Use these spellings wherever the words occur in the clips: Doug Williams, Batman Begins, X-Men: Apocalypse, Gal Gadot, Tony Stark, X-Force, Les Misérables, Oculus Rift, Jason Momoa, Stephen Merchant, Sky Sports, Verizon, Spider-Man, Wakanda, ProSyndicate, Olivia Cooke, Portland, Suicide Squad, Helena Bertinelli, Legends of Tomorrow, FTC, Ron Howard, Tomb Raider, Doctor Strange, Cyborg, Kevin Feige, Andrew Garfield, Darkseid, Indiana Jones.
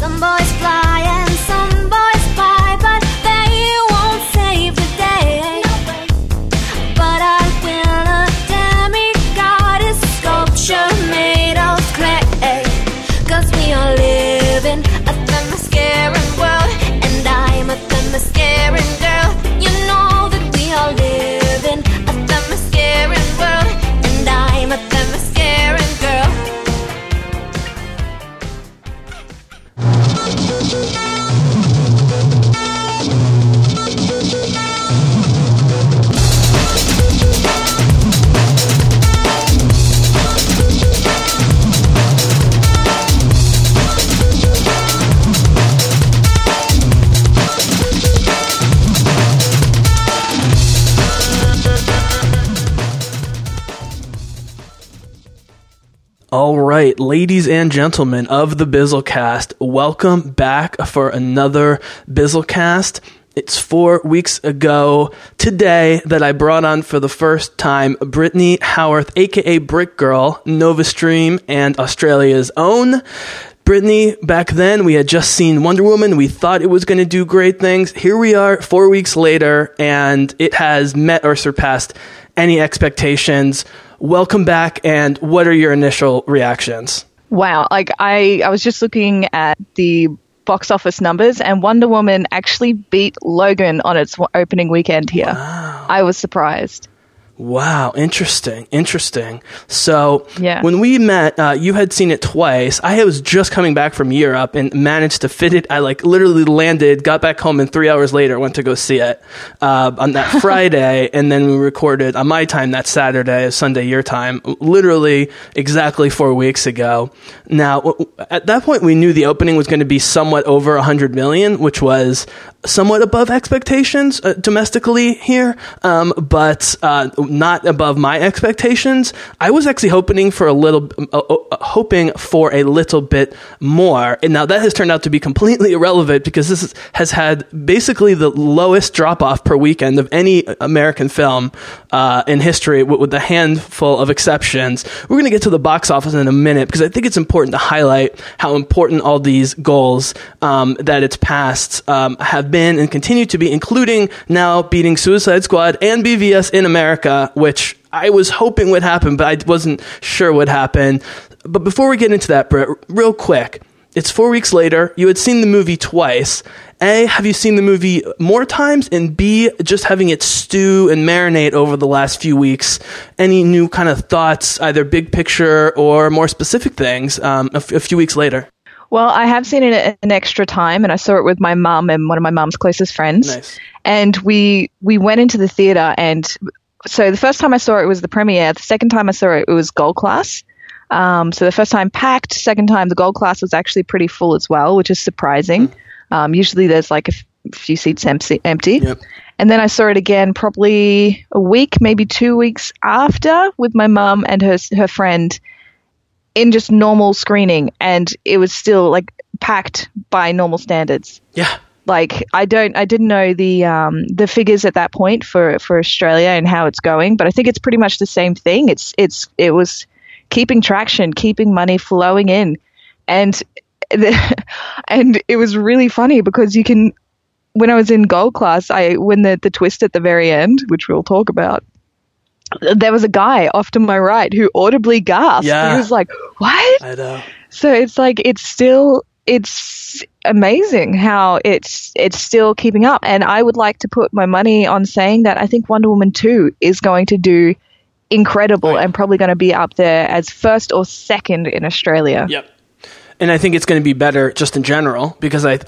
Some boys fly and some boys fly, but they won't save the day. But I will, a demigod is a sculpture made of clay. Cause we are living a thumbscaring world, and I'm a thumbscaring girl. You know that we are living a thumbscaring world, and I'm a thumbscaring girl. All right, ladies and gentlemen of the Bizzlecast, welcome back for another Bizzlecast. It's 4 weeks ago today that I brought on for the first time Brittany Howarth, aka Brittgirl, Nova Stream, and Australia's own. Brittany, back then we had just seen Wonder Woman. We thought it was going to do great things. Here we are 4 weeks later, and it has met or surpassed any expectations. Welcome back, and what are your initial reactions? Wow, like I was just looking at the box office numbers, and Wonder Woman actually beat Logan on its opening weekend here. Wow. I was surprised. Wow, interesting. So yeah. When we met, you had seen it twice. I was just coming back from Europe and managed to fit it. I literally landed, got back home, and 3 hours later went to go see it on that Friday. And then we recorded on my time that Saturday, Sunday your time, literally exactly 4 weeks ago. Now, at that point, we knew the opening was going to be somewhat over 100 million, which was somewhat above expectations domestically here, but not above my expectations. I was actually hoping for a little bit more. And now that has turned out to be completely irrelevant because this has had basically the lowest drop off per weekend of any American film in history, with a handful of exceptions. We're going to get to the box office in a minute because I think it's important to highlight how important all these goals that it's passed have been and continue to be, including now beating Suicide Squad and BVS in America, which I was hoping would happen, but I wasn't sure would happen. But before we get into that, Britt, real quick, it's 4 weeks later. You had seen the movie twice. A, have you seen the movie more times? And B, just having it stew and marinate over the last few weeks, any new kind of thoughts, either big picture or more specific things a few weeks later? Well, I have seen it an extra time, and I saw it with my mum and one of my mum's closest friends. Nice. And we went into the theater, and so the first time I saw it was the premiere. The second time I saw it, it was Gold Class. So the first time packed, second time the Gold Class was actually pretty full as well, which is surprising. Mm-hmm. Usually there's like a few seats empty. Yep. And then I saw it again probably a week, maybe 2 weeks after, with my mum and her friend, in just normal screening, and it was still like packed by normal standards. Yeah. Like I didn't know the figures at that point for Australia and how it's going, but I think it's pretty much the same thing. It was keeping traction, keeping money flowing in. And it was really funny because you can, when I was in Gold Class, when the twist at the very end, which we'll talk about, there was a guy off to my right who audibly gasped. Yeah. He was like, "What?" I know. So it's like it's amazing how it's still keeping up. And I would like to put my money on saying that I think Wonder Woman 2 is going to do incredible, right, and probably going to be up there as first or second in Australia. Yep. And I think it's going to be better just in general because I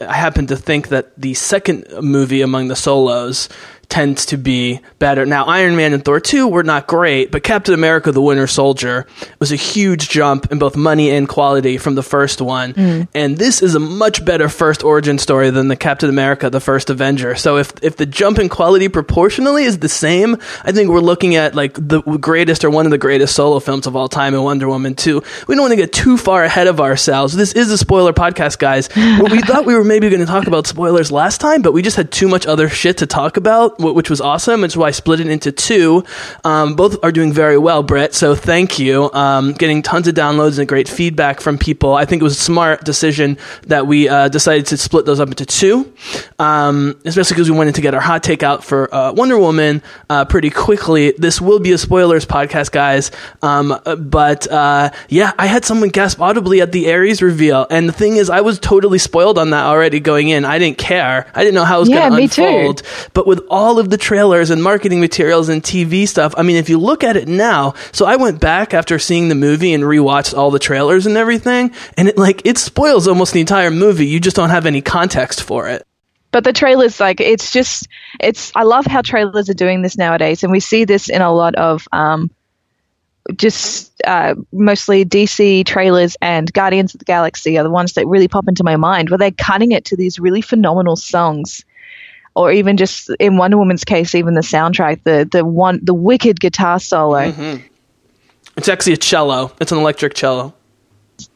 happen to think that the second movie among the solos tends to be better. Now, Iron Man and Thor 2 were not great, but Captain America the Winter Soldier was a huge jump in both money and quality from the first one. Mm. And this is a much better first origin story than the Captain America the First Avenger. So if the jump in quality proportionally is the same, I think we're looking at like the greatest or one of the greatest solo films of all time in Wonder Woman 2. We don't want to get too far ahead of ourselves. This is a spoiler podcast, guys. We thought we were maybe going to talk about spoilers last time, but we just had too much other shit to talk about. which was awesome. It's why I split it into two. Both are doing very well, Britt, so thank you. Getting tons of downloads and great feedback from people. I think it was a smart decision that we decided to split those up into two, especially because we wanted to get our hot take out for Wonder Woman pretty quickly. This will be a spoilers podcast, guys, but yeah, I had someone gasp audibly at the Ares reveal, and the thing is, I was totally spoiled on that already going in. I didn't care. I didn't know how it was going to unfold. Too. But with all of the trailers and marketing materials and TV stuff, I mean, if you look at it now, so I went back after seeing the movie and rewatched all the trailers and everything, and it spoils almost the entire movie. You just don't have any context for it. But the trailers, I love how trailers are doing this nowadays, and we see this in a lot of mostly DC trailers, and Guardians of the Galaxy are the ones that really pop into my mind, where they're cutting it to these really phenomenal songs, or even just in Wonder Woman's case, even the soundtrack, the wicked guitar solo. Mm-hmm. It's actually a cello. It's an electric cello.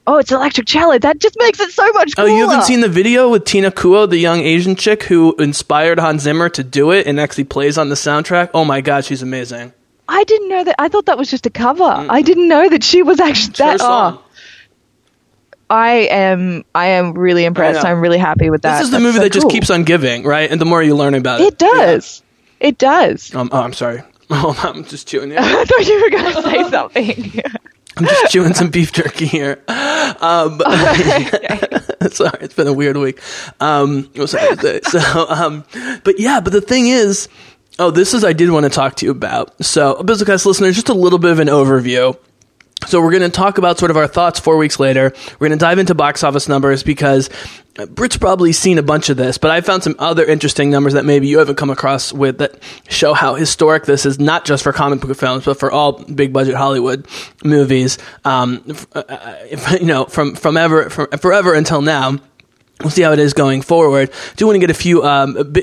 Oh, it's electric cello. That just makes it so much cooler. Oh, you haven't seen the video with Tina Kuo, the young Asian chick who inspired Hans Zimmer to do it and actually plays on the soundtrack? Oh my God, she's amazing. I didn't know that. I thought that was just a cover. Mm-hmm. I didn't know that she was actually that. Oh. I am really impressed. I'm really happy with that. This is the movie that just keeps on giving, right? And the more you learn about it. It does. Yeah. It does. I'm sorry. Oh, I'm just chewing here. I thought you were going to say something. I'm just chewing some beef jerky here. Sorry, it's been a weird week. But the thing is, I did want to talk to you about. So, Bizzlecast listeners, just a little bit of an overview. So we're going to talk about sort of our thoughts 4 weeks later. We're going to dive into box office numbers because Britt's probably seen a bunch of this, but I found some other interesting numbers that maybe you haven't come across with that show how historic this is, not just for comic book films, but for all big budget Hollywood movies, from forever until now. We'll see how it is going forward. Do want to get a few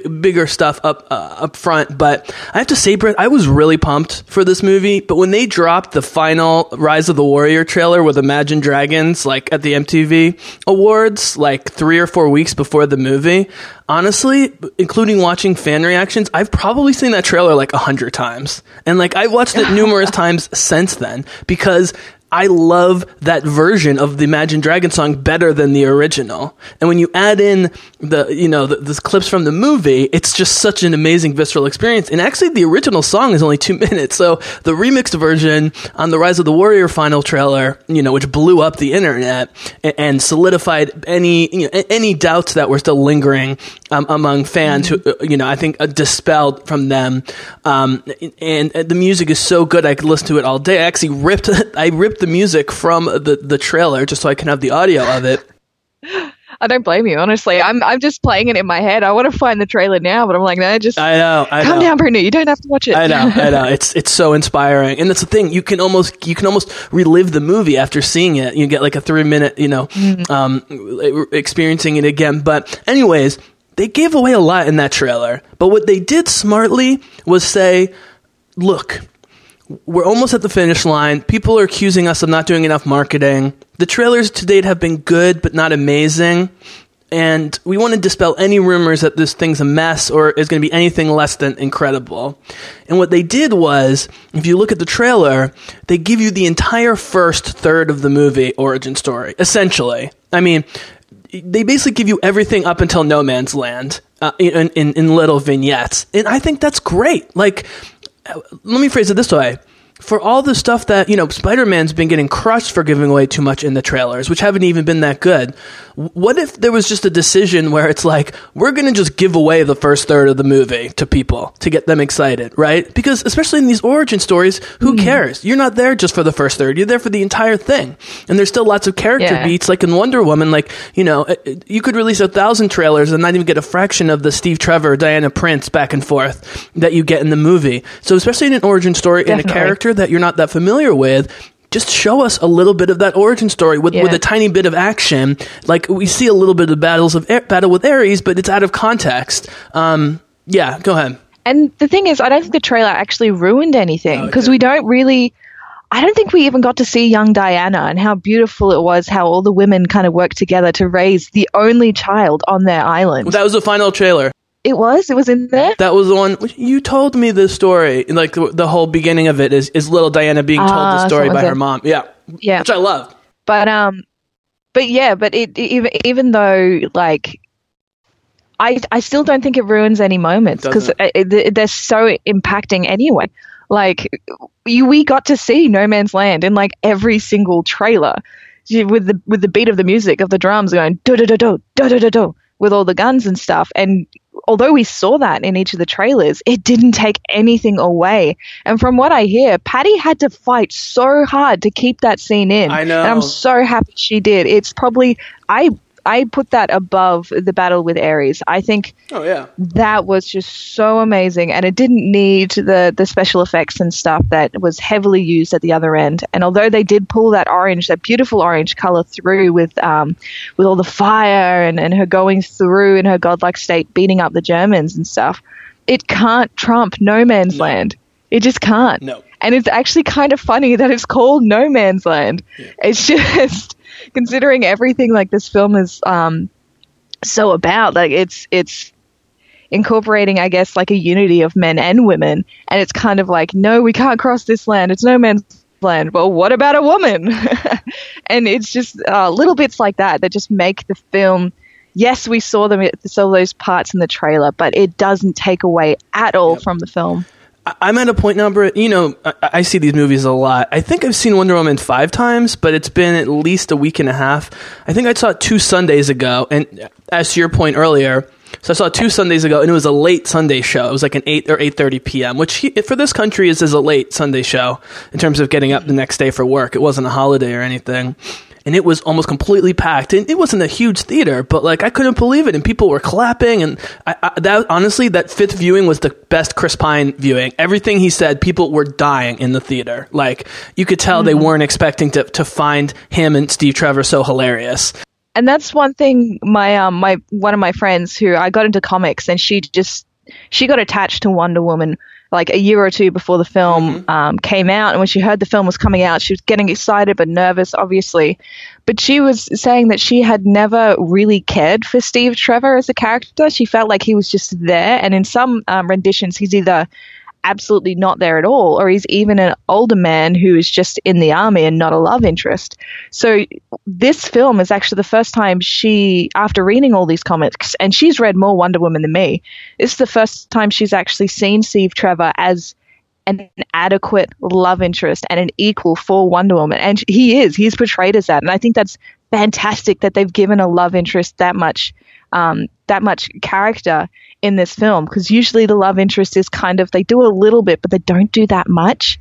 bigger stuff up front, but I have to say, Britt, I was really pumped for this movie. But when they dropped the final Rise of the Warrior trailer with Imagine Dragons, at the MTV Awards, 3 or 4 weeks before the movie, honestly, including watching fan reactions, I've probably seen that trailer 100 times, and I watched it numerous times since then because I love that version of the Imagine Dragon song better than the original. And when you add in the clips from the movie, it's just such an amazing visceral experience. And actually, the original song is only 2 minutes. So the remixed version on the Rise of the Warrior final trailer, which blew up the internet and solidified any doubts that were still lingering among fans who, I think dispelled from them. And the music is so good. I could listen to it all day. I ripped the music from the trailer just so I can have the audio of it. I don't blame you, honestly. I'm just playing it in my head. I want to find the trailer now, but I'm calm down, Bruno. You don't have to watch it. I know. It's so inspiring, and that's the thing. You can almost relive the movie after seeing it. You get a 3-minute, experiencing it again. But anyways, they gave away a lot in that trailer. But what they did smartly was say, look, we're almost at the finish line. People are accusing us of not doing enough marketing. The trailers to date have been good, but not amazing. And we want to dispel any rumors that this thing's a mess or is going to be anything less than incredible. And what they did was, if you look at the trailer, they give you the entire first third of the movie origin story, essentially. I mean, they basically give you everything up until No Man's Land in little vignettes. And I think that's great. Let me phrase it this way. For all the stuff that, Spider-Man's been getting crushed for giving away too much in the trailers, which haven't even been that good, what if there was just a decision where it's we're going to just give away the first third of the movie to people to get them excited, right? Because especially in these origin stories, who cares? You're not there just for the first third. You're there for the entire thing. And there's still lots of character beats, in Wonder Woman, you could release 1,000 trailers and not even get a fraction of the Steve Trevor, Diana Prince back and forth that you get in the movie. So especially in an origin story, in a character that you're not that familiar with, just show us a little bit of that origin story with a tiny bit of action. We see a little bit of battle with Ares, but it's out of context. Go ahead. And the thing is, I don't think the trailer actually ruined anything because I don't think we even got to see young Diana and how beautiful it was, how all the women kind of worked together to raise the only child on their island. That was the final trailer. It was in there? That was the one. You told me this story. Like, the whole beginning of it is little Diana being told the story by her mom. Yeah. Which I love. But even though, like, I still don't think it ruins any moments because they're so impacting anyway. Like, we got to see No Man's Land in, like, every single trailer with the beat of the music of the drums going do-do-do-do, do-do-do-do, with all the guns and stuff. And although we saw that in each of the trailers, it didn't take anything away. And from what I hear, Patty had to fight so hard to keep that scene in. I know. And I'm so happy she did. It's probably – I put that above the battle with Ares. I think that was just so amazing. And it didn't need the special effects and stuff that was heavily used at the other end. And although they did pull that beautiful orange color through with all the fire and her going through in her godlike state, beating up the Germans and stuff, it can't trump No Man's Land. It just can't. No. And it's actually kind of funny that it's called No Man's Land. Yeah. It's just... Considering everything like this film is so about, like it's incorporating, I guess, like a unity of men and women, and it's kind of like, no, we can't cross this land. It's no man's land. Well, what about a woman? And it's just little bits like that just make the film. Yes, we saw those parts in the trailer, but it doesn't take away at all from the film. I'm at a point now, Britt, you know, I see these movies a lot. I think I've seen Wonder Woman 5 times, but it's been at least a week and a half. I think I saw it 2 Sundays ago, and as to your point earlier, so I saw it 2 Sundays ago, and it was a late Sunday show. It was like an 8 or 8:30 p.m., which for this country is a late Sunday show in terms of getting up the next day for work. It wasn't a holiday or anything. And it was almost completely packed. And it wasn't a huge theater, but like I couldn't believe it. And people were clapping. And that 5th viewing was the best Chris Pine viewing. Everything he said, people were dying in the theater. Like you could tell they weren't expecting to find him and Steve Trevor so hilarious. And that's one thing. My one of my friends who I got into comics, and she got attached to Wonder Woman like a year or two before the film came out. And when she heard the film was coming out, she was getting excited but nervous, obviously. But she was saying that she had never really cared for Steve Trevor as a character. She felt like he was just there. And in some renditions, he's either absolutely not there at all, or he's even an older man who is just in the army and not a love interest. So this film is actually the first time she, after reading all these comics, and she's read more Wonder Woman than me, it's the first time she's actually seen Steve Trevor as an adequate love interest and an equal for Wonder Woman. And he's portrayed as that. And I think that's fantastic that they've given a love interest that much character in this film, because usually the love interest is kind of, they do a little bit, but they don't do that much.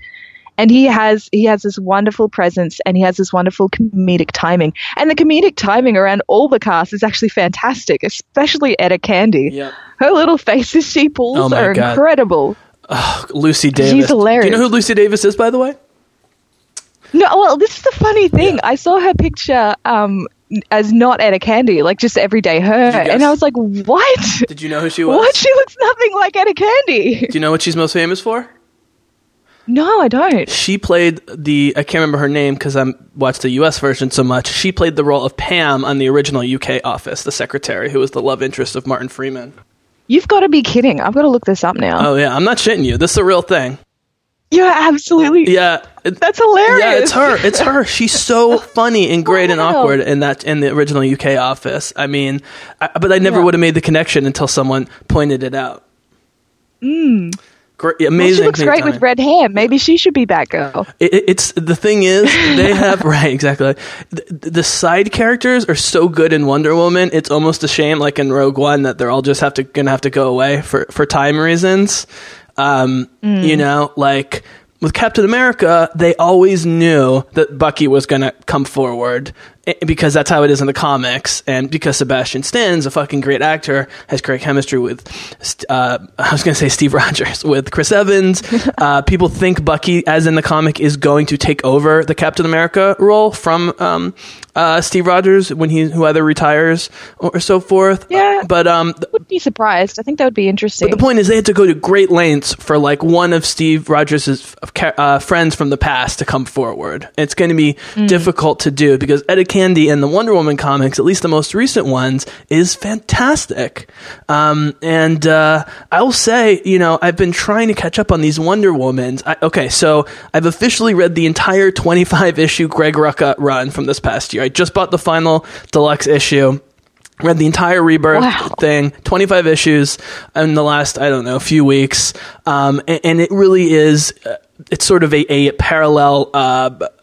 And he has this wonderful presence, and he has this wonderful comedic timing. And the comedic timing around all the cast is actually fantastic, especially Etta Candy. Yep. Her little faces she pulls are incredible. Oh, Lucy Davis. She's hilarious. Do you know who Lucy Davis is, by the way? No, well, this is the funny thing. Yeah. I saw her picture as not Etta Candy, like just everyday her. And I was like, what? Did you know who she was? What? She looks nothing like Etta Candy. Do you know what she's most famous for? No, I don't. She played I can't remember her name because I watched the US version so much. She played the role of Pam on the original UK Office, the secretary who was the love interest of Martin Freeman. You've got to be kidding. I've got to look this up now. Oh, yeah. I'm not shitting you. This is a real thing. Yeah, absolutely. Yeah. That's hilarious. Yeah, it's her. She's so funny and great and awkward in the original UK Office. I mean, but I never would have made the connection until someone pointed it out. Mm. Great, amazing. Well, she looks great with red hair. Maybe she should be Batgirl. It's the thing is they have right exactly. The side characters are so good in Wonder Woman. It's almost a shame, like in Rogue One, that they're all just gonna have to go away for time reasons. You know, like with Captain America, they always knew that Bucky was gonna come forward because that's how it is in the comics, and because Sebastian Stan's a fucking great actor, has great chemistry with Steve Rogers, with Chris Evans. People think Bucky, as in the comic, is going to take over the Captain America role from Steve Rogers when who either retires or so forth. Yeah, but wouldn't be surprised. I think that would be interesting. But the point is, they had to go to great lengths for like one of Steve Rogers' friends from the past to come forward. It's going to be difficult to do because Etta Candy candy in the Wonder Woman comics, at least the most recent ones, is fantastic. And I will say, you know, I've been trying to catch up on these Wonder Womans. So I've officially read the entire 25-issue Greg Rucka run from this past year. I just bought the final deluxe issue. Read the entire Rebirth thing, 25 issues in the last, I don't know, few weeks. And it really is, it's sort of a parallel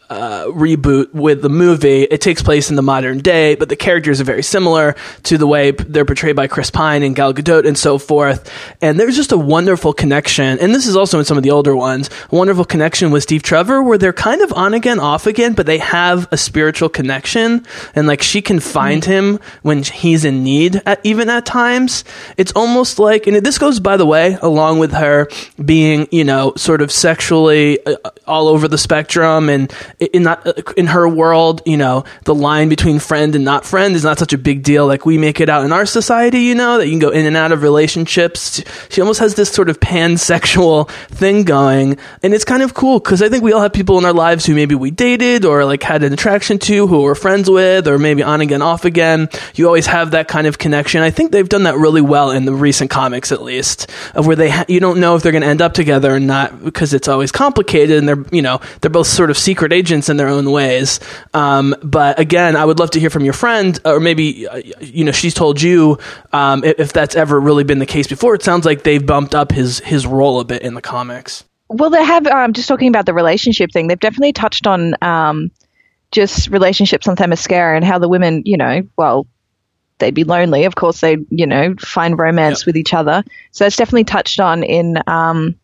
reboot with the movie. It takes place in the modern day, but the characters are very similar to the way they're portrayed by Chris Pine and Gal Gadot and so forth. And there's just a wonderful connection. And this is also in some of the older ones, a wonderful connection with Steve Trevor, where they're kind of on again, off again, but they have a spiritual connection. And like she can find him when he's in need, even at times. It's almost like, and this goes, by the way, along with her being, you know, sort of sexually all over the spectrum, and in her world, you know, the line between friend and not friend is not such a big deal like we make it out in our society, you know, that you can go in and out of relationships. She almost has this sort of pansexual thing going, and it's kind of cool because I think we all have people in our lives who maybe we dated or like had an attraction to, who we're friends with, or maybe on again, off again. You always have that kind of connection. I think they've done that really well in the recent comics, at least, of where they you don't know if they're going to end up together or not, because it's always complicated, and they're both sort of secret agents in their own ways. But again, I would love to hear from your friend, or maybe, she's told you, if that's ever really been the case before. It sounds like they've bumped up his role a bit in the comics. Well, they have, just talking about the relationship thing, they've definitely touched on just relationships on Themyscira, and how the women, they'd be lonely. Of course, they, find romance with each other. So it's definitely touched on in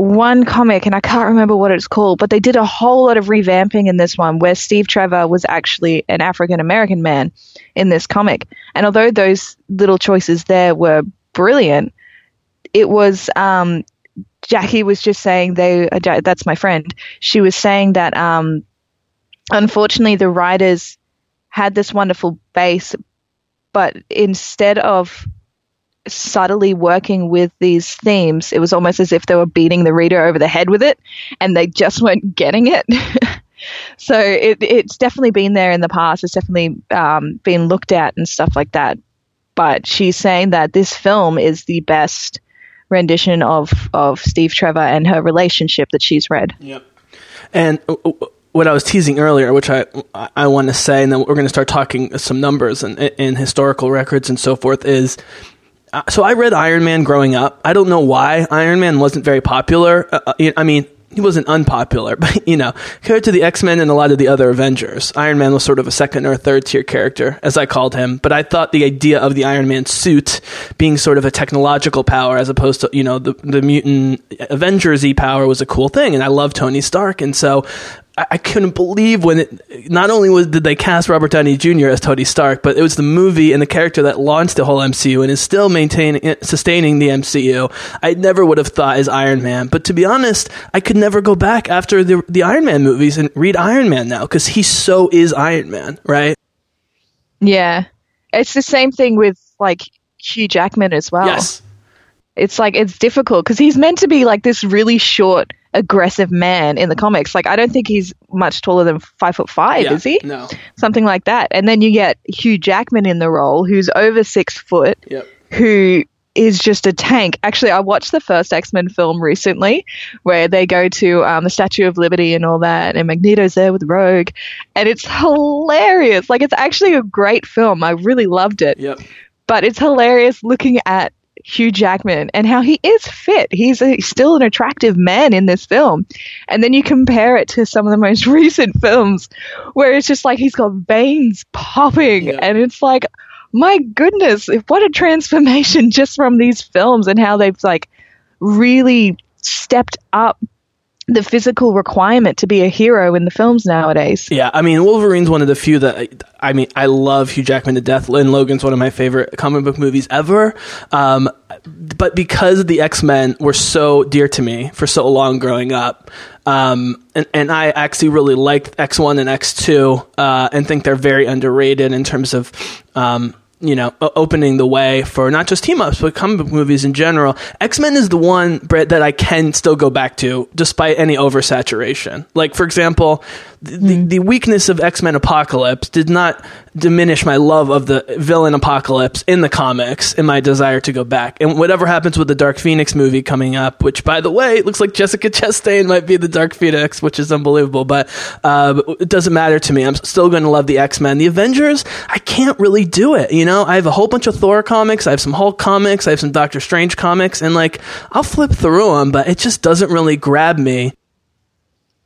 one comic, and I can't remember what it's called, but they did a whole lot of revamping in this one where Steve Trevor was actually an African-American man in this comic. And although those little choices there were brilliant, it was Jackie was just saying that's my friend. She was saying that unfortunately the writers had this wonderful base, but instead of subtly working with these themes, it was almost as if they were beating the reader over the head with it, and they just weren't getting it. So it's definitely been there in the past. It's definitely been looked at and stuff like that. But she's saying that this film is the best rendition of Steve Trevor and her relationship that she's read. Yep. And what I was teasing earlier, which I want to say, and then we're going to start talking some numbers and historical records and so forth, is so I read Iron Man growing up. I don't know why Iron Man wasn't very popular. I mean, he wasn't unpopular, but, compared to the X-Men and a lot of the other Avengers, Iron Man was sort of a second or third tier character, as I called him. But I thought the idea of the Iron Man suit being sort of a technological power as opposed to, the mutant Avengers-y power was a cool thing. And I love Tony Stark. And so I couldn't believe when did they cast Robert Downey Jr. as Tony Stark, but it was the movie and the character that launched the whole MCU and is still sustaining the MCU. I never would have thought as Iron Man, but to be honest, I could never go back after the Iron Man movies and read Iron Man now, because he so is Iron Man, right? Yeah. It's the same thing with like Hugh Jackman as well. Yes. It's like, it's difficult because he's meant to be like this really short, aggressive man in the comics. Like, I don't think he's much taller than 5'5", is he? No. Something like that. And then you get Hugh Jackman in the role, who's over 6 foot, who is just a tank. Actually, I watched the first X-Men film recently where they go to the Statue of Liberty and all that, and Magneto's there with Rogue, and it's hilarious. Like, it's actually a great film. I really loved it. Yep. But it's hilarious looking at Hugh Jackman and how he is fit. He's still an attractive man in this film. And then you compare it to some of the most recent films where it's just like he's got veins popping. Yeah. And it's like, my goodness, what a transformation just from these films, and how they've like really stepped up the physical requirement to be a hero in the films nowadays. Yeah, I mean, Wolverine's one of the few that I love Hugh Jackman to death. Lynn Logan's one of my favorite comic book movies ever. But because the X-Men were so dear to me for so long growing up, and I actually really liked X1 and X2, and think they're very underrated in terms of you know, opening the way for not just team-ups, but comic book movies in general. X-Men is the one, Britt, that I can still go back to, despite any oversaturation. Like, for example, the weakness of X-Men Apocalypse did not diminish my love of the villain Apocalypse in the comics and my desire to go back. And whatever happens with the Dark Phoenix movie coming up, which, by the way, it looks like Jessica Chastain might be the Dark Phoenix, which is unbelievable, but it doesn't matter to me. I'm still going to love the X-Men. The Avengers, I can't really do it, you know? I have a whole bunch of Thor comics, I have some Hulk comics, I have some Doctor Strange comics, and, like, I'll flip through them, but it just doesn't really grab me.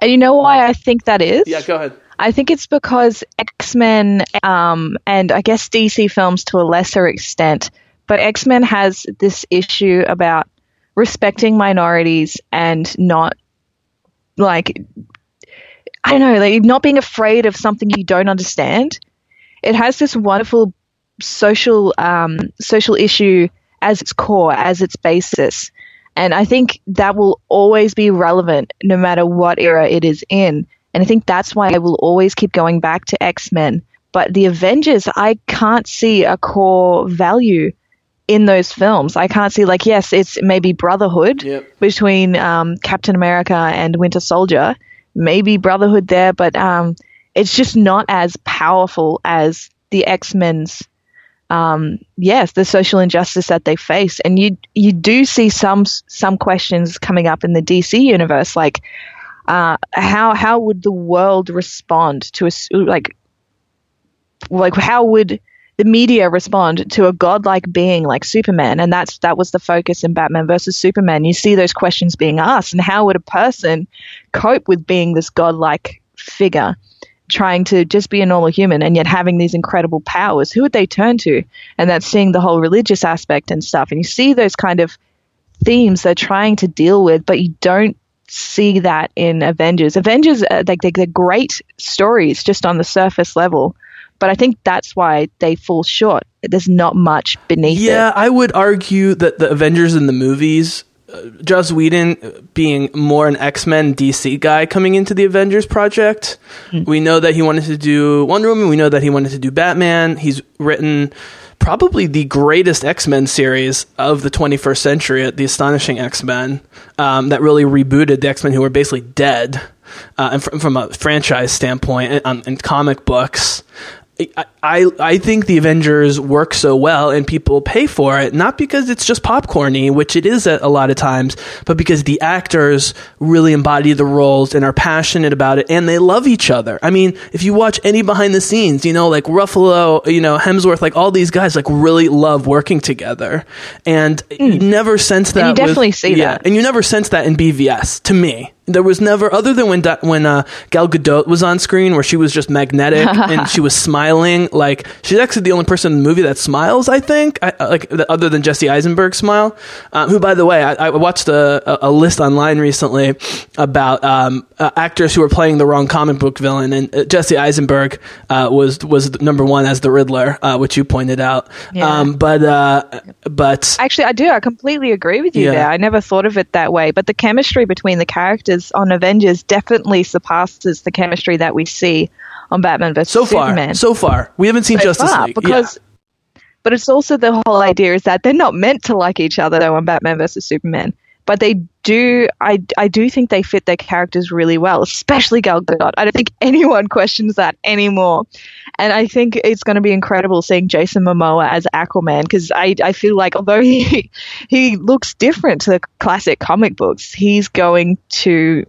And you know why I think that is? Yeah, go ahead. I think it's because X-Men, and I guess DC films to a lesser extent, but X-Men has this issue about respecting minorities and not, like, I don't know, like not being afraid of something you don't understand. It has this wonderful social issue as its core, as its basis. And I think that will always be relevant no matter what era it is in. And I think that's why I will always keep going back to X-Men. But the Avengers, I can't see a core value in those films. I can't see, like, yes, it's maybe brotherhood between Captain America and Winter Soldier. Maybe brotherhood there, but it's just not as powerful as the X-Men's. The social injustice that they face, and you do see some questions coming up in the DC universe, like how would the world respond to a how would the media respond to a godlike being like Superman? And that was the focus in Batman versus Superman. You see those questions being asked, and how would a person cope with being this godlike figure, trying to just be a normal human and yet having these incredible powers? Who would they turn to? And that's seeing the whole religious aspect and stuff. And you see those kind of themes they're trying to deal with, but you don't see that in Avengers. Avengers, they're great stories just on the surface level, but I think that's why they fall short. There's not much beneath it. Yeah, I would argue that the Avengers in the movies, Joss Whedon being more an X-Men DC guy coming into the Avengers project. We know that he wanted to do Wonder Woman. We know that he wanted to do Batman. He's written probably the greatest X-Men series of the 21st century, The Astonishing X-Men, that really rebooted the X-Men who were basically dead and from a franchise standpoint and comic books. I think the Avengers work so well and people pay for it, not because it's just popcorny, which it is a lot of times, but because the actors really embody the roles and are passionate about it, and they love each other. I mean, if you watch any behind the scenes, you know, like Ruffalo, you know, Hemsworth, like all these guys like really love working together, and you never sense that. And you definitely see that. And you never sense that in BVS, to me. There was never, other than when Gal Gadot was on screen, where she was just magnetic and she was smiling. Like, she's actually the only person in the movie that smiles, I think, other than Jesse Eisenberg's smile, who, by the way, I watched a list online recently about actors who were playing the wrong comic book villain, and Jesse Eisenberg was number one as the Riddler, which you pointed out. Yeah. But actually, I completely agree with you there. I never thought of it that way, but the chemistry between the characters on Avengers definitely surpasses the chemistry that we see on Batman vs. Superman. So far. We haven't seen Justice League. But it's also the whole idea is that they're not meant to like each other though on Batman vs. Superman. But they do, I do think they fit their characters really well, especially Gal Gadot. I don't think anyone questions that anymore. And I think it's going to be incredible seeing Jason Momoa as Aquaman, because I feel like although he looks different to the classic comic books, he's going to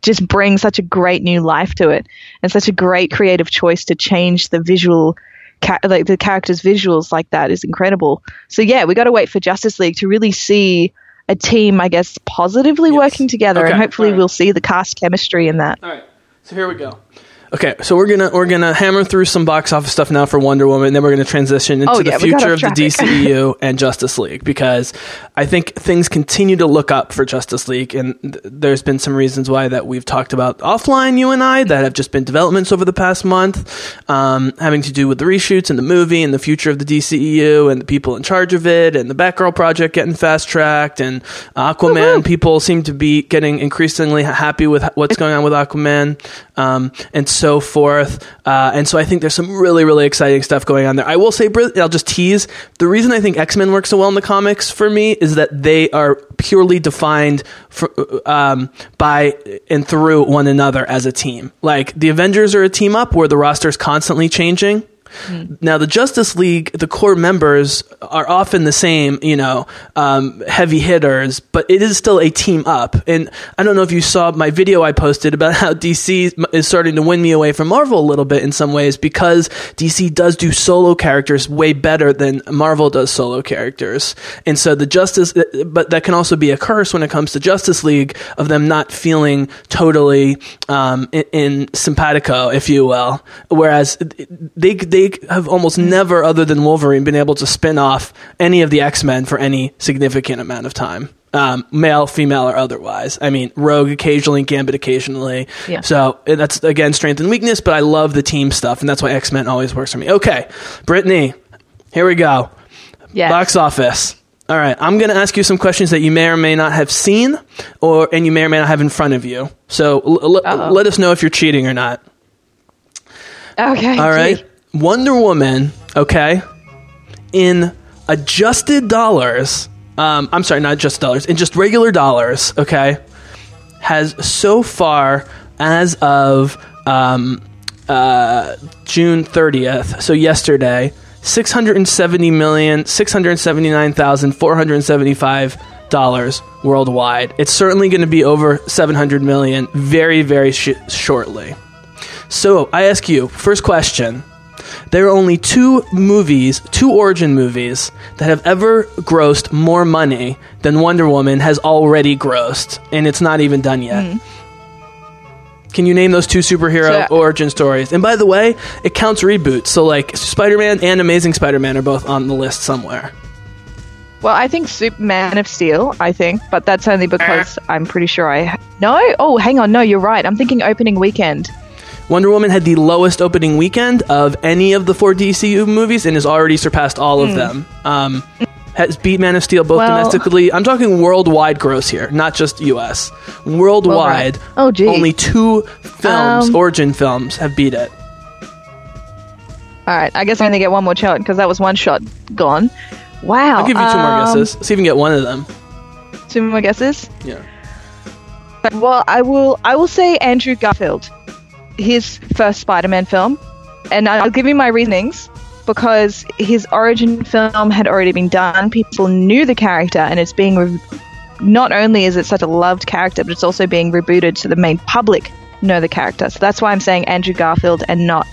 just bring such a great new life to it and such a great creative choice to change the visual like the character's visuals like that is incredible. So yeah, we got to wait for Justice League to really see a team, I guess, positively working together, and hopefully we'll see the cast chemistry in that. All right, so here we go. Okay, so we're gonna hammer through some box office stuff now for Wonder Woman, and then we're gonna transition into the future of the DCEU and Justice League, because I think things continue to look up for Justice League, and there's been some reasons why that we've talked about offline, you and I, that have just been developments over the past month, having to do with the reshoots and the movie and the future of the DCEU and the people in charge of it, and the Batgirl project getting fast-tracked, and Aquaman. People seem to be getting increasingly happy with what's going on with Aquaman, and so forth. And so I think there's some really, really exciting stuff going on there. I will say, I'll just tease, the reason I think X-Men works so well in the comics for me is that they are purely defined by and through one another as a team. Like, the Avengers are a team up where the roster's constantly changing. Now, the Justice League, the core members are often the same, heavy hitters, but it is still a team up. And I don't know if you saw my video I posted about how DC is starting to win me away from Marvel a little bit in some ways, because DC does do solo characters way better than Marvel does solo characters. And so but that can also be a curse when it comes to Justice League, of them not feeling totally in simpatico, if you will. Whereas they have almost never, other than Wolverine, been able to spin off any of the X-Men for any significant amount of time, male, female, or otherwise. I mean, Rogue occasionally, Gambit occasionally. Yeah. So that's, again, strength and weakness, but I love the team stuff, and that's why X-Men always works for me. Okay, Brittany, here we go. Yes. Box office. All right, I'm going to ask you some questions that you may or may not have seen, and you may or may not have in front of you. So let us know if you're cheating or not. Okay. All right. Gee. Wonder Woman, okay, in adjusted dollars, I'm sorry, not adjusted dollars, in just regular dollars, okay, has so far as of June 30th, so yesterday, $679,475 worldwide. It's certainly going to be over $700 million very, very shortly. So I ask you, first question. There are only two origin movies that have ever grossed more money than Wonder Woman has already grossed, and it's not even done yet. Can you name those two superhero origin stories? And by the way, it counts reboots, so like Spider-Man and Amazing Spider-Man are both on the list somewhere. Well, I think Man of Steel, but that's only because I'm pretty sure you're right. I'm thinking opening weekend. Wonder Woman had the lowest opening weekend of any of the four DCU movies and has already surpassed all of them. Has beat Man of Steel both domestically. I'm talking worldwide gross here, not just U.S. Worldwide, only two films, origin films, have beat it. All right, I guess I only get one more shot because that was one shot gone. Wow. I'll give you two more guesses. See if you can get one of them. Two more guesses? Yeah. Well, I will say Andrew Garfield. His first Spider-Man film, and I'll give you my reasonings, because his origin film had already been done. People knew the character, and it's being not only is it such a loved character, but it's also being rebooted, so the main public know the character. So that's why I'm saying Andrew Garfield and not,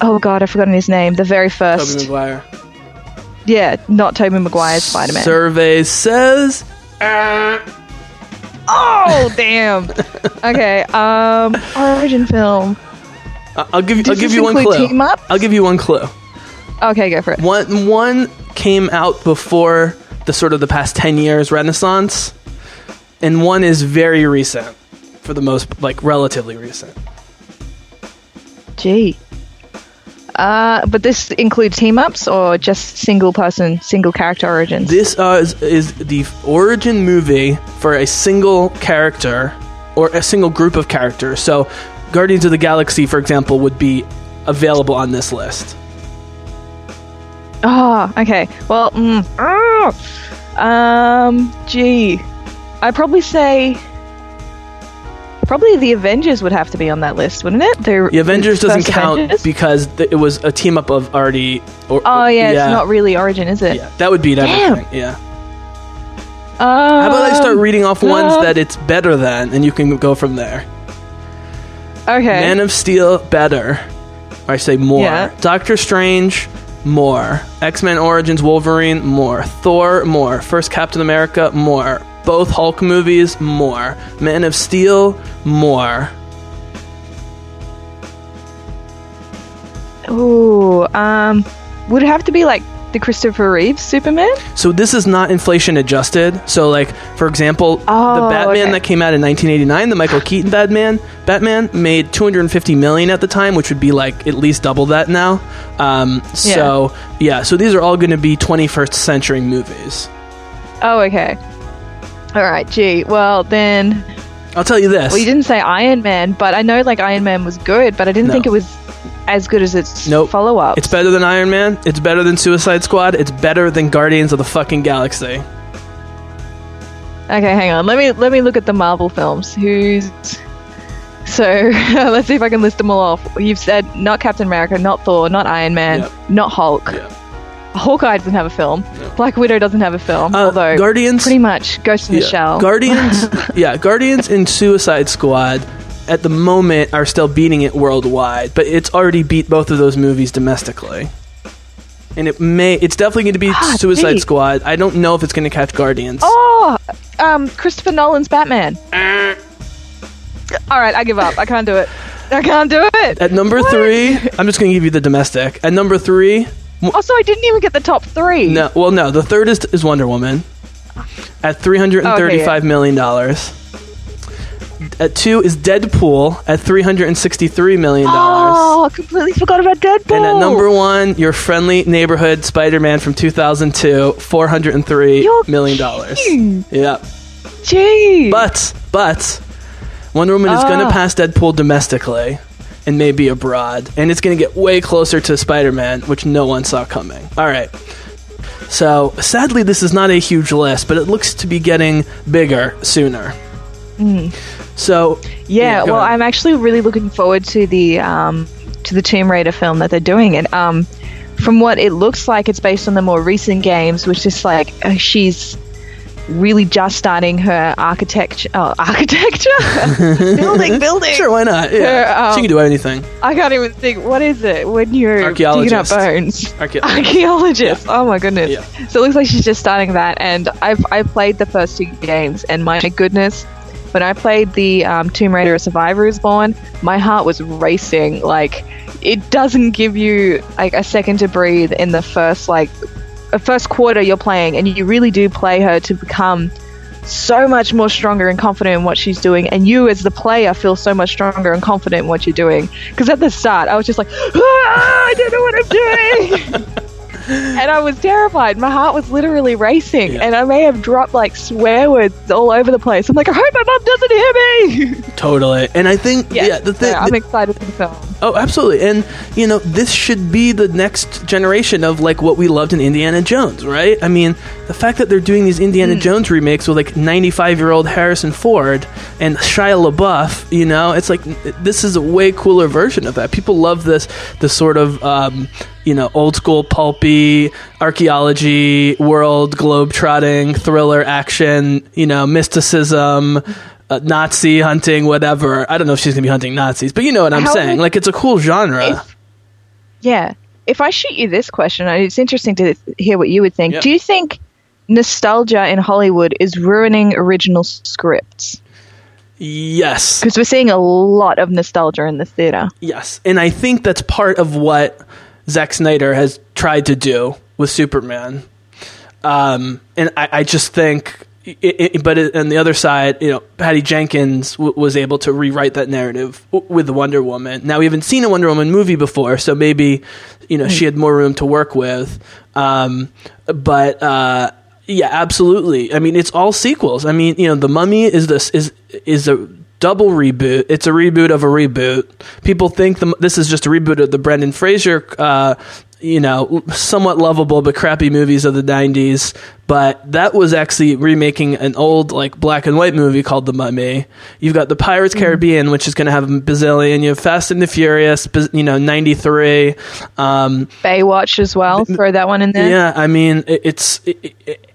oh god, I've forgotten his name, the very first Tobey Maguire. Yeah, not Tobey Maguire's Spider-Man. Survey says oh damn! Okay, origin film. I'll give you one clue. Team ups? I'll give you one clue. Okay, go for it. One came out before the sort of the past 10 years renaissance, and one is very recent, for the most relatively recent. Gee. But this includes team-ups or just single-person, single-character origins? This is the origin movie for a single character or a single group of characters. So Guardians of the Galaxy, for example, would be available on this list. Oh, okay. Well, I'd probably say... Probably the Avengers would have to be on that list, wouldn't it? The Avengers doesn't count because it was a team up of already. It's not really origin, is it? Yeah, that would beat everything. Yeah. How about I start reading off ones that it's better than, and you can go from there. Okay. Man of Steel, better. Or I say more. Yeah. Doctor Strange, more. X-Men Origins, Wolverine, more. Thor, more. First Captain America, more. Both Hulk movies, more. Man of Steel, more. Ooh, would it have to be like the Christopher Reeve Superman? So this is not inflation adjusted. So like, for example, the Batman that came out in 1989, the Michael Keaton Batman made $250 million at the time, which would be like at least double that now. So these are all going to be 21st century movies. Oh, okay. All right, gee. Well, then I'll tell you this. Well, you didn't say Iron Man, but I know like Iron Man was good, but I didn't think it was as good as its follow-up. It's better than Iron Man. It's better than Suicide Squad. It's better than Guardians of the fucking Galaxy. Okay, hang on. Let me look at the Marvel films. Let's see if I can list them all off. You've said not Captain America, not Thor, not Iron Man, not Hulk. Yep. Hawkeye doesn't have a film. No. Black Widow doesn't have a film. Although Guardians, pretty much Ghost in the Shell. Guardians, Guardians and Suicide Squad at the moment are still beating it worldwide, but it's already beat both of those movies domestically. And it's definitely going to be Suicide Squad. I don't know if it's going to catch Guardians. Oh, Christopher Nolan's Batman. All right, I give up. I can't do it. At number three, I'm just going to give you the domestic. At number three. Also, I didn't even get the top three. No, well, no. The third is Wonder Woman at $335 million. At two is Deadpool at $363 million. Oh, I completely forgot about Deadpool. And at number one, your friendly neighborhood Spider-Man from 2002, $403 million. Yeah. Gee. But Wonder Woman is going to pass Deadpool domestically. And maybe abroad. And it's going to get way closer to Spider-Man, which no one saw coming. All right. So, sadly, this is not a huge list, but it looks to be getting bigger sooner. Mm. So... Yeah, well, ahead. I'm actually really looking forward to the Tomb Raider film that they're doing. And from what it looks like, it's based on the more recent games, which is like, she's... really just starting her architecture building. Sure, why not? Yeah, her, she can do anything. I can't even think. What is it when you're digging up bones? Archaeologist. Yeah. Oh my goodness. Yeah. So it looks like she's just starting that. And I played the first two games, and my goodness, when I played the Tomb Raider: A Survivor Is Born, my heart was racing. Like, it doesn't give you like a second to breathe in the first first quarter you're playing, and you really do play her to become so much more stronger and confident in what she's doing, and you as the player feel so much stronger and confident in what you're doing, because at the start I was just like, I don't know what I'm doing. And I was terrified. My heart was literally racing, and I may have dropped like swear words all over the place. I'm like, I hope my mom doesn't hear me. Totally. And I think the thing I'm excited for the film. Oh, absolutely. And you know, this should be the next generation of like what we loved in Indiana Jones, right? I mean, the fact that they're doing these Indiana Jones remakes with like 95-year-old Harrison Ford and Shia LaBeouf, you know, it's like this is a way cooler version of that. People love this sort of you know, old school pulpy archaeology, world globe trotting, thriller action, you know, mysticism, Nazi hunting, whatever. I don't know if she's gonna be hunting Nazis, but you know what I'm saying. Like, it's a cool genre. If I shoot you this question, it's interesting to hear what you would think. Yep. Do you think nostalgia in Hollywood is ruining original scripts? Yes, because we're seeing a lot of nostalgia in the theater. Yes, and I think that's part of what Zack Snyder has tried to do with Superman, and I just think on the other side, you know, Patty Jenkins was able to rewrite that narrative with the Wonder Woman. Now, we haven't seen a Wonder Woman movie before, so maybe, you know, she had more room to work with, yeah, absolutely. I mean, it's all sequels. I mean, you know, The Mummy is a double reboot. It's a reboot of a reboot. People think this is just a reboot of the Brendan Fraser, you know, somewhat lovable but crappy movies of the 90s. But that was actually remaking an old like black and white movie called The Mummy. You've got the Pirates Caribbean, which is going to have a bazillion. You have Fast and the Furious, you know, 93. Baywatch as well. Throw that one in there. Yeah, I mean,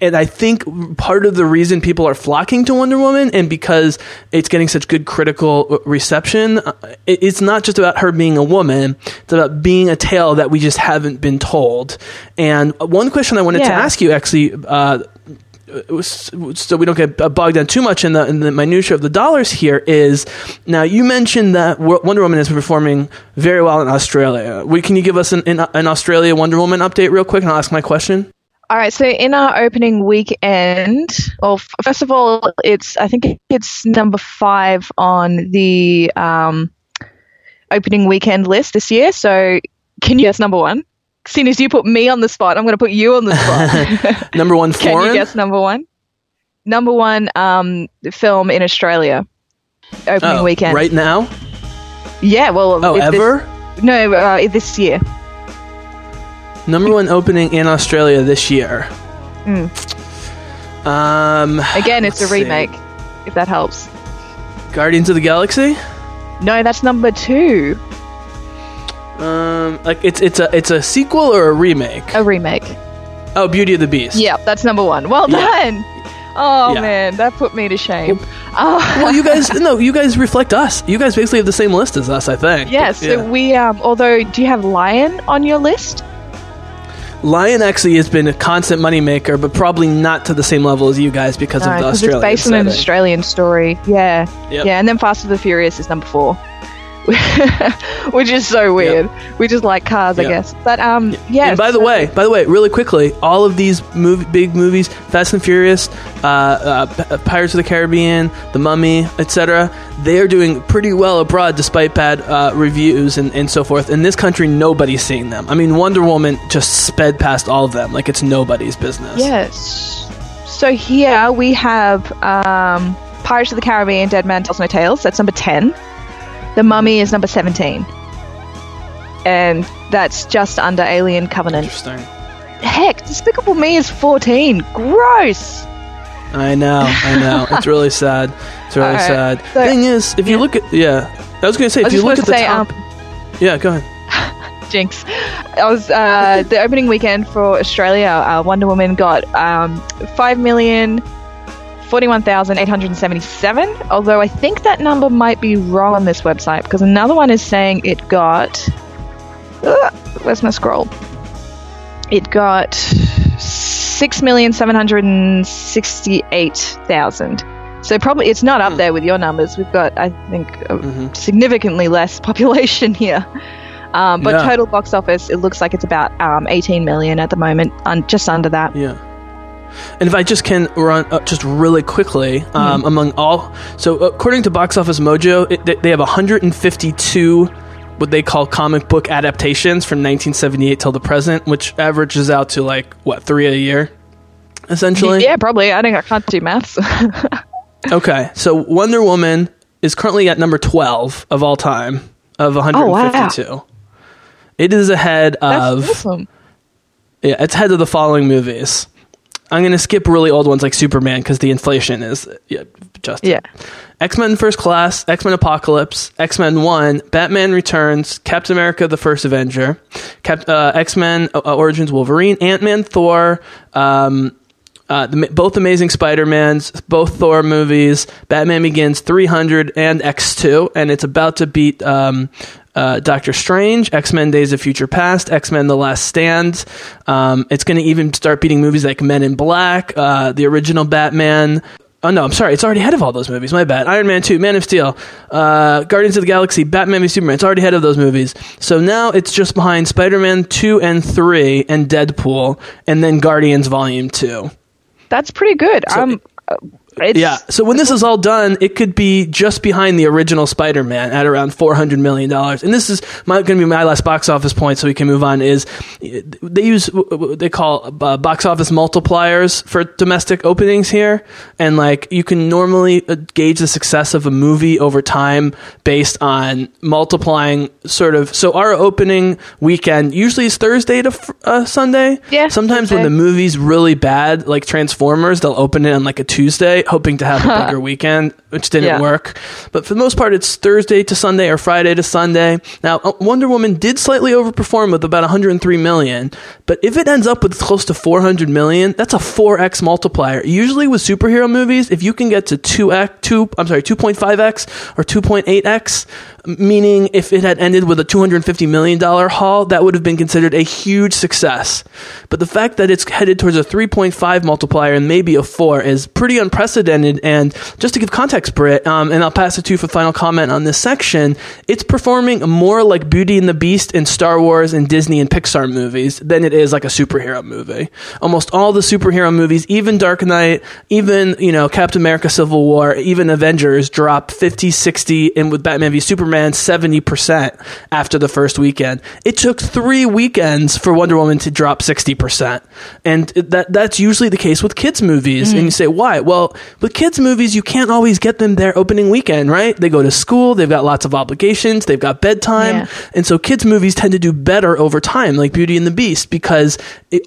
and I think part of the reason people are flocking to Wonder Woman, and because it's getting such good critical reception, it's not just about her being a woman. It's about being a tale that we just haven't been told. And one question I wanted to ask you, actually, so we don't get bogged down too much in the minutia of the dollars here, is, now you mentioned that Wonder Woman is performing very well in Australia. Can you give us an Australia Wonder Woman update real quick, and I'll ask my question? All right, so in our opening weekend, well, first of all, I think it's number 5 on the opening weekend list this year. So can you guess number 1? Seeing as you put me on the spot, I'm going to put you on the spot. Number 1 foreign? Can you guess number 1? Number 1 film in Australia. opening weekend. Right now? Yeah, well... Oh, ever? This year. Number one opening in Australia this year. Mm. Again, it's a remake, if that helps. Guardians of the Galaxy? No, that's number 2. It's a sequel or a remake? A remake. Oh, Beauty and the Beast. Yeah, that's number 1. Well done. Oh man, that put me to shame. Well, you guys reflect us. You guys basically have the same list as us, I think. Yes, yeah, so we although do you have Lion on your list? Lion actually has been a constant moneymaker, but probably not to the same level as you guys because of the Australian. It's based on an Australian story. Yeah. Yep. Yeah, and then Fast and the Furious is number 4. Which is so weird. Yep. We just like cars, I guess. But yeah. And by the way, really quickly, all of these big movies, Fast and Furious, Pirates of the Caribbean, The Mummy, etc., they're doing pretty well abroad despite bad reviews and so forth. In this country, nobody's seeing them. I mean, Wonder Woman just sped past all of them like it's nobody's business. Yes. So here we have Pirates of the Caribbean, Dead Man Tells No Tales. That's number 10. The Mummy is number 17. And that's just under Alien Covenant. Interesting. Heck, Despicable Me is 14. Gross! I know. It's really sad. It's really sad. So, thing is, if you look at... Yeah. I was going to say, if you look at the top... yeah, go ahead. Jinx. I was the opening weekend for Australia, Wonder Woman got 5,041,877, although I think that number might be wrong on this website because another one is saying it got where's my scroll? It got 6,768,000. So probably it's not up there with your numbers. We've got, I think, significantly less population here. But total box office, it looks like it's about 18 million at the moment, just under that. Yeah. And if I just can run up just really quickly, among all... So, according to Box Office Mojo, they have 152 what they call comic book adaptations from 1978 till the present, which averages out to, like, what, 3 a year, essentially? Yeah, probably. I can't do maths. Okay. So, Wonder Woman is currently at number 12 of all time of 152. Oh, wow. It is ahead of... That's awesome. Yeah, it's ahead of the following movies. I'm going to skip really old ones like Superman because the inflation is X-Men First Class, X-Men Apocalypse, X-Men 1, Batman Returns, Captain America the First Avenger, X-Men Origins Wolverine, Ant-Man, Thor, both Amazing Spider-Mans, both Thor movies, Batman Begins, 300, and X2, and it's about to beat Doctor Strange, X-Men Days of Future Past, X-Men The Last Stand. It's going to even start beating movies like Men in Black, the original Batman. Oh, no, I'm sorry. It's already ahead of all those movies. My bad. Iron Man 2, Man of Steel, Guardians of the Galaxy, Batman v Superman. It's already ahead of those movies. So now it's just behind Spider-Man 2 and 3 and Deadpool and then Guardians Volume 2. That's pretty good. So, so when this is all done, it could be just behind the original Spider-Man at around $400 million. And this is going to be my last box office point, so we can move on, is they use what they call box office multipliers for domestic openings here. And like you can normally gauge the success of a movie over time based on multiplying sort of... So our opening weekend usually is Thursday to Sunday. Yeah, sometimes Thursday. When the movie's really bad, like Transformers, they'll open it on like a Tuesday, hoping to have a bigger weekend, which didn't work. But for the most part, it's Thursday to Sunday or Friday to Sunday. Now, Wonder Woman did slightly overperform with about 103 million, but if it ends up with close to 400 million, that's a 4x multiplier. Usually with superhero movies, if you can get to 2.5x or 2.8x, meaning if it had ended with a $250 million haul, that would have been considered a huge success. But the fact that it's headed towards a 3.5 multiplier and maybe a 4 is pretty unprecedented. And just to give context, Britt, and I'll pass it to you for final comment on this section, it's performing more like Beauty and the Beast and Star Wars and Disney and Pixar movies than it is like a superhero movie. Almost all the superhero movies, even Dark Knight, even, Captain America Civil War, even Avengers, drop 50, 60, and with Batman v Superman, 70% after the first weekend. It took 3 weekends for Wonder Woman to drop 60%. And that's usually the case with kids' movies. Mm-hmm. And you say, why? Well, with kids' movies, you can't always get get them there opening weekend, right? They go to school, they've got lots of obligations, they've got bedtime. Yeah. And so kids' movies tend to do better over time, like Beauty and the Beast, because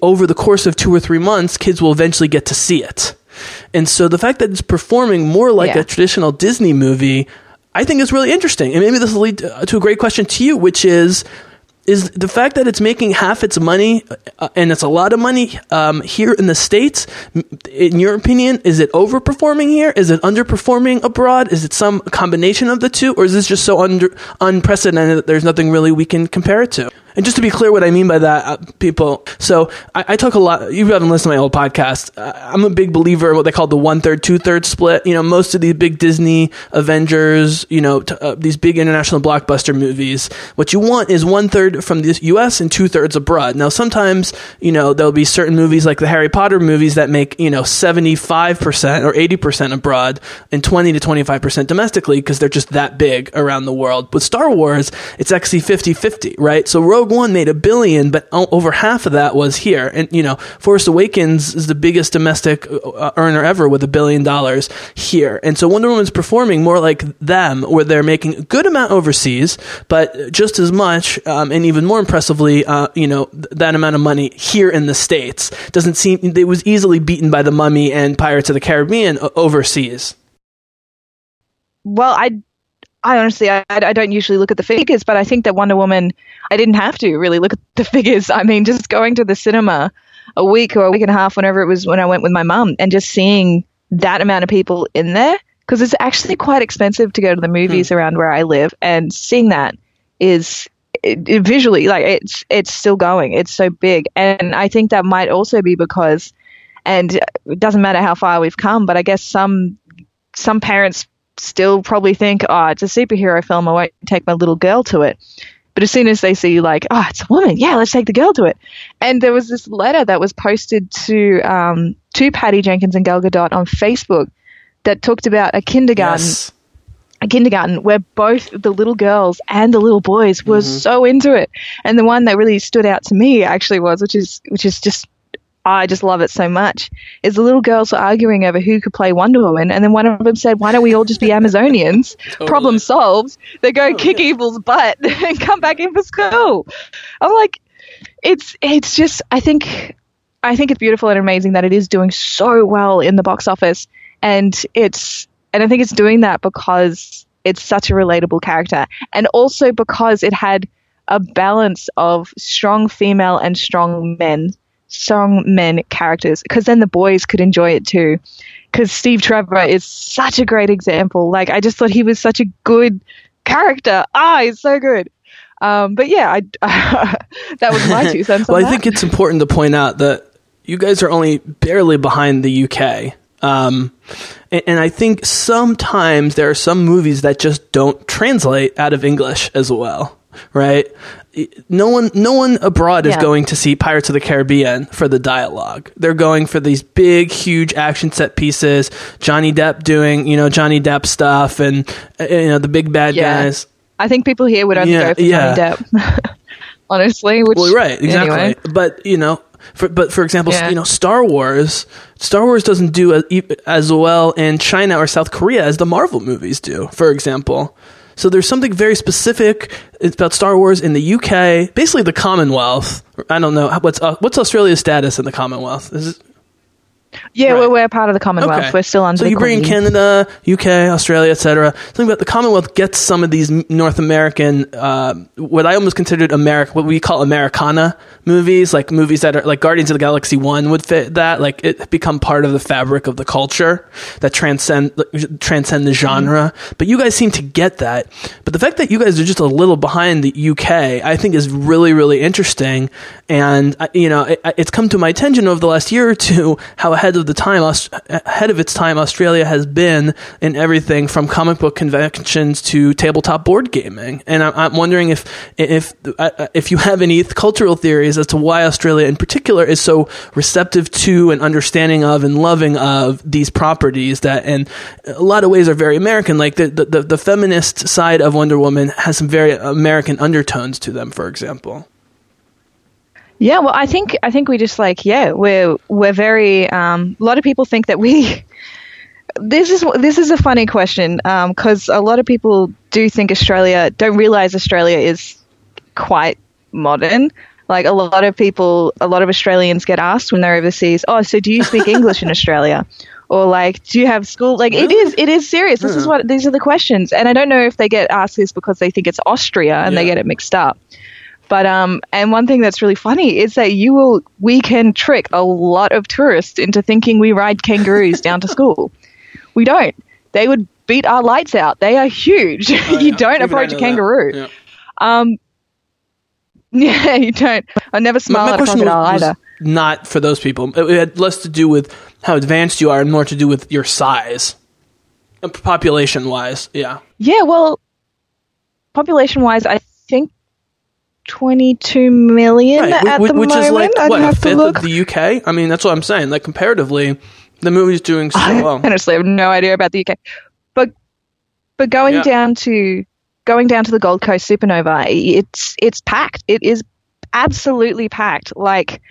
over the course of 2 or 3 months, kids will eventually get to see it. And so the fact that it's performing more like a traditional Disney movie, I think is really interesting. And maybe this will lead to a great question to you, which is the fact that it's making half its money, and it's a lot of money here in the States, in your opinion, is it overperforming here? Is it underperforming abroad? Is it some combination of the two? Or is this just so unprecedented that there's nothing really we can compare it to? And just to be clear what I mean by that, people, so I talk a lot, you haven't listened to my old podcast, I'm a big believer in what they call the 1/3, 2/3 split. You know, most of these big Disney, Avengers, you know, these big international blockbuster movies, what you want is 1/3 from the US and 2/3 abroad. Now, sometimes, you know, there'll be certain movies like the Harry Potter movies that make, you know, 75% or 80% abroad and 20 to 25% domestically because they're just that big around the world. With Star Wars, it's actually 50-50, right? So Rogue One made $1 billion, but over half of that was here. And, you know, Force Awakens is the biggest domestic earner ever with $1 billion here. And so Wonder Woman's performing more like them, where they're making a good amount overseas, but just as much, and even more impressively, you know, that amount of money here in the States. Doesn't seem, it was easily beaten by The Mummy and Pirates of the Caribbean overseas. Well, I honestly, I don't usually look at the figures, but I think that Wonder Woman, I didn't have to really look at the figures. I mean, just going to the cinema a week or a week and a half, whenever it was when I went with my mum, and just seeing that amount of people in there, because it's actually quite expensive to go to the movies around where I live, and seeing that is visually, like, it's still going. It's so big. And I think that might also be because, and it doesn't matter how far we've come, but I guess some parents still probably think, oh, it's a superhero film, I won't take my little girl to it. But as soon as they see, like, oh, it's a woman, yeah, let's take the girl to it. And there was this letter that was posted to Patty Jenkins and Gal Gadot on Facebook that talked about a kindergarten where both the little girls and the little boys were so into it. And the one that really stood out to me actually was, which is just, I just love it so much, is the little girls were arguing over who could play Wonder Woman, and then one of them said, why don't we all just be Amazonians? Totally. Problem solved. They go kick evil's butt and come back in for school. I'm like, it's just, I think it's beautiful and amazing that it is doing so well in the box office, and I think it's doing that because it's such a relatable character, and also because it had a balance of strong female and strong men characters, because then the boys could enjoy it too, because Steve Trevor is such a great example. Like, I just thought he was such a good character. He's so good. But yeah, that was my 2 cents. Well, I think it's important to point out that you guys are only barely behind the UK. And I think sometimes there are some movies that just don't translate out of English as well, right? No one abroad is going to see Pirates of the Caribbean for the dialogue. They're going for these big, huge action set pieces, Johnny Depp doing, you know, Johnny Depp stuff, and, you know, the big bad guys. I think people here would only go for Johnny Depp, honestly. Well, right, exactly. Anyway. But, you know, for example, you know, Star Wars doesn't do as well in China or South Korea as the Marvel movies do, for example. So there's something very specific about Star Wars in the UK, basically the Commonwealth. I don't know what's Australia's status in the Commonwealth. We're part of the Commonwealth. Okay. We're still under. So you bring in Canada, UK, Australia, etc. Something about the Commonwealth gets some of these North American, what I almost considered what we call Americana movies, like movies that are like Guardians of the Galaxy 1 would fit that, like it become part of the fabric of the culture that transcend the genre. But you guys seem to get that. But the fact that you guys are just a little behind the UK, I think, is really, really interesting. And you know, it's come to my attention over the last year or two how ahead of its time Australia has been in everything from comic book conventions to tabletop board gaming. And I'm wondering if you have any cultural theories as to why Australia in particular is so receptive to and understanding of and loving of these properties that, in a lot of ways, are very American. Like the feminist side of Wonder Woman has some very American undertones to them, for example. Yeah, well, I think we just, like, we're very, a lot of people think that we This is a funny question, because a lot of people do think Australia don't realize Australia is quite modern. Like a lot of Australians get asked when they're overseas, oh, so do you speak English in Australia? Or like, do you have school? Like it is serious. This is what, these are the questions. And I don't know if they get asked this because they think it's Austria and they get it mixed up. But and one thing that's really funny is that we can trick a lot of tourists into thinking we ride kangaroos down to school. We don't. They would beat our lights out. They are huge. Oh, you don't approach a kangaroo. Yeah. Yeah, you don't. I never smile at a crocodile either. Not for those people. It had less to do with how advanced you are and more to do with your size, population-wise. Yeah. Yeah. Well, population-wise, I think 22 million at the moment. Which is like, what, a fifth of the UK? I mean, that's what I'm saying. Like, comparatively, the movie's doing so well. I honestly have no idea about the UK. But going down to the Gold Coast Supernova, it's packed. It is absolutely packed. Like,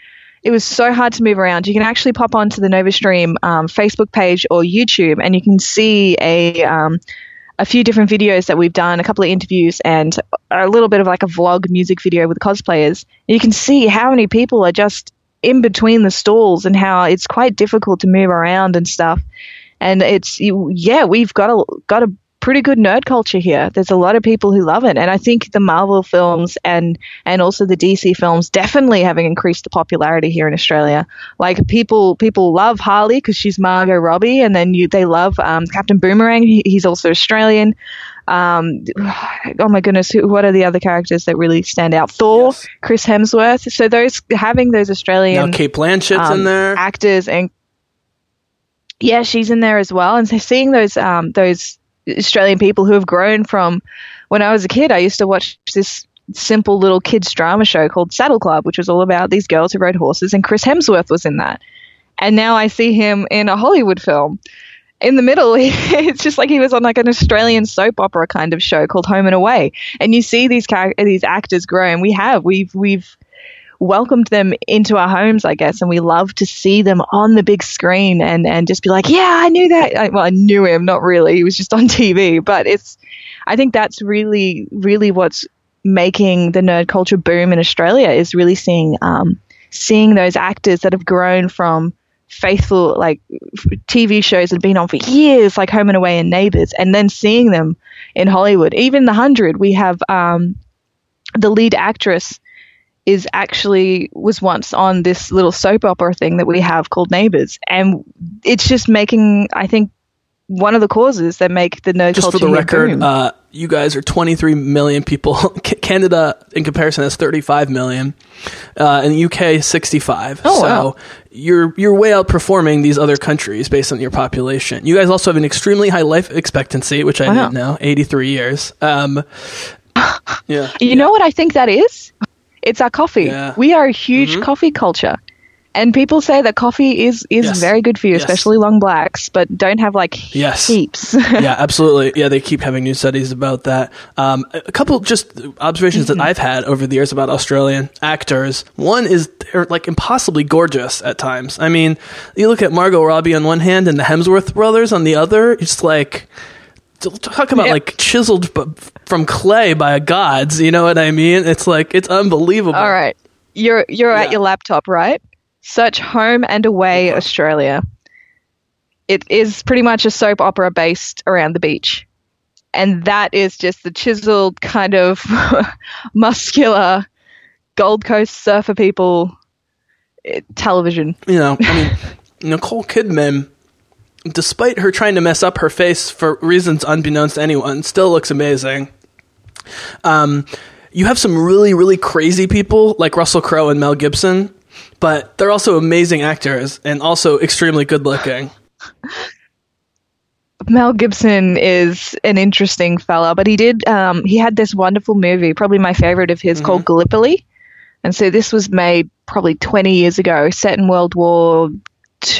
it was so hard to move around. You can actually pop onto the Nova Stream Facebook page or YouTube, and you can see a few different videos that we've done, a couple of interviews, and a little bit of like a vlog music video with cosplayers. And you can see how many people are just in between the stalls and how it's quite difficult to move around and stuff. And we've got a pretty good nerd culture here. There's a lot of people who love it, and I think the Marvel films and also the DC films definitely have increased the popularity here in Australia. Like people love Harley because she's Margot Robbie, and then they love Captain Boomerang. He's also Australian. Oh my goodness, what are the other characters that really stand out? Thor, yes. Chris Hemsworth. So having those Australian, now Kate Blanchett's in there, actors, and yeah, she's in there as well. And so seeing those Australian people who have grown from when I was a kid. I used to watch this simple little kids drama show called Saddle Club, which was all about these girls who rode horses, and Chris Hemsworth was in that. And now I see him in a Hollywood film. In the middle, it's just like he was on like an Australian soap opera kind of show called Home and Away. And you see these actors grow, and we've welcomed them into our homes, I guess, and we love to see them on the big screen and just be like, yeah, I knew that. I knew him, not really. He was just on TV. But I think that's really, really what's making the nerd culture boom in Australia, is really seeing those actors that have grown from faithful like TV shows that have been on for years, like Home and Away and Neighbours, and then seeing them in Hollywood. Even The 100, we have the lead actress was once on this little soap opera thing that we have called Neighbours. And it's just making, I think, one of the causes that make the nerd culture. Just for the record, you guys are 23 million people. Canada, in comparison, has 35 million. In the UK, 65. Oh, so wow. You're way outperforming these other countries based on your population. You guys also have an extremely high life expectancy, which I didn't know, 83 years. You know what I think that is? It's our coffee. Yeah. We are a huge coffee culture. And people say that coffee is very good for you, especially long blacks, but don't have like heaps. Yeah, absolutely. Yeah, they keep having new studies about that. A couple just observations that I've had over the years about Australian actors. One is they're like impossibly gorgeous at times. I mean, you look at Margot Robbie on one hand and the Hemsworth brothers on the other. It's like... talk about like chiseled from clay by gods, you know what I mean? It's like, it's unbelievable. All right, you're at your laptop, right? Search Home and Away Australia. It is pretty much a soap opera based around the beach, and that is just the chiseled kind of muscular Gold Coast surfer people television. You know, I mean, Nicole Kidman, despite her trying to mess up her face for reasons unbeknownst to anyone, still looks amazing. You have some really, really crazy people like Russell Crowe and Mel Gibson, but they're also amazing actors and also extremely good looking. Mel Gibson is an interesting fella, but he had this wonderful movie, probably my favorite of his, called Gallipoli. And so this was made probably 20 years ago, set in World War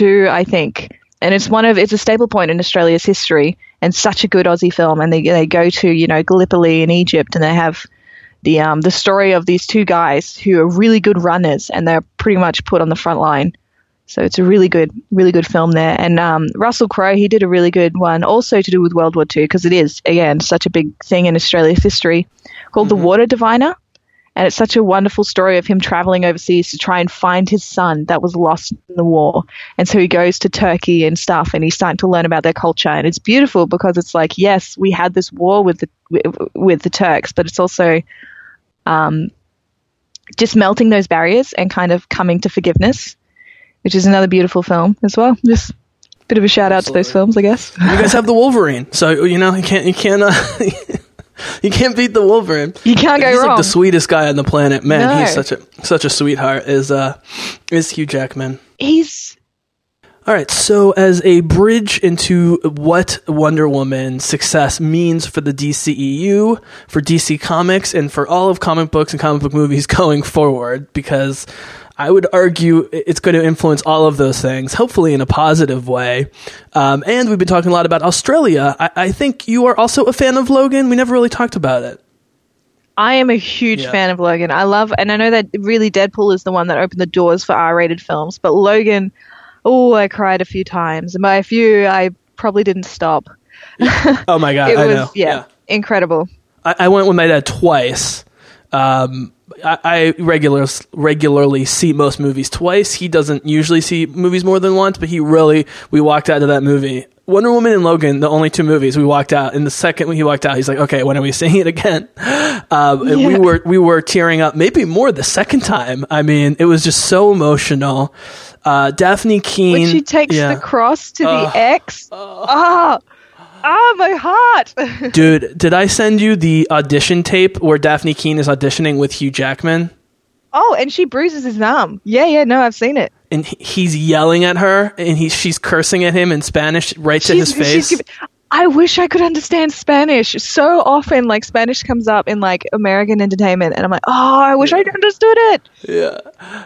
II, I think. And it's a staple point in Australia's history, and such a good Aussie film. And they go to, Gallipoli in Egypt, and they have the story of these two guys who are really good runners, and they're pretty much put on the front line So it's a really good film there. And Russell Crowe, he did a really good one also to do with World War II, because it is, again, such a big thing in Australia's history, called The Water Diviner. And it's such a wonderful story of him traveling overseas to try and find his son that was lost in the war. And so he goes to Turkey and stuff, and he's starting to learn about their culture. And it's beautiful because it's like, yes, we had this war with the Turks, but it's also just melting those barriers and kind of coming to forgiveness, which is another beautiful film as well. Just a bit of a shout out to those films, I guess. You guys have the Wolverine, so you know you can't beat the Wolverine. You can't go wrong. He's like the sweetest guy on the planet, man. No. He's such a sweetheart. Is Hugh Jackman? He's all right. So, as a bridge into what Wonder Woman's success means for the DCEU, for DC Comics, and for all of comic books and comic book movies going forward, because I would argue it's going to influence all of those things, hopefully in a positive way. And we've been talking a lot about Australia. I think you are also a fan of Logan. We never really talked about it. I am a huge fan of Logan. And I know that really Deadpool is the one that opened the doors for R-rated films, but Logan, I cried a few times. And by a few, I probably didn't stop. Yeah. Oh my God, I know. Yeah, incredible. I went with my dad twice. I regularly see most movies twice. He doesn't usually see movies more than once, but we walked out of that movie. Wonder Woman and Logan, the only two movies we walked out. And the second he walked out, he's like, okay, when are we seeing it again? And we were tearing up, maybe more the second time. I mean, it was just so emotional. Daphne Keane. When she takes the cross to the X. My heart. Dude, did I send you the audition tape where Daphne Keane is auditioning with Hugh Jackman? Oh, and she bruises his arm. Yeah, no, I've seen it. And he's yelling at her, and she's cursing at him in Spanish to his face. I wish I could understand Spanish. So often, like, Spanish comes up in, like, American entertainment, and I'm like, I wish I understood it. Yeah.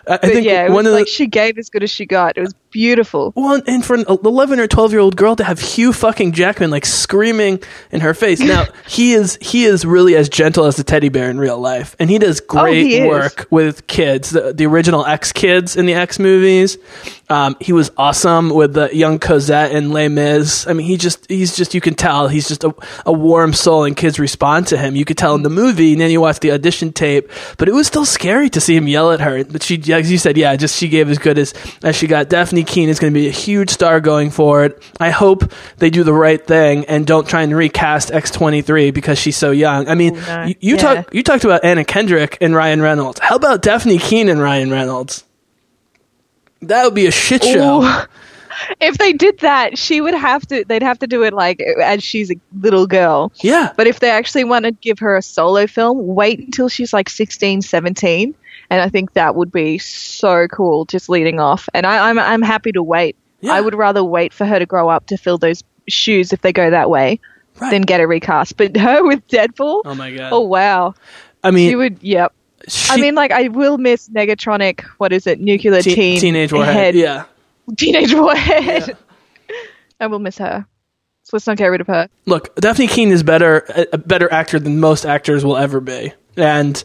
I think it was like she gave as good as she got. It was beautiful. Well, and for an 11 or 12-year-old girl to have Hugh fucking Jackman, like, screaming in her face. Now, he is really as gentle as a teddy bear in real life, and he does great work with kids, the original X kids in the X movies. He was awesome with the young Cosette and Les Mis. I mean, he's just, you can tell he's just a warm soul, and kids respond to him. You could tell in the movie, and then you watch the audition tape, but it was still scary to see him yell at her. But she, as you said, she gave as good as she got. Daphne Keane is going to be a huge star going forward. I hope they do the right thing and don't try and recast X-23 because she's so young. I mean, you talked about Anna Kendrick and Ryan Reynolds. How about Daphne Keane and Ryan Reynolds? That would be a shit show. Ooh. If they did that, they'd have to do it like as she's a little girl. Yeah. But if they actually want to give her a solo film, wait until she's like 16, 17. And I think that would be so cool, just leading off. And I'm happy to wait. Yeah. I would rather wait for her to grow up to fill those shoes if they go that way than get a recast. But her with Deadpool? Oh, my God. Oh, wow. I mean, she would, I will miss Negatronic, Nuclear Teen. Teenage Warhead, Teenage Warhead. Yeah. I will miss her. So let's not get rid of her. Look, Daphne Keane is a better actor than most actors will ever be. And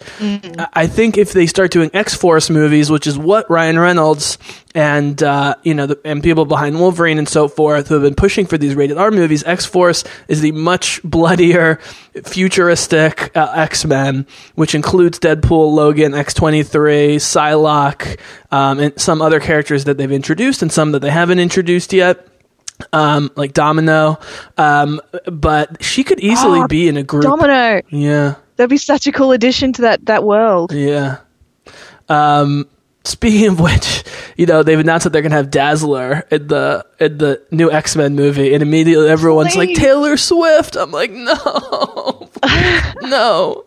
I think if they start doing X-Force movies, which is what Ryan Reynolds and and people behind Wolverine and so forth who have been pushing for these rated R movies, X-Force is the much bloodier, futuristic X-Men, which includes Deadpool, Logan, X-23, Psylocke, and some other characters that they've introduced and some that they haven't introduced yet. Like Domino, but she could easily be in a group. Domino, yeah, that'd be such a cool addition to that world. Yeah. Speaking of which, they've announced that they're gonna have Dazzler in the new X-Men movie, and immediately everyone's like Taylor Swift. I'm like, no, no.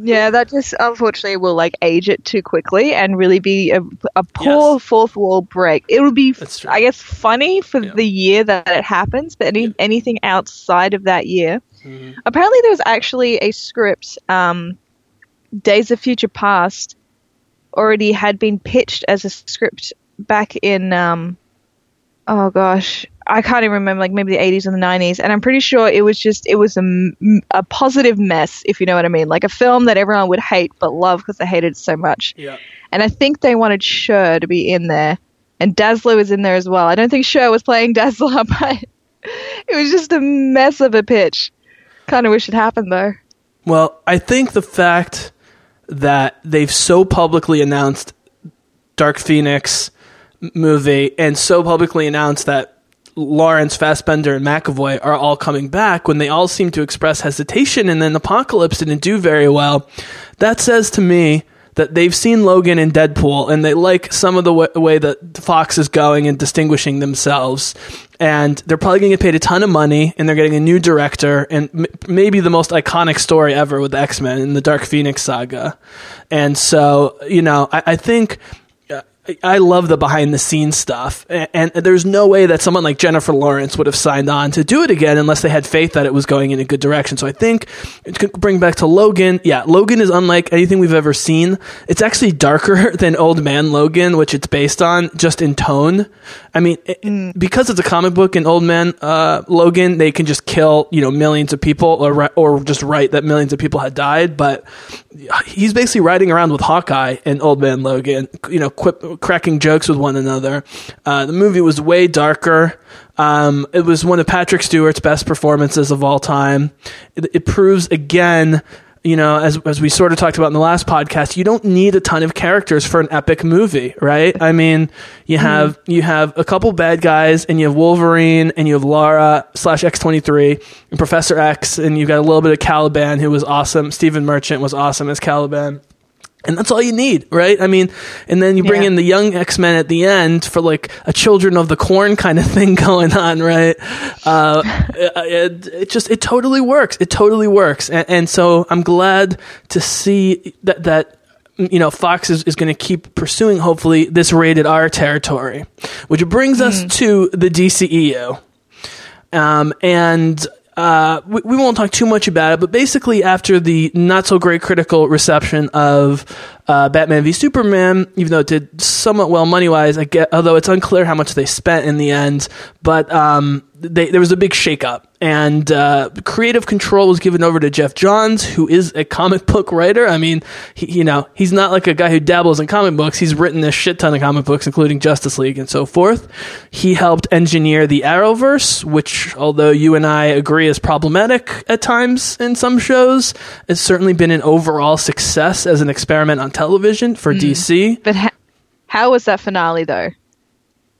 Yeah, that just unfortunately will age it too quickly and really be a poor fourth wall break. It will be, I guess, funny for the year that it happens, but anything outside of that year. Mm-hmm. Apparently, there was actually a script, Days of Future Past, already had been pitched as a script back in. I can't even remember, like maybe the 80s or the 90s. And I'm pretty sure it was a positive mess, if you know what I mean. Like a film that everyone would hate but love because they hated it so much. Yeah. And I think they wanted Cher to be in there. And Dazzler was in there as well. I don't think Cher was playing Dazzler, but it was just a mess of a pitch. Kind of wish it happened, though. Well, I think the fact that they've so publicly announced Dark Phoenix movie and so publicly announced that Lawrence, Fassbender, and McAvoy are all coming back when they all seem to express hesitation and then Apocalypse didn't do very well, that says to me that they've seen Logan and Deadpool and they like some of the way that Fox is going and distinguishing themselves. And they're probably going to get paid a ton of money and they're getting a new director and maybe the most iconic story ever with the X-Men and the Dark Phoenix saga. And so, you know, I think... I love the behind-the-scenes stuff, and there's no way that someone like Jennifer Lawrence would have signed on to do it again unless they had faith that it was going in a good direction. So I think, to bring back to Logan, yeah, Logan is unlike anything we've ever seen. It's actually darker than Old Man Logan, which it's based on, just in tone. I mean, because it's a comic book and Old Man Logan, they can just kill, you know, millions of people or just write that millions of people had died, but he's basically riding around with Hawkeye and Old Man Logan, you know, cracking jokes with one another. The movie was way darker. It was one of Patrick Stewart's best performances of all time. It proves again, you know, as we sort of talked about in the last podcast, you don't need a ton of characters for an epic movie, right? I mean, you have a couple bad guys, and you have Wolverine, and you have Lara/X-23, and Professor X, and you've got a little bit of Caliban, who was awesome. Stephen Merchant was awesome as Caliban. And that's all you need, right? I mean, and then you bring in the young X-Men at the end for like a Children of the Corn kind of thing going on, right? It totally works. It totally works. And so I'm glad to see that you know, Fox is going to keep pursuing, hopefully, this rated R territory, which brings us to the DCEU. We won't talk too much about it, but basically after the not-so-great critical reception of Batman v Superman, even though it did somewhat well money-wise, although it's unclear how much they spent in the end, but there was a big shake-up, and creative control was given over to Jeff Johns, who is a comic book writer. I mean, he's not like a guy who dabbles in comic books. He's written a shit ton of comic books, including Justice League and so forth. He helped engineer the Arrowverse, which, although you and I agree is problematic at times in some shows, it's certainly been an overall success as an experiment on television for DC. But how was that finale, though?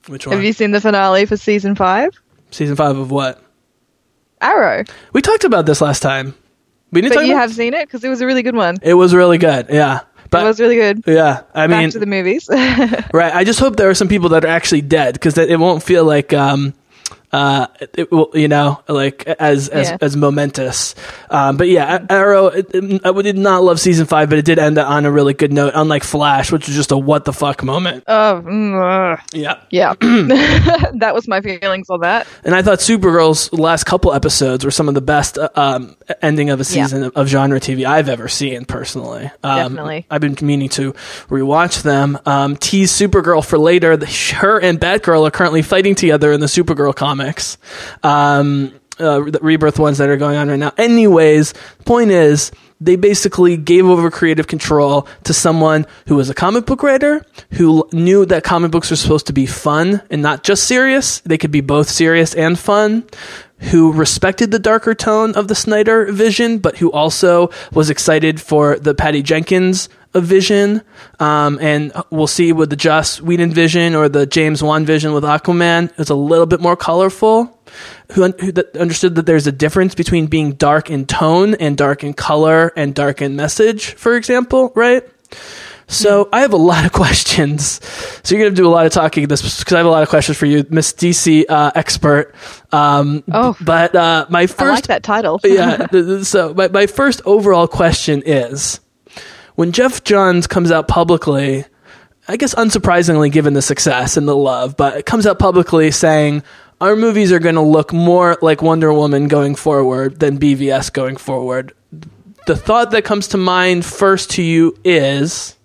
Which one? Have you seen the finale for season 5? Season 5 of what? Arrow. We talked about this last time. Have seen it? Because it was a really good one. It was really good, yeah. But, it was really good. Yeah. Back to the movies. Right. I just hope there are some people that are actually dead, because it won't feel like... it will, you know, like as momentous. But yeah, Arrow. I did not love season 5, but it did end on a really good note. Unlike Flash, which was just a what the fuck moment. Yeah. That was my feelings on that. And I thought Supergirl's last couple episodes were some of the best ending of a season of genre TV I've ever seen personally. Definitely. I've been meaning to rewatch them. Tease Supergirl for later. Her and Batgirl are currently fighting together in the Supergirl comics, the Rebirth ones that are going on right now. Anyways, point is, they basically gave over creative control to someone who was a comic book writer, who knew that comic books were supposed to be fun and not just serious. They could be both serious and fun, who respected the darker tone of the Snyder vision, but who also was excited for the Patty Jenkins vision, and we'll see with the Joss Whedon vision or the James Wan vision with Aquaman. It's a little bit more colorful. Who understood that there's a difference between being dark in tone and dark in color and dark in message, for example, right? So I have a lot of questions. So you're going to do a lot of talking this because I have a lot of questions for you, Miss DC expert. But my first, I like that title. Yeah. So my first overall question is, when Jeff Johns comes out publicly, I guess unsurprisingly given the success and the love, but it comes out publicly saying our movies are going to look more like Wonder Woman going forward than BVS going forward. The thought that comes to mind first to you is...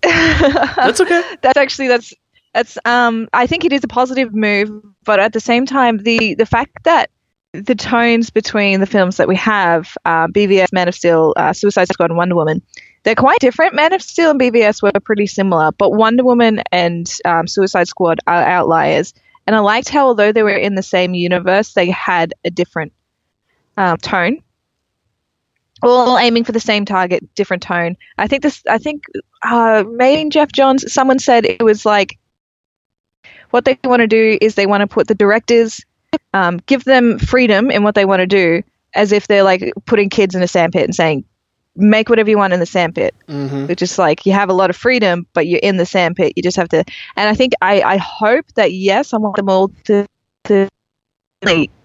That's okay. That's actually, that's It's I think it is a positive move, but at the same time, the fact that the tones between the films that we have, BVS, Man of Steel, Suicide Squad, and Wonder Woman, they're quite different. Man of Steel and BVS were pretty similar, but Wonder Woman and Suicide Squad are outliers. And I liked how, although they were in the same universe, they had a different tone. All aiming for the same target, different tone. I think Maine Jeff Johns, someone said it was like, what they want to do is they want to put the directors, give them freedom in what they want to do, as if they're like putting kids in a sandpit and saying, make whatever you want in the sandpit. Mm-hmm. It's just like you have a lot of freedom, but you're in the sandpit. You just have to. And I think I hope that, yes, I want them all to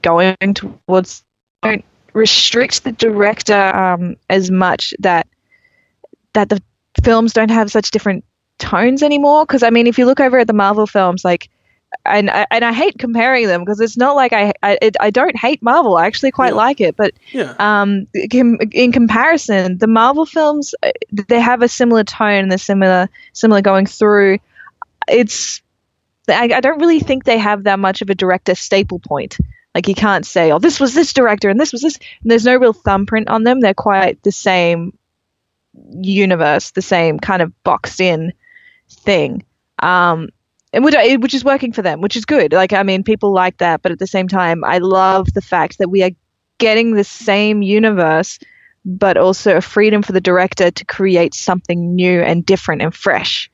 going towards, don't restrict the director as much that the films don't have such different tones anymore. Because I mean, if you look over at the Marvel films, like, and I hate comparing them because it's not like I don't hate Marvel. I actually quite like it, but in comparison, the Marvel films, they have a similar tone, they're similar going through. It's I don't really think they have that much of a director staple point. Like, you can't say, oh, this was this director and this was this. And there's no real thumbprint on them. They're quite the same universe, the same kind of boxed in thing. Which is working for them, which is good. Like, I mean, people like that, but at the same time, I love the fact that we are getting the same universe, but also a freedom for the director to create something new and different and fresh.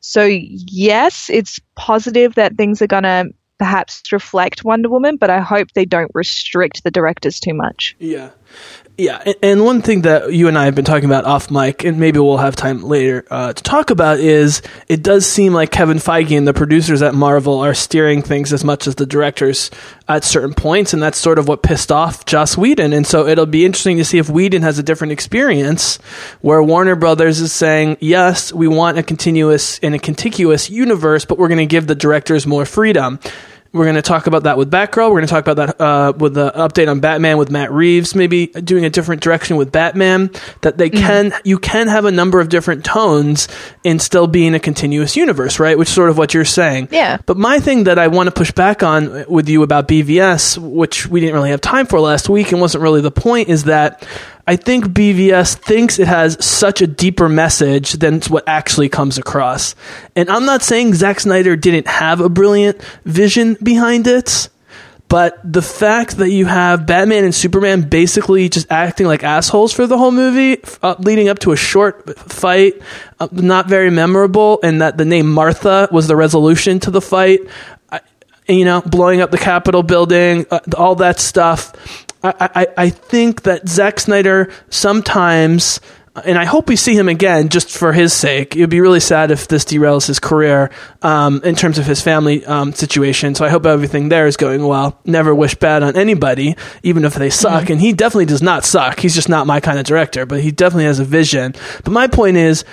So, yes, it's positive that things are going to perhaps reflect Wonder Woman, but I hope they don't restrict the directors too much. Yeah. Yeah, and one thing that you and I have been talking about off mic, and maybe we'll have time later to talk about, is it does seem like Kevin Feige and the producers at Marvel are steering things as much as the directors at certain points, and that's sort of what pissed off Joss Whedon. And so it'll be interesting to see if Whedon has a different experience, where Warner Brothers is saying, yes, we want a continuous and a contiguous universe, but we're going to give the directors more freedom. We're going to talk about that with Batgirl. We're going to talk about that with the update on Batman with Matt Reeves, maybe doing a different direction with Batman, that they can, you can have a number of different tones and still be in a continuous universe, right? Which is sort of what you're saying. Yeah. But my thing that I want to push back on with you about BVS, which we didn't really have time for last week and wasn't really the point, is that I think BVS thinks it has such a deeper message than what actually comes across. And I'm not saying Zack Snyder didn't have a brilliant vision behind it, but the fact that you have Batman and Superman basically just acting like assholes for the whole movie, leading up to a short fight, not very memorable, and that the name Martha was the resolution to the fight, blowing up the Capitol building, all that stuff. I think that Zack Snyder sometimes, and I hope we see him again just for his sake. It would be really sad if this derails his career in terms of his family situation. So I hope everything there is going well. Never wish bad on anybody, even if they suck. Mm-hmm. And he definitely does not suck. He's just not my kind of director, but he definitely has a vision. But my point is,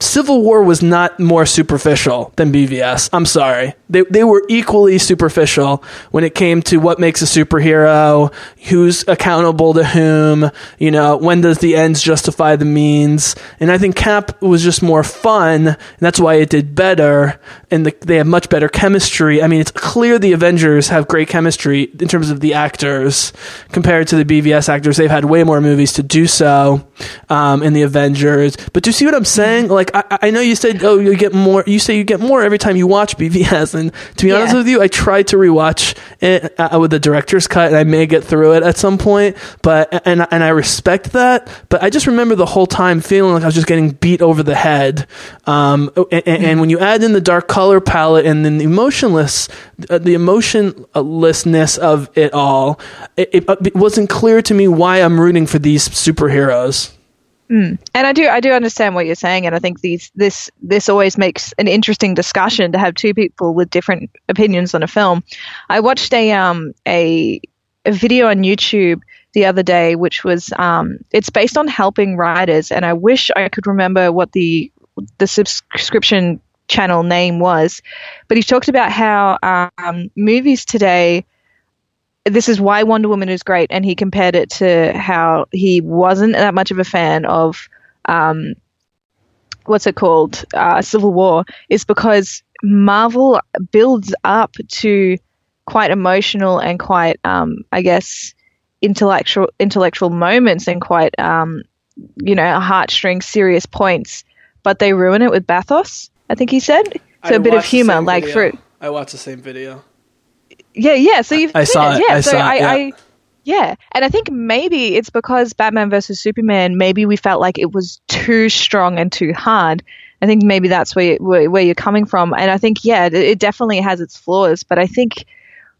Civil War was not more superficial than BVS. I'm sorry. They were equally superficial when it came to what makes a superhero, who's accountable to whom, when does the ends justify the means. And I think Cap was just more fun, and that's why it did better, and they have much better chemistry. I mean, it's clear the Avengers have great chemistry in terms of the actors compared to the BVS actors. They've had way more movies to do so in the Avengers. But do you see what I'm saying? Like, I know you said, oh, you get more every time you watch BVS. And to be honest with you, I tried to rewatch it with the director's cut, and I may get through it at some point, but I respect that. But I just remember the whole time feeling like I was just getting beat over the head. And when you add in the dark color palette and then the emotionlessness of it all, it wasn't clear to me why I'm rooting for these superheroes. Mm. And I do understand what you're saying, and I think this always makes an interesting discussion to have two people with different opinions on a film. I watched a video on YouTube the other day, which was it's based on helping writers, and I wish I could remember what the subscription channel name was, but he talked about how movies today. This is why Wonder Woman is great, and he compared it to how he wasn't that much of a fan of Civil War, is because Marvel builds up to quite emotional and quite, I guess, intellectual moments and quite, heartstring, serious points, but they ruin it with bathos, I think he said. So a bit of humor, like fruit. I watched the same video. Yeah. So you've seen it. Yeah. And I think maybe it's because Batman versus Superman, maybe we felt like it was too strong and too hard. I think maybe that's where you're coming from. And I think, it definitely has its flaws. But I think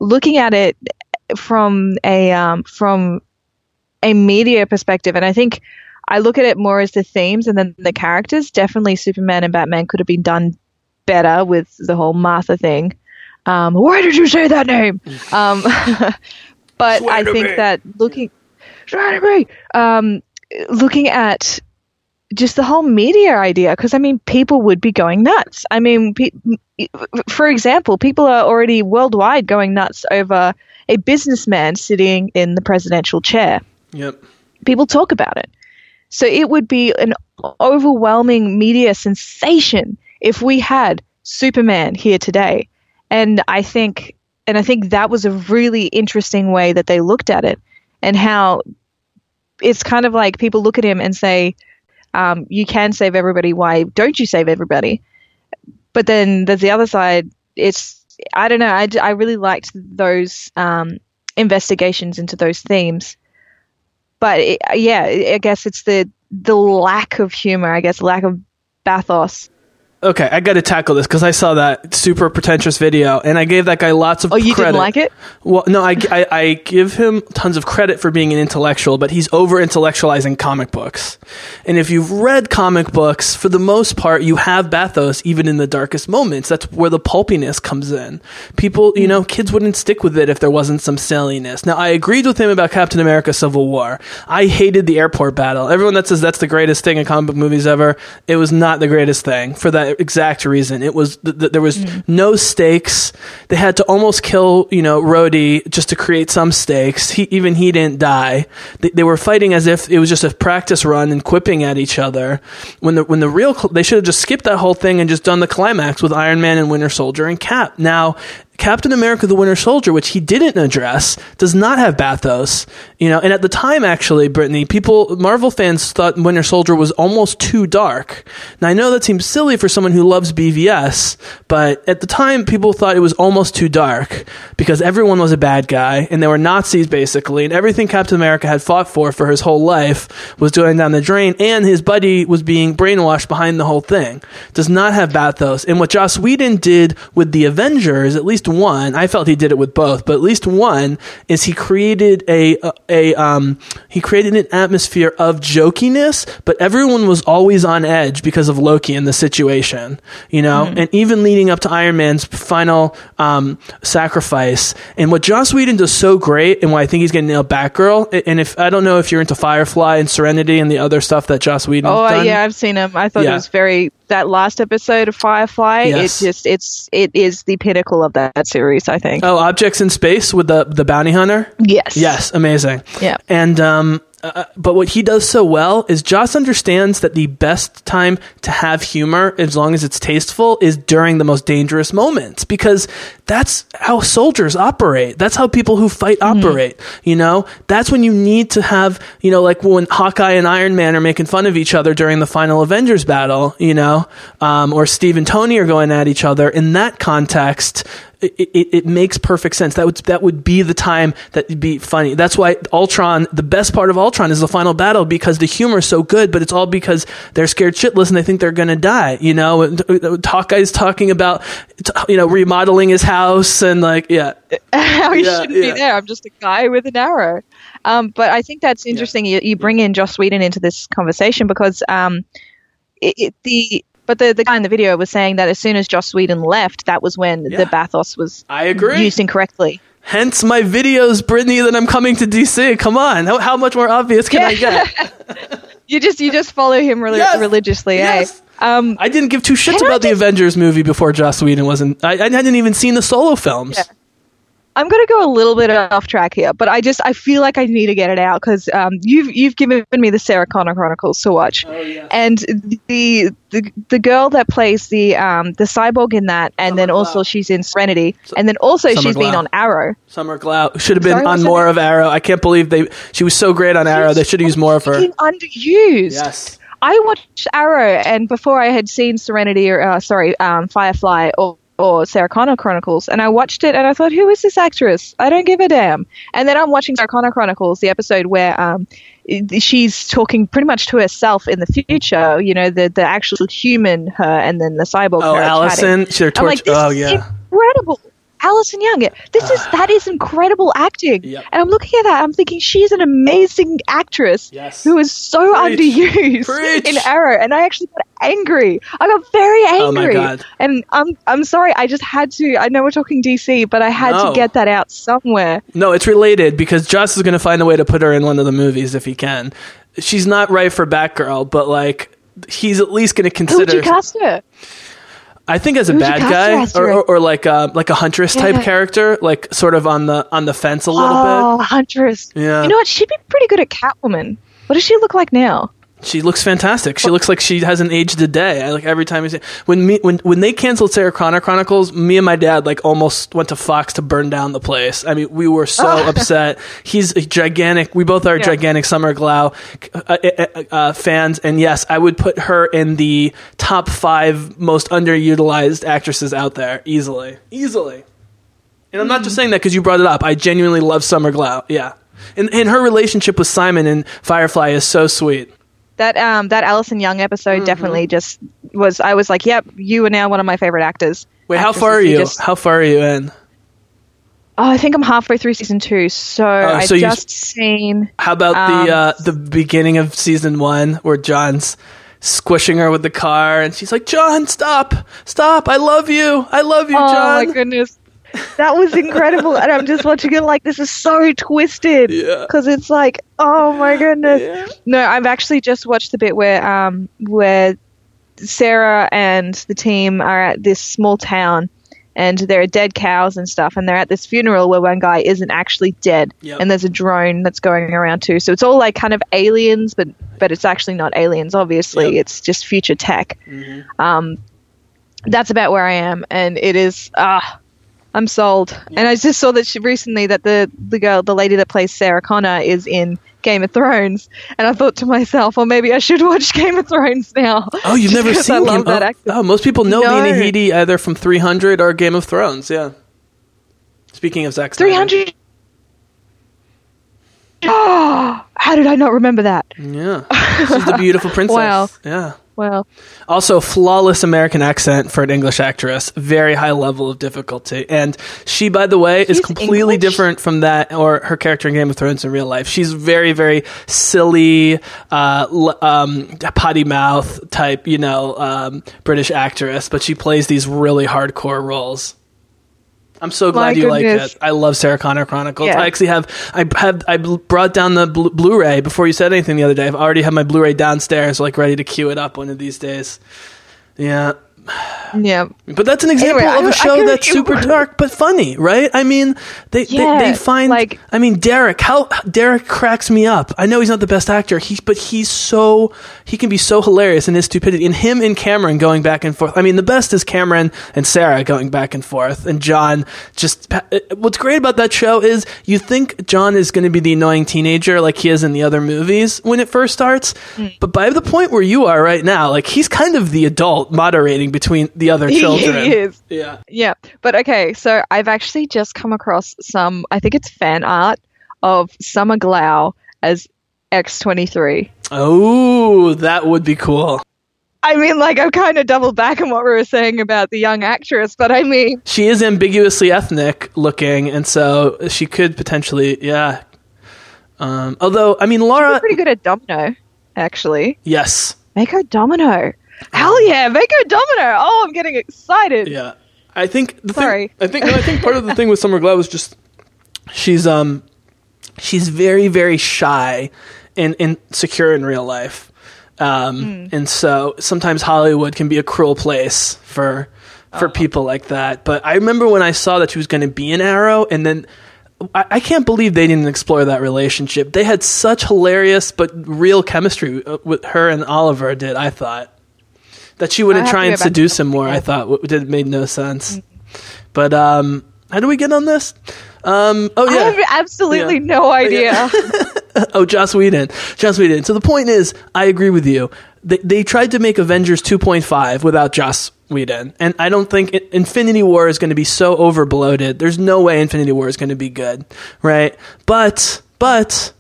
looking at it from a media perspective, and I think I look at it more as the themes and then the characters, definitely Superman and Batman could have been done better with the whole Martha thing. Why did you say that name? But swear I think me. That looking at just the whole media idea, because, I mean, people would be going nuts. I mean, for example, people are already worldwide going nuts over a businessman sitting in the presidential chair. Yep. People talk about it. So it would be an overwhelming media sensation if we had Superman here today. And I think that was a really interesting way that they looked at it, and how it's kind of like people look at him and say, you can save everybody. Why don't you save everybody? But then there's the other side. It's, I don't know. I really liked those investigations into those themes. But I guess it's the lack of humor, I guess, lack of bathos. Okay, I got to tackle this because I saw that super pretentious video and I gave that guy lots of credit. Oh, you didn't like it? Well, no, I give him tons of credit for being an intellectual, but he's over-intellectualizing comic books. And if you've read comic books, for the most part, you have bathos even in the darkest moments. That's where the pulpiness comes in. People, kids wouldn't stick with it if there wasn't some silliness. Now, I agreed with him about Captain America Civil War. I hated the airport battle. Everyone that says that's the greatest thing in comic book movies ever, it was not the greatest thing for that exact reason. It was there was no stakes. They had to almost kill Rhodey just to create some stakes. He didn't die. They were fighting as if it was just a practice run and quipping at each other when the real they should have just skipped that whole thing and just done the climax with Iron Man and Winter Soldier and Cap. Now Captain America the Winter Soldier, which he didn't address, does not have bathos. And at the time, actually, Brittany, Marvel fans thought Winter Soldier was almost too dark. Now, I know that seems silly for someone who loves BVS, but at the time, people thought it was almost too dark because everyone was a bad guy, and they were Nazis, basically, and everything Captain America had fought for his whole life was going down the drain, and his buddy was being brainwashed behind the whole thing. Does not have bathos. And what Joss Whedon did with the Avengers, at least one, I felt he did it with both, but at least one is he created an atmosphere of jokiness, but everyone was always on edge because of Loki and the situation, and even leading up to Iron Man's final sacrifice. And what Joss Whedon does so great, and why I think he's going to nail Batgirl, and if I don't know if you're into Firefly and Serenity and the other stuff that Joss Whedon done. Oh yeah, I've seen him. I thought it was very... that last episode of Firefly, yes. It is the pinnacle of that series, I think. Oh, Objects in Space with the bounty hunter? Yes. Yes, amazing. Yeah. And but what he does so well is Joss understands that the best time to have humor, as long as it's tasteful, is during the most dangerous moments, because that's how soldiers operate. That's how people who fight operate. That's when you need to have, like when Hawkeye and Iron Man are making fun of each other during the final Avengers battle, or Steve and Tony are going at each other. In that context, it makes perfect sense. That would be the time that would be funny. That's why Ultron, the best part of Ultron is the final battle, because the humor is so good, but it's all because they're scared shitless and they think they're going to die. Hawkeye's talking about, remodeling his house and how he shouldn't be there. I'm just a guy with an arrow. But I think that's interesting. Yeah. You bring in Joss Whedon into this conversation because the guy in the video was saying that as soon as Joss Whedon left, that was when the bathos was used incorrectly. Hence my videos, Brittany, that I'm coming to DC. Come on. How much more obvious can I get? You just follow him religiously, yes. Eh? I didn't give two shits about the Avengers movie before Joss Whedon wasn't. I hadn't even seen the solo films. Yeah. I'm going to go a little bit off track here, but I feel like I need to get it out because you've given me the Sarah Connor Chronicles to watch. Oh, yeah. And the girl that plays the cyborg in that, and Summer Glau. Also she's in Serenity, and then also Summer she's Glau. Been on Arrow. Summer Glau should have been on more of Arrow. I can't believe she was so great on Arrow. They should have used more of her. Underused. Yes. I watched Arrow, and before I had seen Serenity or Firefly or Sarah Connor Chronicles, and I watched it and I thought, who is this actress? I don't give a damn. And then I'm watching Sarah Connor Chronicles, the episode where she's talking pretty much to herself in the future, you know, the actual human her and then the cyborg her. Allison, she's her torch. Oh, yeah. Incredible. Allison Young. That is incredible acting. Yep. And I'm looking at that, I'm thinking she's an amazing actress who is so underused in Arrow. And I actually got angry. I got very angry. Oh my God. And I'm sorry, I just had to. I know we're talking DC, but I had to get that out somewhere. No, it's related because Joss is going to find a way to put her in one of the movies if he can. She's not right for Batgirl, but like he's at least going to consider. Who would you cast her? I think as a bad guy or like a huntress type character, like sort of on the fence a little bit. Oh, huntress. Yeah. You know what? She'd be pretty good at Catwoman. What does she look like now? She looks fantastic. She looks like she hasn't aged a day. I like every time when they canceled Sarah Connor Chronicles, me and my dad like almost went to Fox to burn down the place. I mean, we were so upset. He's a gigantic. We both are gigantic Summer Glau fans, and yes, I would put her in the top 5 most underutilized actresses out there easily. And I'm not just saying that because you brought it up. I genuinely love Summer Glau. Yeah, and her relationship with Simon in Firefly is so sweet. That Allison Young episode definitely just was. I was like, "Yep, you are now one of my favorite actors." Wait, how far are you? How far are you in? Oh, I think I'm halfway through season 2, so I've just seen. How about the beginning of season 1 where John's squishing her with the car, and she's like, "John, stop! I love you, John." Oh my goodness. That was incredible, and I'm just watching it like, this is so twisted because it's like, oh my goodness. Yeah. No, I've actually just watched the bit where Sarah and the team are at this small town, and there are dead cows and stuff, and they're at this funeral where one guy isn't actually dead, and there's a drone that's going around too. So it's all like kind of aliens, but it's actually not aliens, obviously. Yep. It's just future tech. Mm-hmm. That's about where I am, and it is I'm sold. Yeah. And I just saw that recently that the lady that plays Sarah Connor is in Game of Thrones, and I thought to myself, well, maybe I should watch Game of Thrones now. Oh, you've never seen Game of Thrones? Oh, most people know Lena Headey either from 300 or Game of Thrones, yeah. Speaking of Zack Snyder. 300? Oh, how did I not remember that? Yeah. She's the beautiful princess. Wow. Yeah. Wow. Also, flawless American accent for an English actress. Very high level of difficulty. And she, by the way, is completely different from that or her character in Game of Thrones in real life. She's very, very silly, potty mouth type, British actress. But she plays these really hardcore roles. I'm so glad you like it. I love Sarah Connor Chronicles. Yeah. I brought down the Blu-ray before you said anything the other day. I've already had my Blu-ray downstairs, like ready to queue it up one of these days. Yeah. Yeah. But that's an example of a show that's super dark but funny, right? I mean, they find Derek. How Derek cracks me up. I know he's not the best actor, but he can be so hilarious in his stupidity. And him and Cameron going back and forth. I mean, the best is Cameron and Sarah going back and forth, and John just. What's great about that show is you think John is going to be the annoying teenager like he is in the other movies when it first starts, but by the point where you are right now, like he's kind of the adult moderating between the other children. He is. Yeah. Yeah. But okay, so I've actually just come across some, I think it's fan art of Summer Glau as X-23. Oh, that would be cool. I mean, like, I've kind of doubled back on what we were saying about the young actress, but I mean, she is ambiguously ethnic looking, and so she could potentially, yeah. Although, I mean, Laura. She's pretty good at Domino, actually. Yes. Make her Domino. Hell yeah, make her Domino. Oh, I'm getting excited. Yeah. I think part of the thing with Summer Glau was just she's very, very shy and insecure in real life. And so sometimes Hollywood can be a cruel place for for people like that. But I remember when I saw that she was going to be in Arrow, and then I can't believe they didn't explore that relationship. They had such hilarious but real chemistry with her and Oliver did, I thought. That she wouldn't try and seduce him more, I thought, it made no sense. But how do we get on this? I have absolutely no idea. Oh, Joss Whedon. Joss Whedon. So the point is, I agree with you. They tried to make Avengers 2.5 without Joss Whedon. And I don't think Infinity War is going to be so overbloated. There's no way Infinity War is going to be good, right? But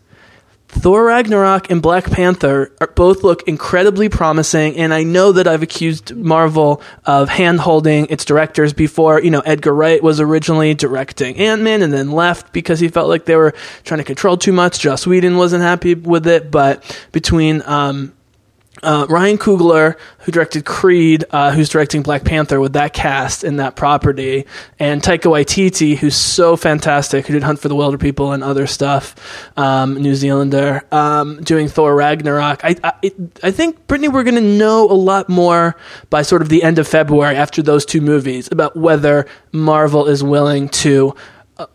Thor Ragnarok and Black Panther both look incredibly promising, and I know that I've accused Marvel of hand-holding its directors before. You know, Edgar Wright was originally directing Ant-Man and then left because he felt like they were trying to control too much. Joss Whedon wasn't happy with it, but between Ryan Coogler, who directed Creed, who's directing Black Panther with that cast and that property, and Taika Waititi, who's so fantastic, who did Hunt for the Wilder People and other stuff, New Zealander, doing Thor Ragnarok. I think, Brittany, we're going to know a lot more by sort of the end of February after those two movies about whether Marvel is willing to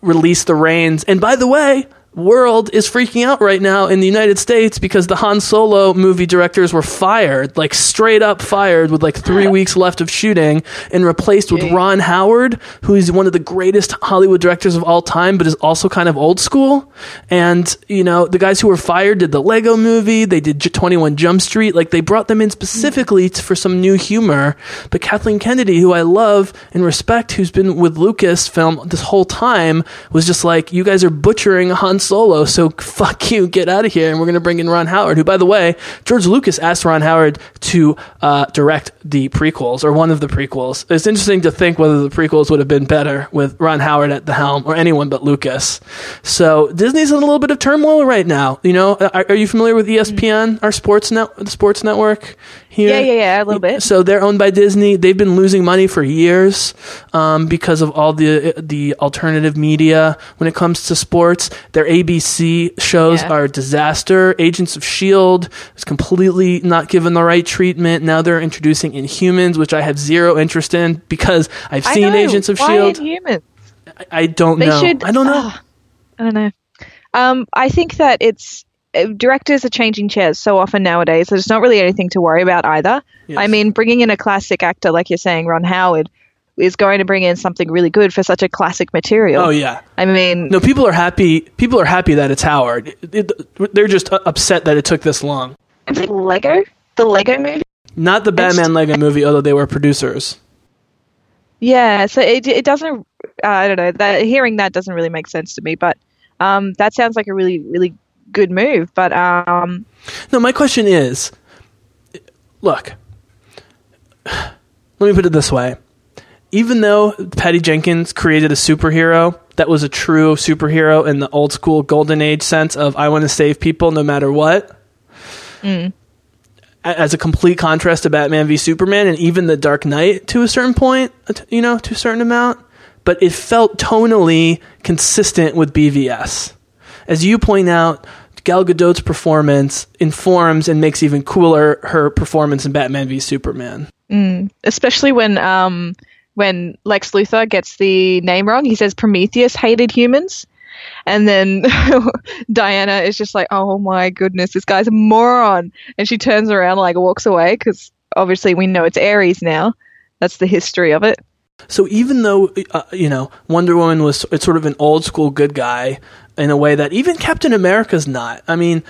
release the reins. And by the way, world is freaking out right now in the United States because the Han Solo movie directors were fired, like straight up fired, with like 3 weeks left of shooting, and replaced with Ron Howard, who's one of the greatest Hollywood directors of all time, but is also kind of old school. And you know, the guys who were fired did the Lego movie, they did 21 Jump Street. Like, they brought them in specifically for some new humor. But Kathleen Kennedy, who I love and respect, who's been with Lucasfilm this whole time, was just like, you guys are butchering Han Solo, so fuck you, get out of here. And we're going to bring in Ron Howard, who, by the way, George Lucas asked Ron Howard to direct the prequels, or one of the prequels. It's interesting to think whether the prequels would have been better with Ron Howard at the helm, or anyone but Lucas. So Disney's in a little bit of turmoil right now. You know, are you familiar with ESPN, our sports network here? Yeah, a little bit. So they're owned by Disney. They've been losing money for years because of all the alternative media when it comes to sports. Their ABC shows are a disaster. Agents of S.H.I.E.L.D. is completely not given the right treatment. Now they're introducing Inhumans, which I have zero interest in because I've seen Agents of S.H.I.E.L.D. Inhumans? I don't know. I think that it's directors are changing chairs so often nowadays. There's not really anything to worry about either. Yes. I mean, bringing in a classic actor, like you're saying, Ron Howard, is going to bring in something really good for such a classic material. Oh yeah. I mean, no, people are happy. People are happy that it's Howard. They're just upset that it took this long. I think the Lego movie, not the Batman Lego movie, although they were producers. Yeah. So it doesn't, I don't know, hearing that doesn't really make sense to me, but that sounds like a really, really good move. But no, my question is, look, let me put it this way. Even though Patty Jenkins created a superhero that was a true superhero in the old school golden age sense of I want to save people no matter what, as a complete contrast to Batman v Superman and even The Dark Knight to a certain point, you know, to a certain amount, but it felt tonally consistent with BVS. As you point out, Gal Gadot's performance informs and makes even cooler her performance in Batman v Superman. Especially when Lex Luthor gets the name wrong, he says Prometheus hated humans. And then Diana is just like, oh my goodness, this guy's a moron. And she turns around, like walks away, because obviously we know it's Ares now. That's the history of it. So even though, you know, Wonder Woman was sort of an old school good guy in a way that even Captain America's not. I mean,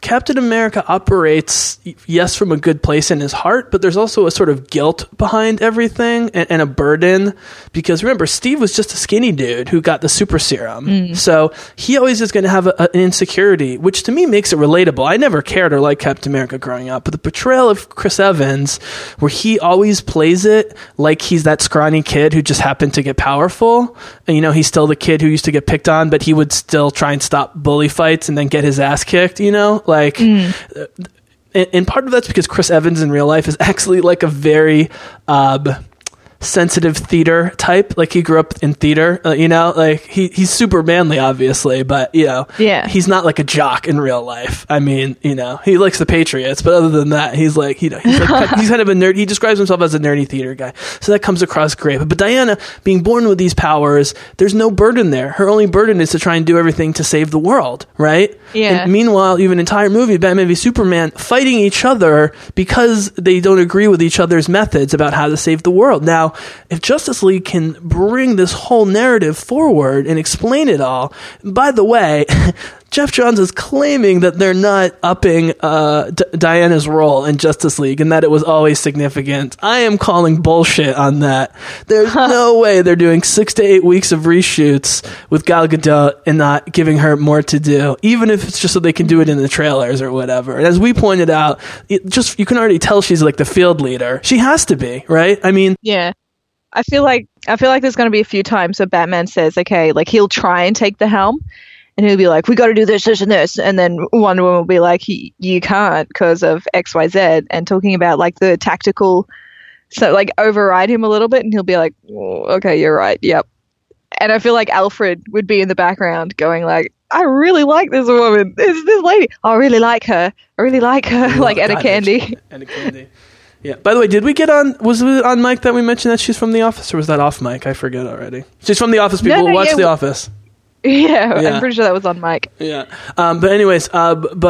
Captain America operates, yes, from a good place in his heart, but there's also a sort of guilt behind everything and a burden, because remember, Steve was just a skinny dude who got the super serum. So he always is going to have an insecurity, which to me makes it relatable. I never cared or liked Captain America growing up, but the portrayal of Chris Evans, where he always plays it like he's that scrawny kid who just happened to get powerful, and you know, he's still the kid who used to get picked on, but he would still try and stop bully fights and then get his ass kicked, you know? Like, and part of that's because Chris Evans in real life is actually like a very sensitive theater type. Like, he grew up in theater, you know, like he's super manly, obviously, but, you know, yeah, he's not like a jock in real life. I mean, you know, he likes the Patriots, but other than that, he's like, you know, he's like, he's kind of a nerd. He describes himself as a nerdy theater guy. So that comes across great. But Diana, being born with these powers, there's no burden there. Her only burden is to try and do everything to save the world, right? Yeah. And meanwhile, you have an entire movie, Batman v Superman, fighting each other because they don't agree with each other's methods about how to save the world. Now, if Justice League can bring this whole narrative forward and explain it all, by the way, Jeff Johns is claiming that they're not upping Diana's role in Justice League and that it was always significant. I am calling bullshit on that. There's no way they're doing 6 to 8 weeks of reshoots with Gal Gadot and not giving her more to do, even if it's just so they can do it in the trailers or whatever. And as we pointed out, you can already tell she's like the field leader. She has to be, right? I mean, yeah. I feel like there's going to be a few times that Batman says, okay, like he'll try and take the helm. And he'll be like, we got to do this, this, and this. And then Wonder Woman will be like, you can't because of X, Y, Z. And talking about like the tactical, so like override him a little bit. And he'll be like, okay, you're right. Yep. And I feel like Alfred would be in the background going like, I really like this woman. This lady. I really like her. Like Anna Candy. Yeah. By the way, did we get on? Was it on mic that we mentioned that she's from The Office, or was that off mic? I forget already. She's from The Office. People watch The Office. Yeah, I'm pretty sure that was on mic. Yeah. But anyways, and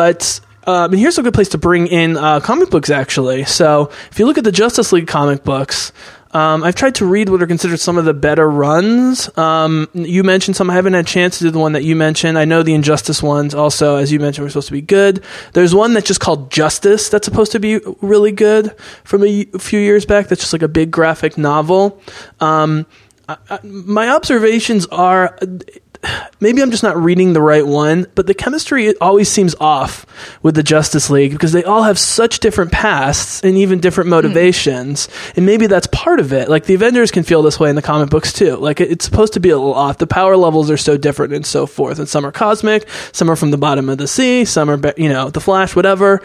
here's a good place to bring in comic books, actually. So if you look at the Justice League comic books, I've tried to read what are considered some of the better runs. You mentioned some. I haven't had a chance to do the one that you mentioned. I know the Injustice ones also, as you mentioned, were supposed to be good. There's one that's just called Justice that's supposed to be really good from a few years back. That's just like a big graphic novel. My observations are... maybe I'm just not reading the right one, but the chemistry always seems off with the Justice League because they all have such different pasts and even different motivations. And maybe that's part of it. Like the Avengers can feel this way in the comic books too. Like it's supposed to be a little off. The power levels are so different and so forth. And some are cosmic, some are from the bottom of the sea, some are, you know, the Flash, whatever.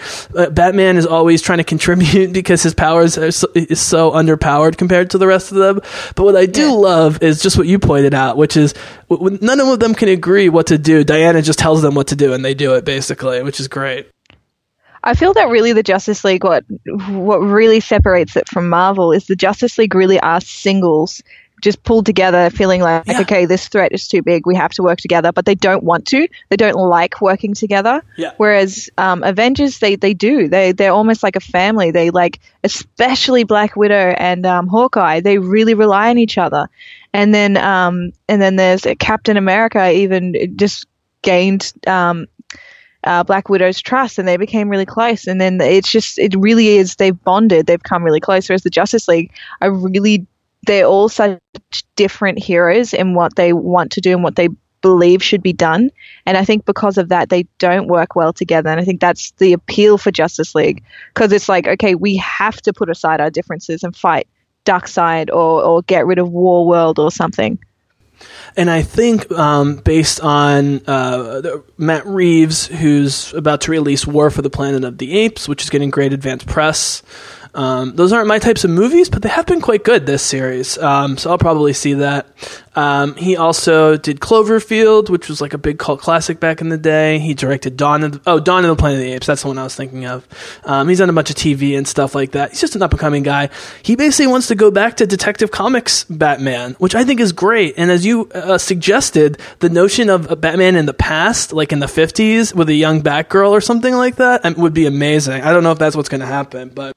Batman is always trying to contribute because his powers is so underpowered compared to the rest of them. But what I do love is just what you pointed out, which is none of them can agree what to do. Diana just tells them what to do and they do it, basically, which is great. I feel that really the Justice League, what really separates it from Marvel is the Justice League really are singles just pulled together feeling like, okay, this threat is too big, we have to work together, but they don't want to. They don't like working together. Yeah. Whereas Avengers, they do. They're almost like a family. They like, especially Black Widow and Hawkeye, they really rely on each other. And then there's Captain America even just gained Black Widow's trust and they became really close. And then it really is, they've bonded, they've come really close. Whereas the Justice League are really, they're all such different heroes in what they want to do and what they believe should be done. And I think because of that, they don't work well together. And I think that's the appeal for Justice League because it's like, okay, we have to put aside our differences and fight Darkseid or get rid of War World or something. And I think based on Matt Reeves, who's about to release War for the Planet of the Apes, which is getting great advance press. Those aren't my types of movies, but they have been quite good this series. So I'll probably see that. He also did Cloverfield, which was like a big cult classic back in the day. He directed Dawn of the Planet of the Apes. That's the one I was thinking of. He's done a bunch of TV and stuff like that. He's just an up-and-coming guy. He basically wants to go back to Detective Comics Batman, which I think is great. And as you suggested, the notion of Batman in the past, like in the 50s with a young Batgirl or something like that, would be amazing. I don't know if that's what's going to happen, but...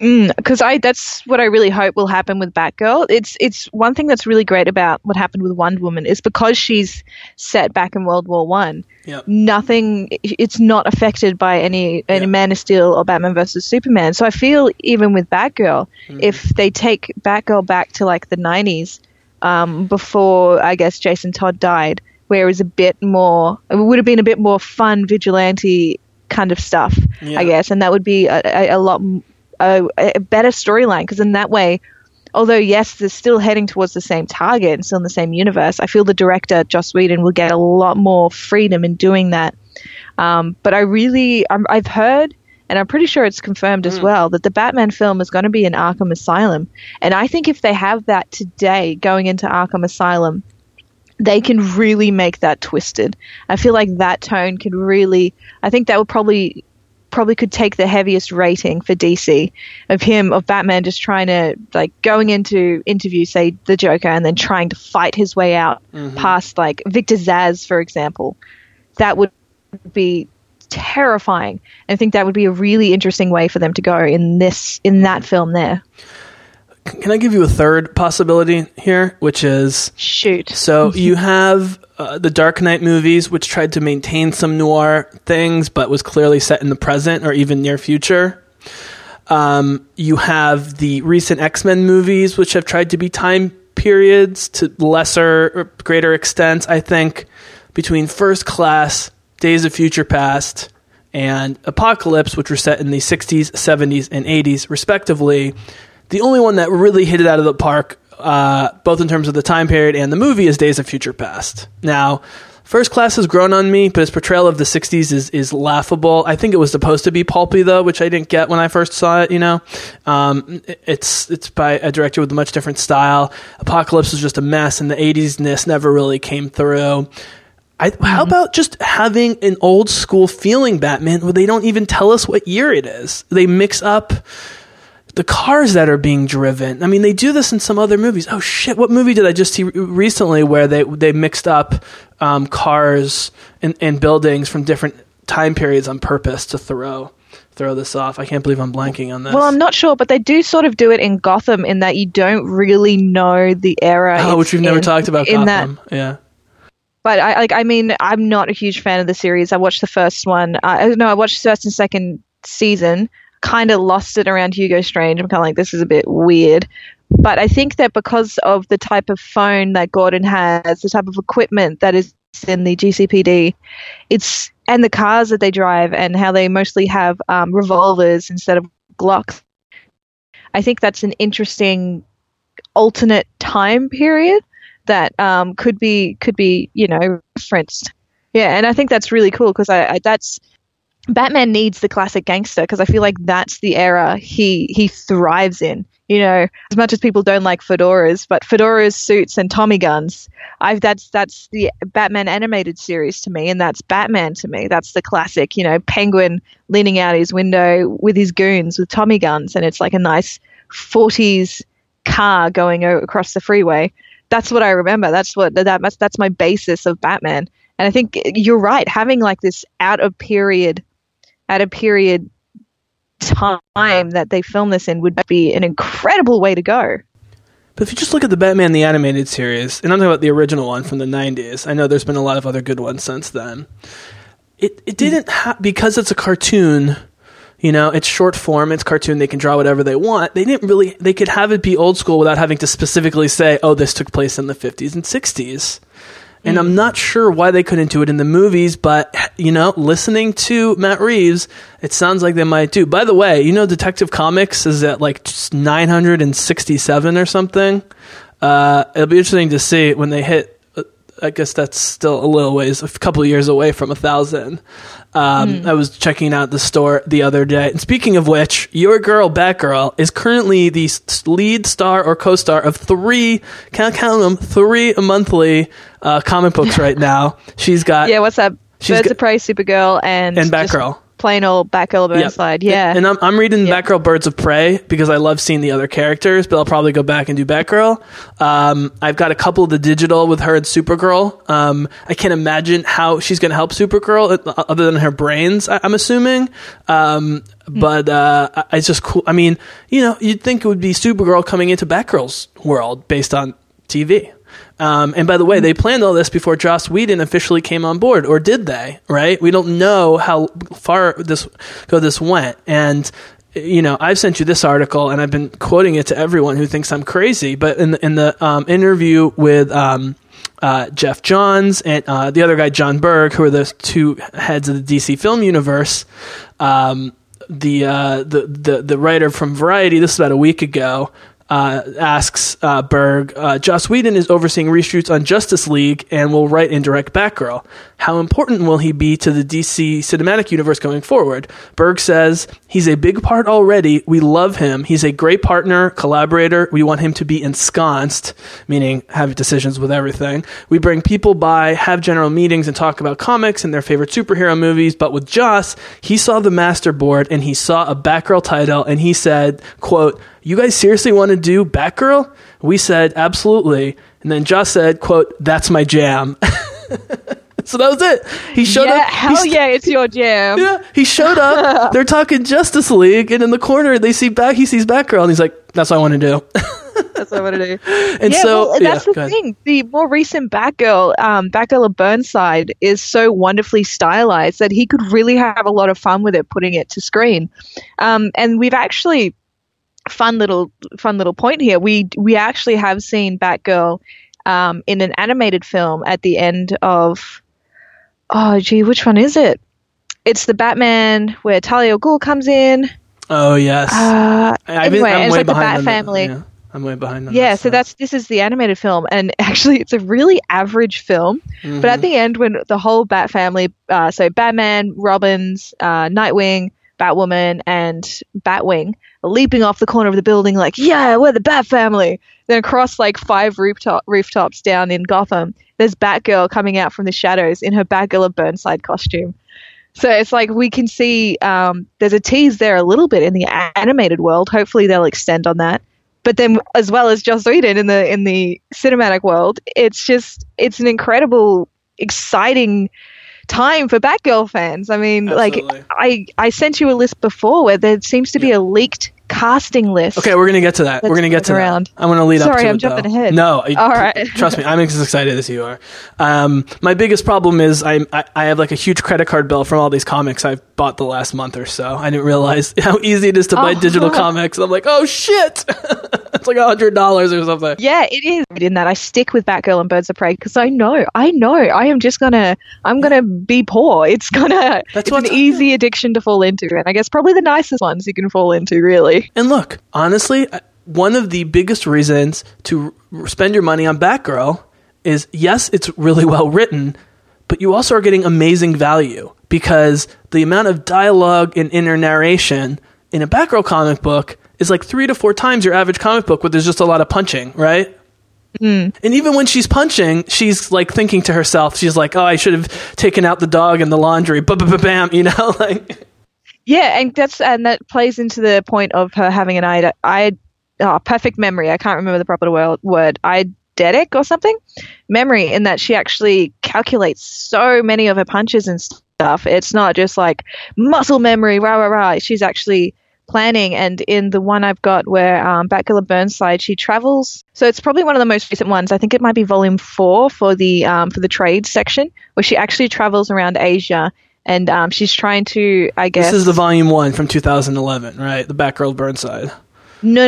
Because that's what I really hope will happen with Batgirl. It's one thing that's really great about what happened with Wonder Woman is because she's set back in World War I, nothing, it's not affected by any Man of Steel or Batman versus Superman. So I feel even with Batgirl, if they take Batgirl back to like the 90s, before I guess Jason Todd died, where it would have been a bit more fun vigilante kind of stuff, I guess, and that would be a lot more. A better storyline, because in that way, although yes, they're still heading towards the same target and still in the same universe, I feel the director Joss Whedon will get a lot more freedom in doing that. But I've heard and I'm pretty sure it's confirmed as well, that the Batman film is going to be in Arkham Asylum. And I think if they have that today going into Arkham Asylum, they can really make that twisted. I feel like that tone could really – I think that would probably could take the heaviest rating for DC of Batman just trying to, like, going into interview, say, the Joker, and then trying to fight his way out past, like, Victor Zsasz, for example. That would be terrifying. I think that would be a really interesting way for them to go in that film there. Can I give you a third possibility here, which is... Shoot. So you have the Dark Knight movies, which tried to maintain some noir things, but was clearly set in the present or even near future. You have the recent X-Men movies, which have tried to be time periods to lesser or greater extents, I think, between First Class, Days of Future Past, and Apocalypse, which were set in the 60s, 70s, and 80s, respectively. The only one that really hit it out of the park, both in terms of the time period and the movie, is Days of Future Past. Now, First Class has grown on me, but its portrayal of the 60s is laughable. I think it was supposed to be pulpy, though, which I didn't get when I first saw it, you know? It's by a director with a much different style. Apocalypse was just a mess, and the 80s-ness never really came through. How about just having an old-school feeling Batman where they don't even tell us what year it is? They mix up the cars that are being driven. I mean, they do this in some other movies. Oh shit, what movie did I just see recently where they mixed up cars and buildings from different time periods on purpose to throw this off? I can't believe I'm blanking on this. Well, I'm not sure, but they do sort of do it in Gotham in that you don't really know the era. Oh, which we've never talked about Gotham. Yeah. But I'm not a huge fan of the series. I watched the first one. I watched the first and second season. Kind of lost it around Hugo Strange. I'm kind of like, this is a bit weird. But I think that because of the type of phone that Gordon has, the type of equipment that is in the GCPD, and the cars that they drive and how they mostly have revolvers instead of Glocks, I think that's an interesting alternate time period that could be referenced. Yeah, and I think that's really cool because that's Batman needs the classic gangster because I feel like that's the era he thrives in. You know, as much as people don't like fedoras, but fedoras, suits, and Tommy guns, that's the Batman animated series to me, and that's Batman to me. That's the classic, Penguin leaning out his window with his goons with Tommy guns, and it's like a nice 40s car going across the freeway. That's what I remember. That's my basis of Batman. And I think you're right, having like this out of period time that they film this in would be an incredible way to go. But if you just look at the Batman the Animated Series, and I'm talking about the original one from the 90s, I know there's been a lot of other good ones since then. It didn't because it's a cartoon, it's short form, it's cartoon, they can draw whatever they want. They could have it be old school without having to specifically say, oh, this took place in the 50s and 60s. And I'm not sure why they couldn't do it in the movies, but, listening to Matt Reeves, it sounds like they might do. By the way, Detective Comics is at like 967 or something. It'll be interesting to see when they hit, I guess that's still a little ways, a couple of years away from 1,000. I was checking out the store the other day. And speaking of which, your girl, Batgirl, is currently the lead star or co-star of three monthly comic books right now. She's got... Yeah, what's that? Birds of Prey, Supergirl, and Batgirl. Plain old Batgirl Burnside, yeah. And I'm reading Batgirl Birds of Prey because I love seeing the other characters, but I'll probably go back and do Batgirl. I've got a couple of the digital with her and Supergirl. I can't imagine how she's going to help Supergirl other than her brains, I'm assuming. But it's just cool. I mean, you'd think it would be Supergirl coming into Batgirl's world based on TV. And by the way, they planned all this before Joss Whedon officially came on board, or did they? Right? We don't know how far this went. And I've sent you this article, and I've been quoting it to everyone who thinks I'm crazy. But in the interview with Jeff Johns and the other guy John Berg, who are the two heads of the DC film universe, the writer from Variety, this is about a week ago. asks Berg, Joss Whedon is overseeing reshoots on Justice League and will write and direct Batgirl. How important will he be to the DC cinematic universe going forward? Berg says, he's a big part already. We love him. He's a great partner, collaborator. We want him to be ensconced, meaning have decisions with everything. We bring people by, have general meetings, and talk about comics and their favorite superhero movies. But with Joss, he saw the master board and he saw a Batgirl title and he said, quote, you guys seriously want to do Batgirl? We said, absolutely. And then Joss said, quote, that's my jam. So that was it. He showed up. Hell yeah, it's your jam. Yeah, he showed up. They're talking Justice League, and in the corner they see he sees Batgirl, and he's like, "That's what I want to do." That's what I want to do. And that's the thing. The more recent Batgirl, Batgirl of Burnside, is so wonderfully stylized that he could really have a lot of fun with it, putting it to screen. And we've actually fun little point here. We actually have seen Batgirl in an animated film at the end of. Oh, gee, which one is it? It's the Batman where Talia al Ghul comes in. Oh, yes. Anyway, I'm way behind the Bat family. Yeah, I'm way behind on that. Yeah, so this is the animated film. And actually, it's a really average film. Mm-hmm. But at the end, when the whole Bat family, so Batman, Robins, Nightwing, Batwoman, and Batwing, leaping off the corner of the building like, yeah, we're the Bat family. Then across like five rooftops down in Gotham, there's Batgirl coming out from the shadows in her Batgirl of Burnside costume. So it's like we can see there's a tease there a little bit in the animated world. Hopefully they'll extend on that. But then as well as Joss Whedon in the cinematic world, it's an incredible, exciting time for Batgirl fans. I mean, absolutely. Like I sent you a list before where there seems to be a leaked casting list. Okay, we're gonna get to that. I want to lead up to it. Sorry, I'm jumping ahead. No, all right. Trust me, I'm as excited as you are. My biggest problem is I have like a huge credit card bill from all these comics I've bought the last month or so. I didn't realize how easy it is to buy digital comics. I'm like, oh shit. It's like $100 or something. Yeah, it is. In that, I stick with Batgirl and Birds of Prey because I know, I am just gonna, I'm gonna be poor. It's an easy addiction to fall into, and I guess probably the nicest ones you can fall into, really. And look, honestly, one of the biggest reasons to spend your money on Batgirl is yes, it's really well written, but you also are getting amazing value because the amount of dialogue and inner narration in a Batgirl comic book is like 3 to 4 times your average comic book where there's just a lot of punching, right? Mm. And even when she's punching, she's like thinking to herself, she's like, oh, I should have taken out the dog and the laundry, ba-ba-ba-bam, you know? Like, yeah, and that plays into the point of her having an perfect memory. I can't remember the proper word. Eidetic or something? Memory, in that she actually calculates so many of her punches and stuff. It's not just like muscle memory, rah, rah, rah. She's actually planning, and in the one I've got where Batgirl of Burnside, she travels. So it's probably one of the most recent ones. I think it might be volume 4 for the trade section, where she actually travels around Asia, and she's trying to. I guess this is the volume 1 from 2011, right? The Batgirl of Burnside. No.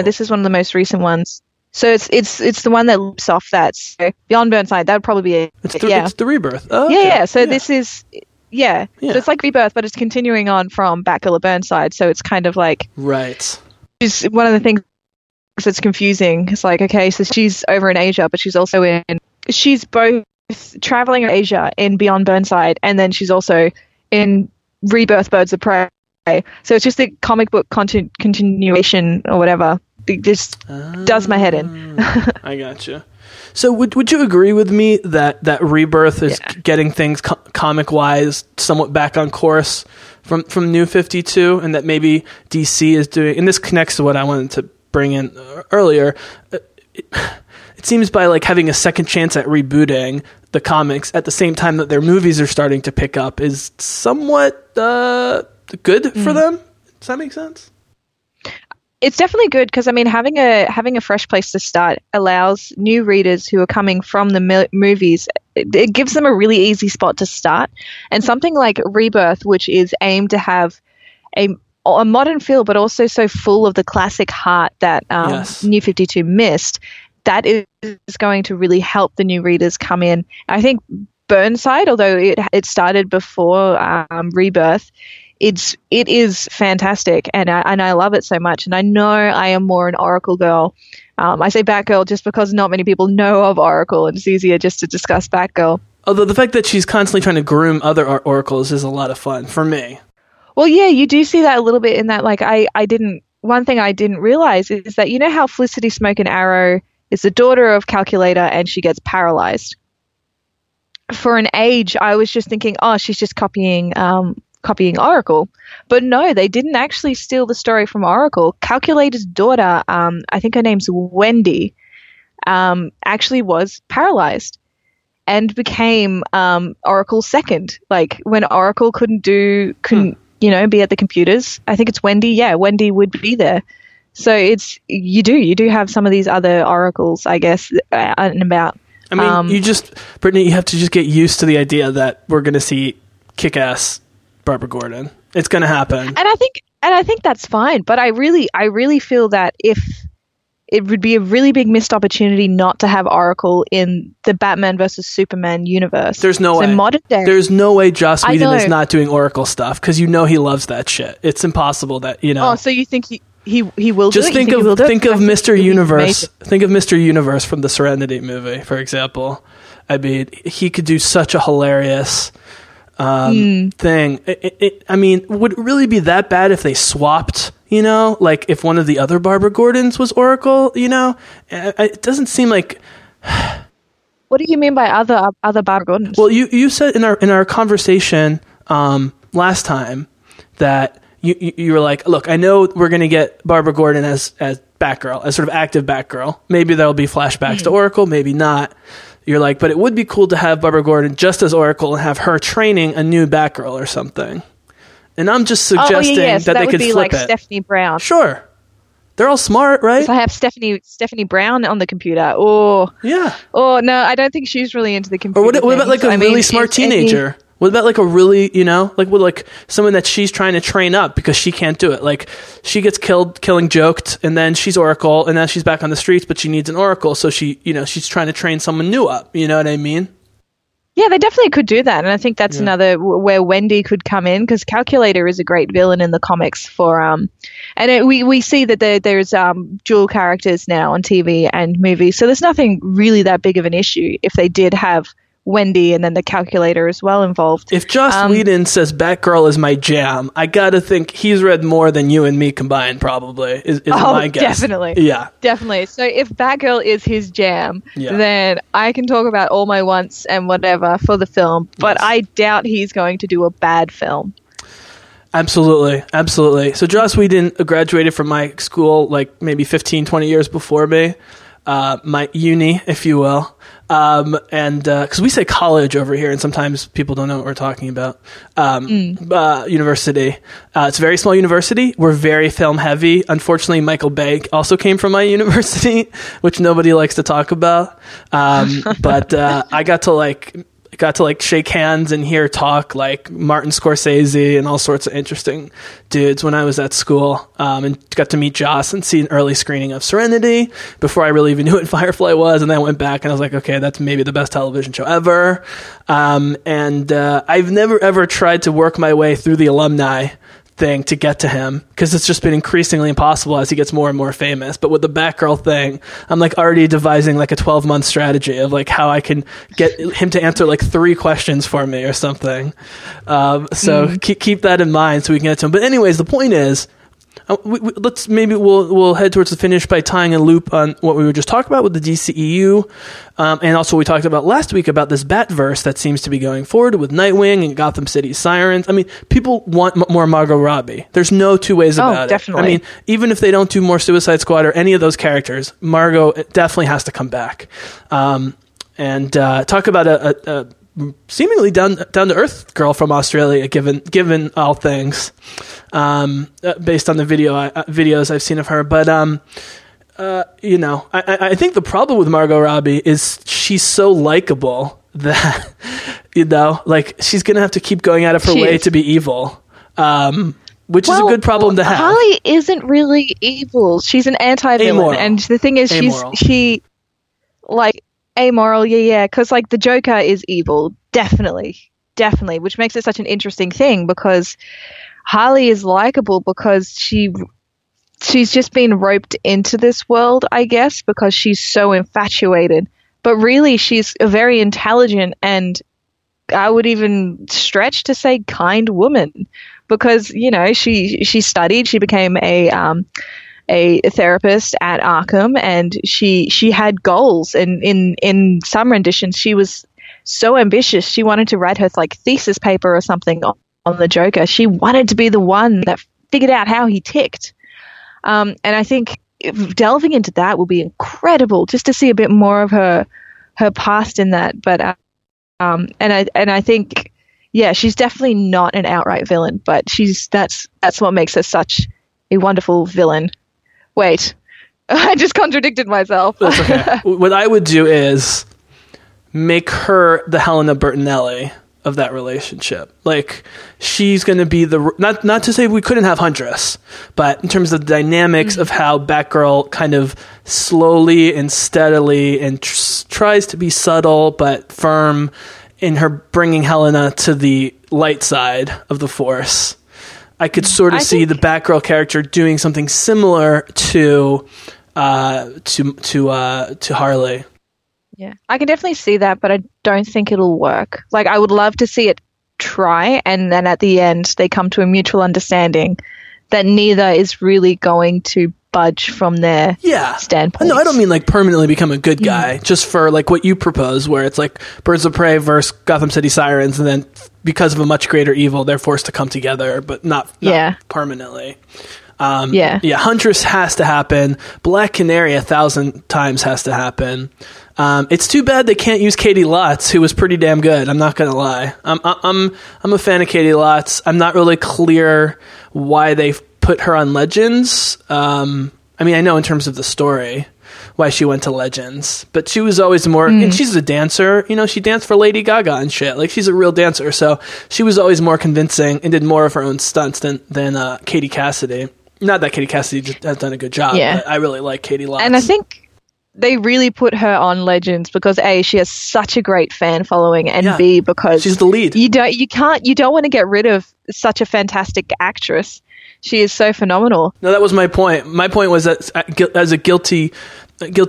This is one of the most recent ones. So it's the one that leaps off that. So Beyond Burnside, that would probably be it. It's the rebirth. Oh, okay. Yeah. So this is. Yeah, so it's like Rebirth, but it's continuing on from Batgirl of Burnside, so it's kind of like... Right. She's one of the things that's confusing. It's like, okay, so she's over in Asia, but she's also in... She's both traveling in Asia in Beyond Burnside, and then she's also in Rebirth Birds of Prey. So it's just the comic book continuation or whatever. It just does my head in. I gotcha. So would you agree with me that Rebirth is getting things comic-wise somewhat back on course from New 52, and that maybe DC is doing, and this connects to what I wanted to bring in earlier, it seems by like having a second chance at rebooting the comics at the same time that their movies are starting to pick up is somewhat good for them? Does that make sense? It's definitely good because, I mean, having a fresh place to start allows new readers who are coming from the movies, it gives them a really easy spot to start. And something like Rebirth, which is aimed to have a modern feel but also so full of the classic heart that New 52 missed, that is going to really help the new readers come in. I think Burnside, although it started before Rebirth, it is fantastic, and I love it so much. And I know I am more an Oracle girl. I say Batgirl just because not many people know of Oracle, and it's easier just to discuss Batgirl. Although the fact that she's constantly trying to groom other Oracles is a lot of fun for me. Well, yeah, you do see that a little bit in that. Like, one thing I didn't realize is that, you know how Felicity Smoke and Arrow is the daughter of Calculator and she gets paralyzed? For an age, I was just thinking, oh, she's just copying Oracle. But no, they didn't actually steal the story from Oracle. Calculator's daughter, I think her name's Wendy, actually was paralyzed and became Oracle's second. Like, when Oracle couldn't be at the computers, I think it's Wendy. Yeah, Wendy would be there. So you do have some of these other Oracles, I guess, and about. I mean, Brittany, you have to just get used to the idea that we're going to see kick-ass Barbara Gordon. It's going to happen. And I think that's fine. But I really feel that it would be a really big missed opportunity not to have Oracle in the Batman versus Superman universe. There's no way. Modern day, there's no way Joss Whedon is not doing Oracle stuff, because he loves that shit. It's impossible that, Oh, so you think he will just do it? Think of Mr. Universe. Think of Mr. Universe from the Serenity movie, for example. I mean, he could do such a hilarious thing. Would it really be that bad if they swapped? Like if one of the other Barbara Gordons was Oracle, it doesn't seem like. What do you mean by other Barbara Gordons? Well, you said in our conversation last time that you were like, look, I know we're going to get Barbara Gordon as Batgirl, as sort of active Batgirl. Maybe there'll be flashbacks to Oracle, maybe not. You're like, but it would be cool to have Barbara Gordon just as Oracle and have her training a new Batgirl or something. And I'm just suggesting so that they could flip it. That would be like Stephanie Brown. Sure. They're all smart, right? If I have Stephanie Brown on the computer. Oh. Yeah. Oh, no, I don't think she's really into the computer. Or what about like a really smart teenager? What about like a really, someone that she's trying to train up because she can't do it. Like she gets joked, and then she's Oracle, and now she's back on the streets, but she needs an Oracle. So she, she's trying to train someone new up. You know what I mean? Yeah, they definitely could do that, and I think that's another where Wendy could come in, because Calculator is a great villain in the comics for we see that there's dual characters now on TV and movies, so there's nothing really that big of an issue if they did have Wendy and then the Calculator as well involved. If Joss Whedon says Batgirl is my jam, I gotta think he's read more than you and me combined, probably, is my guess. Definitely. Yeah. Definitely. So if Batgirl is his jam, then I can talk about all my wants and whatever for the film, but yes. I doubt he's going to do a bad film. Absolutely. Absolutely. So Joss Whedon graduated from my school like maybe 15, 20 years before me. My uni, if you will. Because we say college over here, and sometimes people don't know what we're talking about. University. It's a very small university. We're very film heavy. Unfortunately, Michael Bay also came from my university, which nobody likes to talk about. But I got to shake hands and hear talk like Martin Scorsese and all sorts of interesting dudes when I was at school, and got to meet Joss and see an early screening of Serenity before I really even knew what Firefly was. And then I went back and I was like, okay, that's maybe the best television show ever. I've never ever tried to work my way through the alumni thing to get to him, because it's just been increasingly impossible as he gets more and more famous. But with the Batgirl thing, I'm like already devising like a 12-month strategy of like how I can get him to answer like 3 questions for me or something. Keep that in mind so we can get to him. But anyways, the point is, we'll head towards the finish by tying a loop on what we were just talking about with the DCEU, and also we talked about last week about this Batverse that seems to be going forward with Nightwing and Gotham City Sirens. I mean, people want more Margot Robbie. There's no two ways about it. I mean, even if they don't do more Suicide Squad or any of those characters, Margot definitely has to come back. Talk about a seemingly down to earth girl from Australia, given all things, based on the videos I've seen of her. But I think the problem with Margot Robbie is she's so likable that she's gonna have to keep going out of her way to be evil, which is a good problem to have. Harley isn't really evil; she's an anti-villain, amoral. And the thing is, she's amoral, because like the Joker is evil, definitely, which makes it such an interesting thing, because Harley is likable because she's just been roped into this world, I guess, because she's so infatuated. But really, she's a very intelligent and I would even stretch to say kind woman because, you know, she studied. She became a therapist at Arkham, and she had goals. And in some renditions, she was so ambitious. She wanted to write her like thesis paper or something on the Joker. She wanted to be the one that figured out how he ticked. And I think delving into that will be incredible, just to see a bit more of her past in that. But and I think, yeah, she's definitely not an outright villain, but that's what makes her such a wonderful villain. Wait, I just contradicted myself. That's okay. What I would do is make her the Helena Bertinelli of that relationship. Like, she's going to be the, not to say we couldn't have Huntress, but in terms of the dynamics of how Batgirl kind of slowly and steadily and tries to be subtle but firm in her bringing Helena to the light side of the force, I could sort of see the Batgirl character doing something similar to Harley. Yeah, I can definitely see that, but I don't think it'll work. Like, I would love to see it try, and then at the end, they come to a mutual understanding that neither is really going to budge from their standpoint. No, I don't mean like permanently become a good guy, just for like what you propose, where it's like Birds of Prey versus Gotham City Sirens, and then because of a much greater evil, they're forced to come together, but not permanently. Huntress has to happen. Black Canary 1,000 times has to happen. It's too bad they can't use Katie Lotz, who was pretty damn good. I'm not gonna lie. I'm a fan of Katie Lotz. I'm not really clear why they put her on Legends. I mean, I know in terms of the story why she went to Legends, but she was always more. And she's a dancer. You know, she danced for Lady Gaga and shit. Like, she's a real dancer, so she was always more convincing and did more of her own stunts than Katie Cassidy. Not that Katie Cassidy just has done a good job. Yeah. But I really like Katie Lotz, and I think they really put her on Legends because A, she has such a great fan following, and B, because she's the lead. You don't want to get rid of such a fantastic actress. She is so phenomenal. No, that was my point. My point was that as a guilty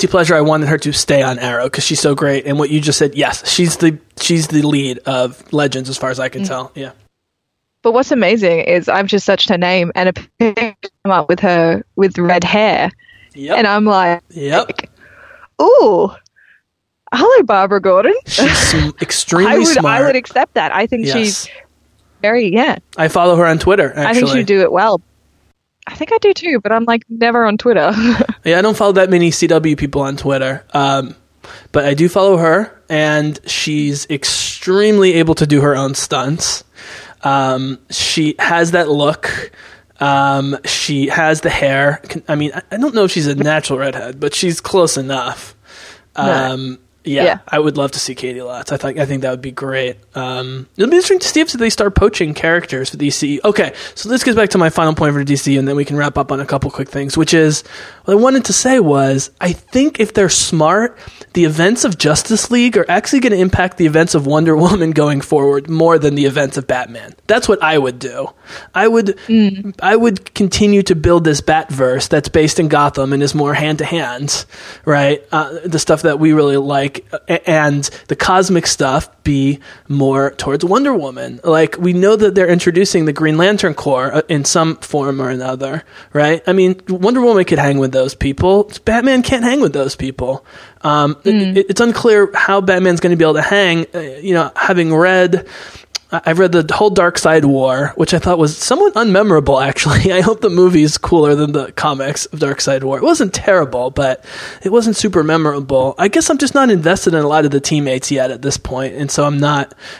pleasure, I wanted her to stay on Arrow because she's so great. And what you just said, yes, she's the lead of Legends as far as I can tell. Yeah. But what's amazing is I've just searched her name and it came up with her with red hair, and I'm like, ooh, hello, Barbara Gordon. She's extremely smart. I would accept that. I think she's very, I follow her on Twitter, actually. I think she'd do it well. I think I do too, but I'm like never on Twitter. Yeah, I don't follow that many CW people on Twitter. But I do follow her, and she's extremely able to do her own stunts. She has that look. She has the hair. I mean, I don't know if she's a natural redhead, but she's close enough. I would love to see Katie Lotz. I think that would be great. It'll be interesting to see if they start poaching characters for DC. Okay, so this gets back to my final point for DC, and then we can wrap up on a couple quick things, which is what I wanted to say was I think if they're smart, the events of Justice League are actually going to impact the events of Wonder Woman going forward more than the events of Batman. That's what I would do. I would continue to build this Batverse that's based in Gotham and is more hand-to-hand, right? The stuff that we really like, and the cosmic stuff be more towards Wonder Woman. Like, we know that they're introducing the Green Lantern Corps in some form or another, right? I mean, Wonder Woman could hang with those people. Batman can't hang with those people. It's unclear how Batman's going to be able to hang, having read... I've read the whole Dark Side War, which I thought was somewhat unmemorable, actually. I hope the movie's cooler than the comics of Dark Side War. It wasn't terrible, but it wasn't super memorable. I guess I'm just not invested in a lot of the teammates yet at this point, and so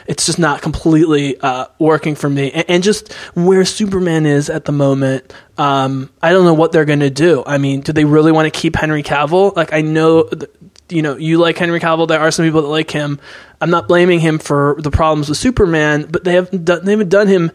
it's just not completely working for me. And just where Superman is at the moment, I don't know what they're going to do. I mean, do they really want to keep Henry Cavill? Like, I know... you like Henry Cavill. There are some people that like him. I'm not blaming him for the problems with Superman, but they haven't done him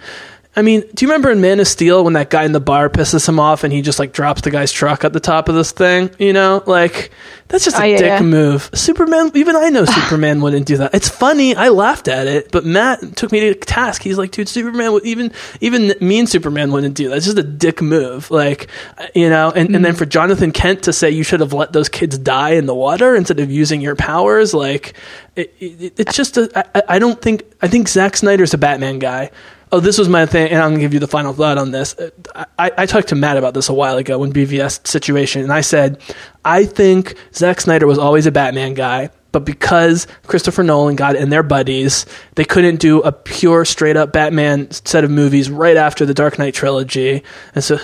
I mean, do you remember in Man of Steel when that guy in the bar pisses him off and he just like drops the guy's truck at the top of this thing? You know, like that's just a dick move. Superman, even I know Superman wouldn't do that. It's funny. I laughed at it, but Matt took me to task. He's like, dude, Superman would even mean Superman wouldn't do that. It's just a dick move. Like, you know, and then for Jonathan Kent to say you should have let those kids die in the water instead of using your powers. Like it's just, I think Zack Snyder's a Batman guy. Oh, this was my thing, and I'm going to give you the final thought on this. I talked to Matt about this a while ago when BVS situation, and I said, I think Zack Snyder was always a Batman guy, but because Christopher Nolan got in their buddies, they couldn't do a pure, straight-up Batman set of movies right after the Dark Knight trilogy, and so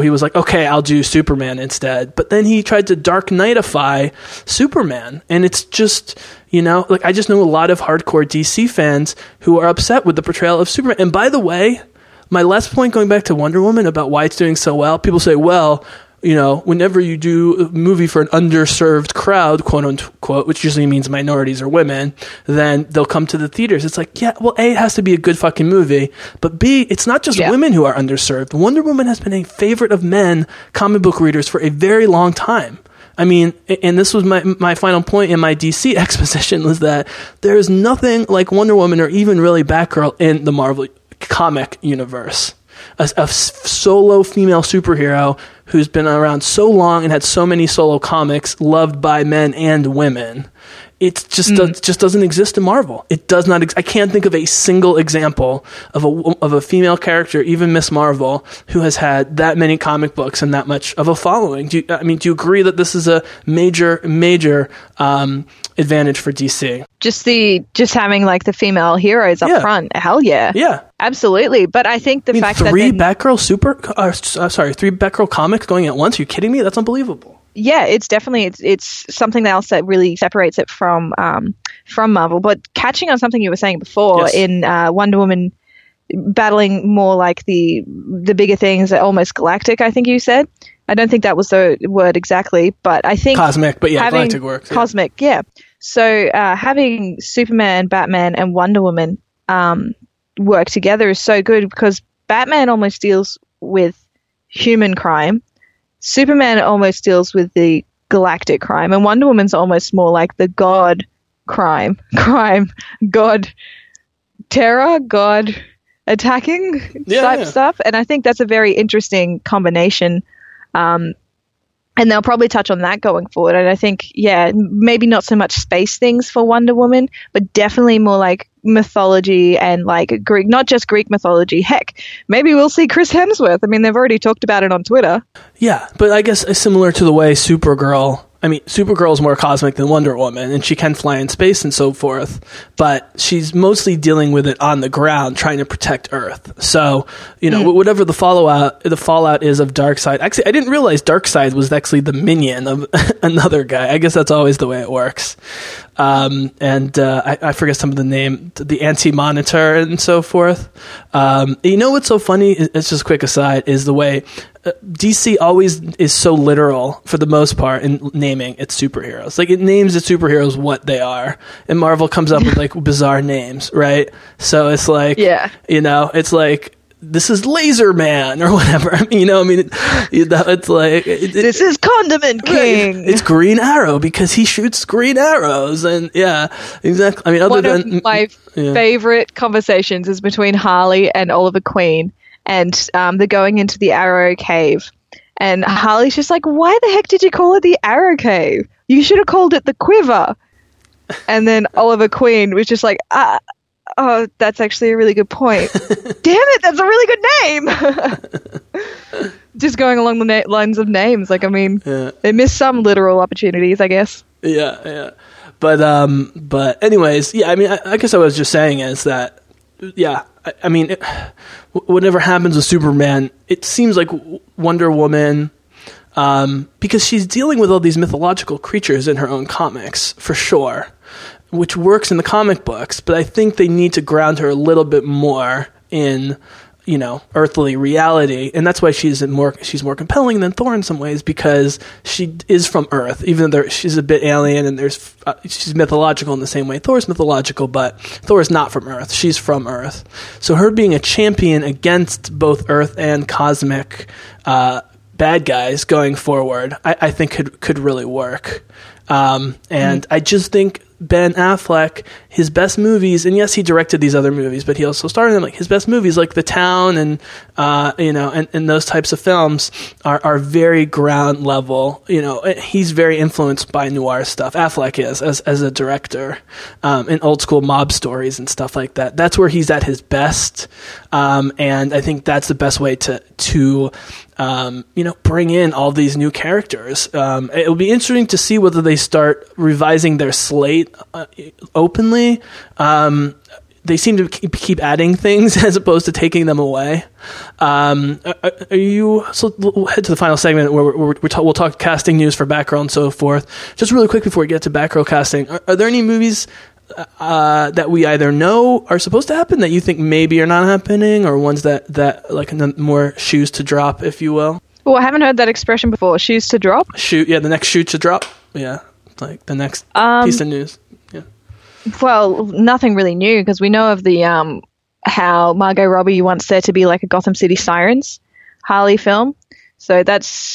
he was like, okay, I'll do Superman instead. But then he tried to Dark Knightify Superman, and it's just... You know, like I just know a lot of hardcore DC fans who are upset with the portrayal of Superman. And by the way, my last point going back to Wonder Woman about why it's doing so well, people say, well, you know, whenever you do a movie for an underserved crowd, quote unquote, which usually means minorities or women, then they'll come to the theaters. It's like, yeah, well, A, it has to be a good fucking movie, but B, it's not just women who are underserved. Wonder Woman has been a favorite of men comic book readers for a very long time. I mean, and this was my final point in my DC exposition was that there is nothing like Wonder Woman or even really Batgirl in the Marvel comic universe. A solo female superhero who's been around so long and had so many solo comics loved by men and women. It just just doesn't exist in Marvel. It does not. I can't think of a single example of a female character, even Miss Marvel, who has had that many comic books and that much of a following. Do you agree that this is a major advantage for DC? Just having like the female heroes up front. Hell yeah. Yeah. Absolutely. But I think the fact that three Batgirl comics going at once. Are you kidding me? That's unbelievable. Yeah, it's definitely it's something else that really separates it from Marvel. But catching on something you were saying before in Wonder Woman battling more like the bigger things, almost galactic, I think you said. I don't think that was the word exactly, but I think cosmic, but yeah, galactic works. Cosmic, yeah. So having Superman, Batman, and Wonder Woman work together is so good because Batman almost deals with human crime. Superman almost deals with the galactic crime, and Wonder Woman's almost more like the god crime, god terror, god attacking type stuff. And I think that's a very interesting combination. And they'll probably touch on that going forward. And I think, maybe not so much space things for Wonder Woman, but definitely more like mythology and like Greek, not just Greek mythology. Heck, maybe we'll see Chris Hemsworth. I mean, they've already talked about it on Twitter. Yeah, but I guess similar to the way Supergirl is more cosmic than Wonder Woman, and she can fly in space and so forth, but she's mostly dealing with it on the ground, trying to protect Earth. So, you know, whatever the fallout is of Darkseid. Actually, I didn't realize Darkseid was actually the minion of another guy. I guess that's always the way it works. I forget some of the name, the anti-monitor and so forth. You know what's so funny? It's just a quick aside, is the way DC always is so literal for the most part in naming its superheroes. Like it names its superheroes what they are, and Marvel comes up with like bizarre names, right? So it's like, you know, it's like this is Laser Man or whatever. I mean, it's like this is Condiment King. It's Green Arrow because he shoots green arrows, and yeah, exactly. I mean, one of my favorite conversations is between Harley and Oliver Queen. And they're going into the Arrow Cave. And Harley's just like, why the heck did you call it the Arrow Cave? You should have called it the Quiver. And then Oliver Queen was just like, oh, that's actually a really good point. Damn it, that's a really good name. Just going along the lines of names. Like, I mean, they missed some literal opportunities, I guess. Yeah, yeah. But anyways, yeah, I mean, I guess I was just saying is that, yeah, I mean, whatever happens with Superman, it seems like Wonder Woman, because she's dealing with all these mythological creatures in her own comics, for sure, which works in the comic books, but I think they need to ground her a little bit more in... you know, earthly reality. And that's why she's more compelling than Thor in some ways, because she is from Earth, even though she's a bit alien, and she's mythological in the same way Thor is mythological, but Thor is not from Earth. She's from Earth. So her being a champion against both Earth and cosmic bad guys going forward, I think could really work. And I just think Ben Affleck, his best movies, and yes, he directed these other movies, but he also starred in them. Like, his best movies, like The Town and and those types of films, are very ground level. You know, he's very influenced by noir stuff. Affleck is as a director, in old school mob stories and stuff like that. That's where he's at his best, and I think that's the best way to bring in all these new characters. It'll be interesting to see whether they start revising their slate openly. They seem to keep adding things as opposed to taking them away. We'll head to the final segment where we'll talk casting news for Batgirl and so forth. Just really quick before we get to Batgirl casting, are there any movies that we either know are supposed to happen that you think maybe are not happening, or ones that like more shoes to drop, if you will? Well, I haven't heard that expression before. Shoes to drop? The next shoe to drop. Yeah, like the next piece of news. Yeah. Well, nothing really new, because we know of the how Margot Robbie wants there to be like a Gotham City Sirens Harley film. So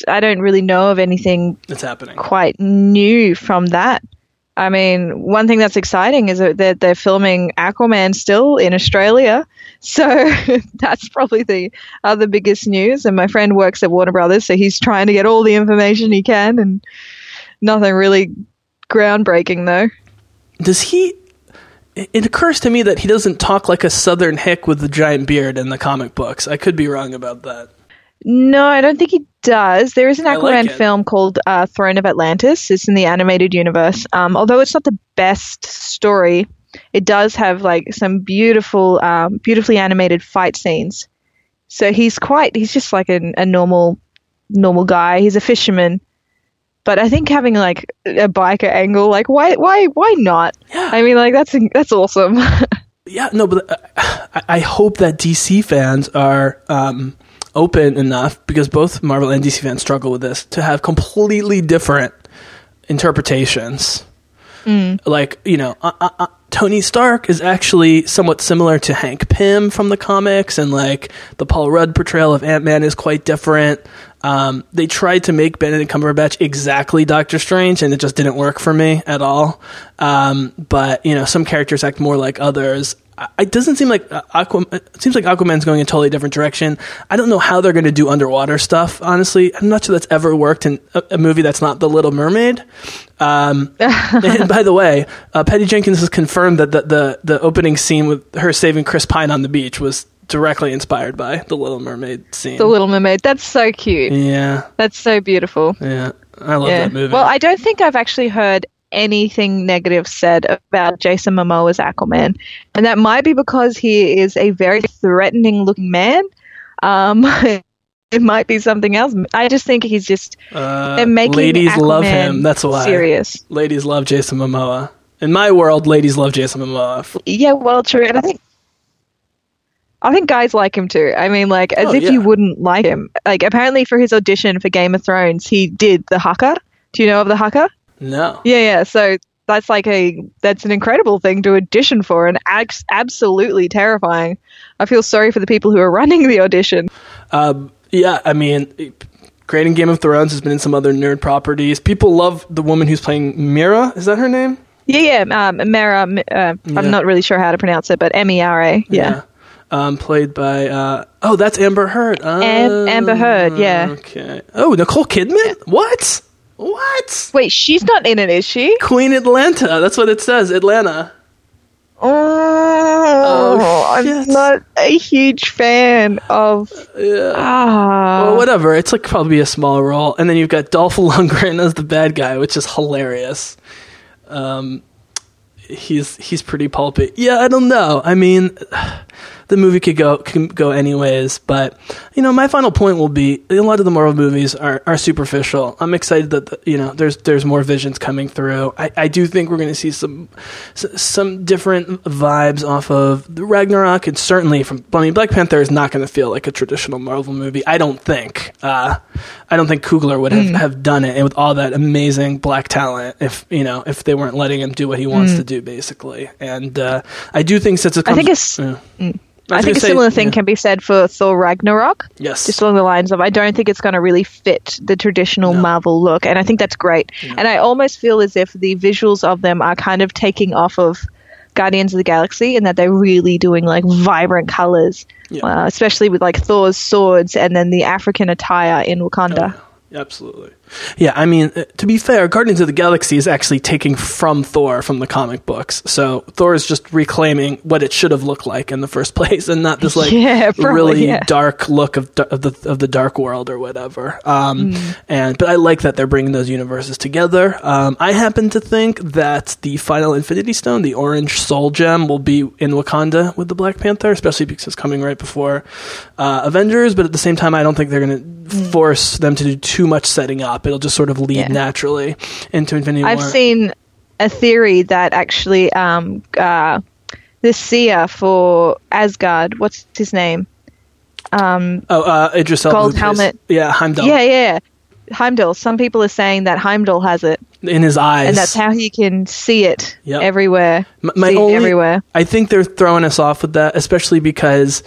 I don't really know of anything that's happening quite new from that. I mean, one thing that's exciting is that they're filming Aquaman still in Australia. So that's probably the other biggest news. And my friend works at Warner Brothers, so he's trying to get all the information he can, and nothing really groundbreaking, though. It occurs to me that he doesn't talk like a Southern hick with the giant beard in the comic books. I could be wrong about that. No, I don't think he does. There is an Aquaman film called Throne of Atlantis. It's in the animated universe. Although it's not the best story, it does have like some beautiful, beautifully animated fight scenes. So he's just like a normal guy. He's a fisherman. But I think having like a biker angle, like why not? Yeah. I mean, like that's awesome. Yeah, no, but I hope that DC fans are open enough, because both Marvel and DC fans struggle with this, to have completely different interpretations. Like, you know, Tony Stark is actually somewhat similar to Hank Pym from the comics, and like the Paul Rudd portrayal of Ant-Man is quite different. They tried to make Benedict Cumberbatch exactly Doctor Strange, and it just didn't work for me at all. But you know, some characters act more like others. It doesn't seem like it seems like Aquaman's going in a totally different direction. I don't know how they're going to do underwater stuff, honestly. I'm not sure that's ever worked in a movie that's not The Little Mermaid. And by the way, Patty Jenkins has confirmed that the opening scene with her saving Chris Pine on the beach was directly inspired by The Little Mermaid scene. The Little Mermaid. That's so cute. Yeah. That's so beautiful. Yeah. I love that movie. Well, I don't think I've actually heard anything negative said about Jason Momoa's Aquaman, and that might be because he is a very threatening looking man. It might be something else. I just think he's just making ladies Aquaman love him. That's why. Serious ladies love Jason Momoa. In my world, ladies love Jason Momoa. Yeah, well, true. And I think guys like him too. I mean, like, you wouldn't like him. Like, apparently for his audition for Game of Thrones, he did the haka. Do you know of the haka? No. Yeah. So that's like that's an incredible thing to audition for, and absolutely terrifying. I feel sorry for the people who are running the audition. Yeah, I mean, great in Game of Thrones, has been in some other nerd properties. People love the woman who's playing Mera. Is that her name? Yeah. Mera. I'm not really sure how to pronounce it, but M-E-R-A. Yeah. Played by that's Amber Heard. Amber Heard. Yeah. Okay. Oh, Nicole Kidman. Yeah. What? Wait, she's not in it, is she? Queen Atlanta. That's what it says. Atlanta. Oh, shit. I'm not a huge fan of. Well, whatever. It's like probably a small role, and then you've got Dolph Lundgren as the bad guy, which is hilarious. He's pretty pulpy. Yeah, I don't know. I mean, the movie could go anyways. But, you know, my final point will be a lot of the Marvel movies are superficial. I'm excited that, you know, there's more visions coming through. I do think we're going to see some different vibes off of the Ragnarok, and certainly from, I mean, Black Panther is not going to feel like a traditional Marvel movie. I don't think. I don't think Coogler would have done it, and with all that amazing black talent, if they weren't letting him do what he wants to do, basically. And I do think since it comes, I think a similar thing can be said for Thor Ragnarok. Yes, just along the lines of, I don't think it's going to really fit the traditional Marvel look, and I think that's great. Yeah. And I almost feel as if the visuals of them are kind of taking off of Guardians of the Galaxy, and that they're really doing like vibrant colors, especially with like Thor's swords and then the African attire in Wakanda. Absolutely. Yeah, I mean, to be fair, Guardians of the Galaxy is actually taking from Thor from the comic books. So Thor is just reclaiming what it should have looked like in the first place, and not this like dark look of the Dark World or whatever. But I like that they're bringing those universes together. I happen to think that the final Infinity Stone, the orange soul gem, will be in Wakanda with the Black Panther, especially because it's coming right before Avengers. But at the same time, I don't think they're going to force them to do too much setting up. It'll just sort of lead naturally into Infinity War. I've seen a theory that actually the seer for Asgard, what's his name? Idris Elba. Gold Helmet. Yeah, Heimdall. Yeah. Heimdall. Some people are saying that Heimdall has it. In his eyes. And that's how he can see it everywhere. I think they're throwing us off with that, especially because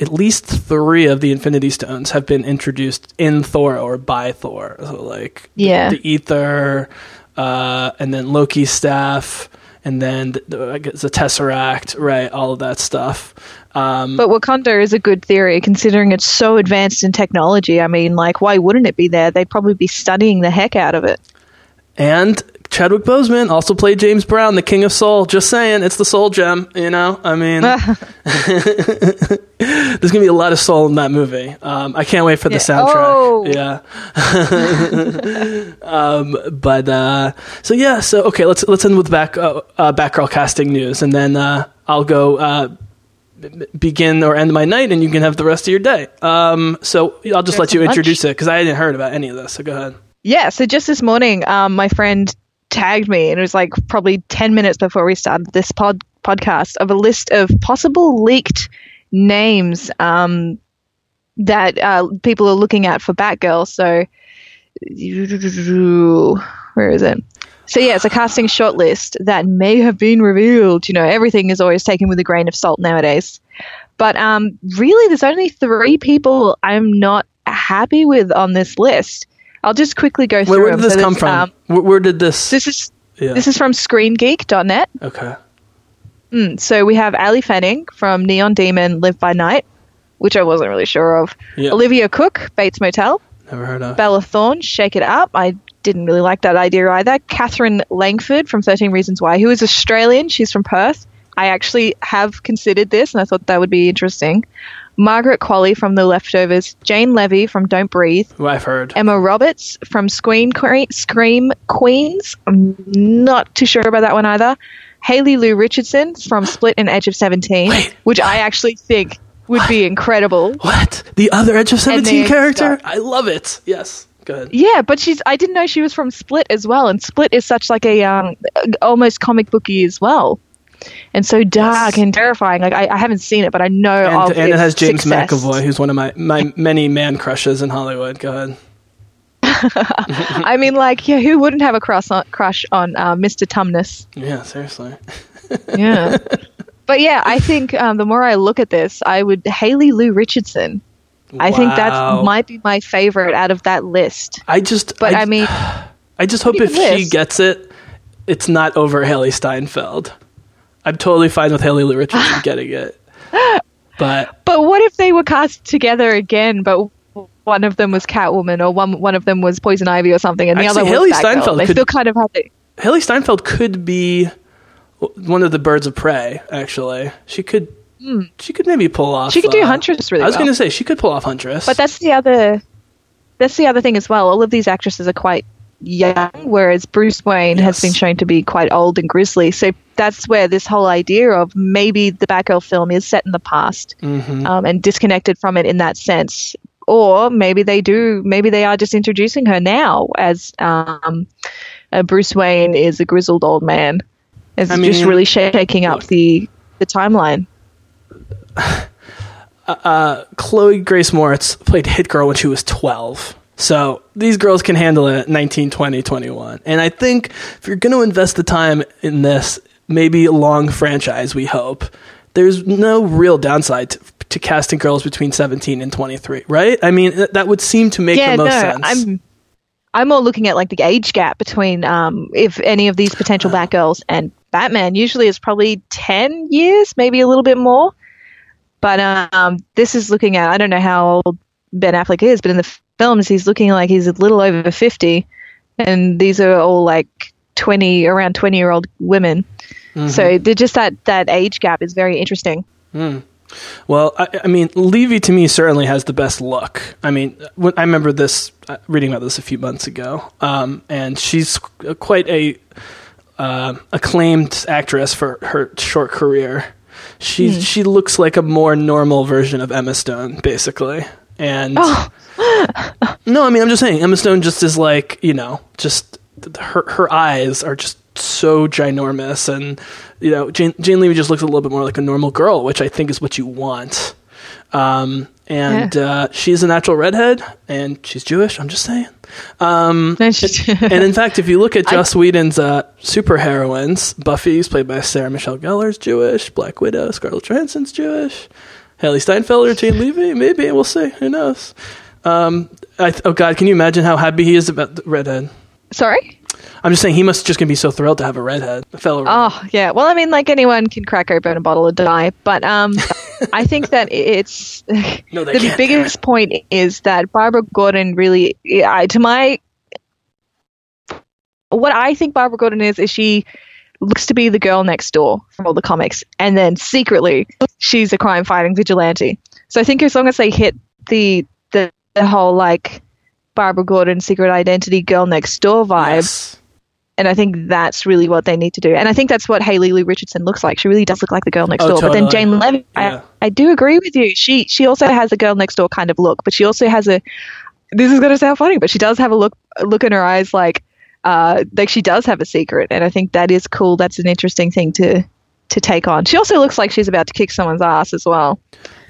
at least three of the Infinity Stones have been introduced in Thor or by Thor. So like the Ether, and then Loki's staff, and then the Tesseract, right? All of that stuff. But Wakanda is a good theory, considering it's so advanced in technology. I mean, like, why wouldn't it be there? They'd probably be studying the heck out of it. And Chadwick Boseman also played James Brown, the King of Soul. Just saying, it's the soul gem, you know? I mean, there's going to be a lot of soul in that movie. I can't wait for the soundtrack. Oh. Yeah. Okay, let's end with Batgirl casting news, and then I'll go begin or end my night, and you can have the rest of your day. I'll just let you introduce it, because I hadn't heard about any of this, so go ahead. Yeah, so just this morning, my friend tagged me, and it was like probably 10 minutes before we started this podcast, of a list of possible leaked names that people are looking at for Batgirl. So, where is it? So, yeah, it's a casting shortlist that may have been revealed. You know, everything is always taken with a grain of salt nowadays. But really, there's only three people I'm not happy with on this list. I'll just quickly go through. Where did this come from? Where did this? This is from ScreenGeek.net. Okay. So we have Ali Fanning from Neon Demon, Live by Night, which I wasn't really sure of. Yeah. Olivia Cooke, Bates Motel. Never heard of. Bella Thorne, Shake It Up. I didn't really like that idea either. Catherine Langford from 13 Reasons Why, who is Australian. She's from Perth. I actually have considered this, and I thought that would be interesting. Margaret Qualley from The Leftovers, Jane Levy from Don't Breathe, who I've heard, Emma Roberts from Scream Queens. I'm not too sure about that one either. Haley Lou Richardson from Split and Edge of 17, which I actually think would be incredible. What? The other Edge of 17 character? I love it. Yes. Good. Yeah, but I didn't know she was from Split as well, and Split is such like a almost comic booky as well. And so dark and terrifying. Like I haven't seen it, but I know of it. And it has James McAvoy, who's one of my many man crushes in Hollywood. Go ahead. I mean, like, yeah, who wouldn't have a crush on Mr. Tumnus? Yeah, seriously. Yeah. But yeah, I think the more I look at this, Haley Lou Richardson. Wow. I think that might be my favorite out of that list. I just hope if she gets it, it's not over Haley Steinfeld. I'm totally fine with Haley Lou Richardson getting it. But what if they were cast together again, but one of them was Catwoman, or one of them was Poison Ivy or something, and the other was Haley Steinfeld. They still kind of have it. Haley Steinfeld could be one of the birds of prey, actually. She could maybe pull off. She could do Huntress really well. I was going to say, she could pull off Huntress. But that's the other thing as well. All of these actresses are quite young, whereas Bruce Wayne has been shown to be quite old and grisly. So that's where this whole idea of maybe the Batgirl film is set in the past and disconnected from it in that sense. Or maybe they do. Maybe they are just introducing her now as Bruce Wayne is a grizzled old man. It's just really shaking up the timeline. Chloe Grace Moritz played Hit Girl when she was 12. So these girls can handle it at 19, 20, 21. And I think if you're going to invest the time in this, maybe a long franchise, we hope, there's no real downside to casting girls between 17 and 23, right? I mean, that would seem to make the most sense. I'm more looking at like the age gap between if any of these potential Batgirls and Batman. Usually it's probably 10 years, maybe a little bit more. But this is looking at, I don't know how old Ben Affleck is, but in the films he's looking like he's a little over 50. And these are all like around 20-year-old women. Mm-hmm. So they're just that age gap is very interesting. Mm. Well, I mean, Levy to me certainly has the best look. I mean, I remember reading about this a few months ago, and she's quite a acclaimed actress for her short career. She looks like a more normal version of Emma Stone, basically. And no, I mean, I'm just saying, Emma Stone just is like, you know, just her eyes are just so ginormous, and you know, Jane Levy just looks a little bit more like a normal girl, which I think is what you want. She's a natural redhead, and she's Jewish. I'm just saying. And in fact, if you look at Joss Whedon's superheroines, Buffy's played by Sarah Michelle Gellar's Jewish, Black Widow, Scarlett Johansson's Jewish, Haley Steinfeld or Jane Levy, maybe, we'll see. Who knows? Oh God, can you imagine how happy he is about the redhead? Sorry? I'm just saying he must just going to be so thrilled to have a redhead, a fellow redhead. Oh, yeah. Well, I mean, like anyone can crack open a bottle of dye, but I think that it's the biggest point is that Barbara Gordon really, what I think Barbara Gordon is she looks to be the girl next door from all the comics, and then secretly she's a crime-fighting vigilante. So I think as long as they hit the whole like Barbara Gordon, secret identity, girl next door vibe. Yes. And I think that's really what they need to do. And I think that's what Hayley Lou Richardson looks like. She really does look like the girl next door. Totally. But then Jane Levy, yeah. I do agree with you. She also has a girl next door kind of look, but she also has this is going to sound funny, but she does have a look in her eyes like she does have a secret. And I think that is cool. That's an interesting thing to take on. She also looks like she's about to kick someone's ass as well.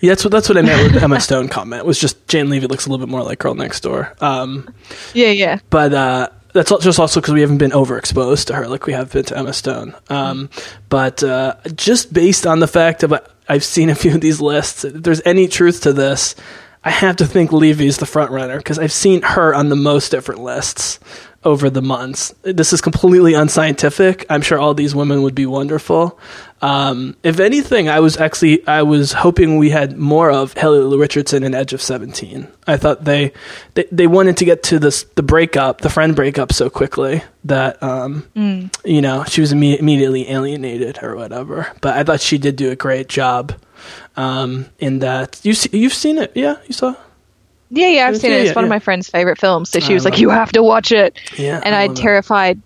Yeah, that's what I meant with the Emma Stone comment. It was just Jane Levy looks a little bit more like Girl Next Door. Yeah. But that's just also because we haven't been overexposed to her like we have been to Emma Stone. But just based on the fact that I've seen a few of these lists, if there's any truth to this, I have to think Levy's the front runner because I've seen her on the most different lists over the months. This is completely unscientific. I'm sure all these women would be wonderful. If anything, I was hoping we had more of Haley Lou Richardson and Edge of 17. I thought they wanted to get to the friend breakup so quickly that you know, she was immediately alienated or whatever. But I thought she did do a great job. In that you've seen it, yeah, you saw. Yeah, I've seen it. It's one of my friend's favorite films. So she was like, "You have to watch it." Yeah, and I kind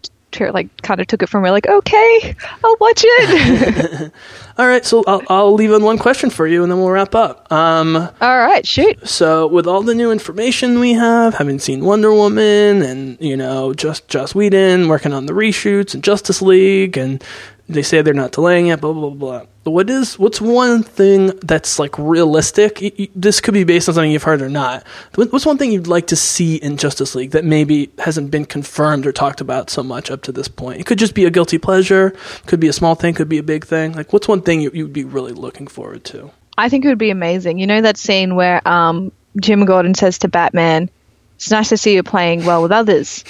of took it from her, like, "Okay, I'll watch it." All right, so I'll leave on one question for you, and then we'll wrap up. All right, shoot. So, with all the new information we have, having seen Wonder Woman, and you know, just Joss Whedon working on the reshoots and Justice League, and they say they're not delaying it, blah, blah, blah, blah. What's one thing that's like realistic? This could be based on something you've heard or not. What's one thing you'd like to see in Justice League that maybe hasn't been confirmed or talked about so much up to this point? It could just be a guilty pleasure, could be a small thing, could be a big thing. Like, what's one thing you'd be really looking forward to? I think it would be amazing. You know that scene where Jim Gordon says to Batman, "It's nice to see you playing well with others."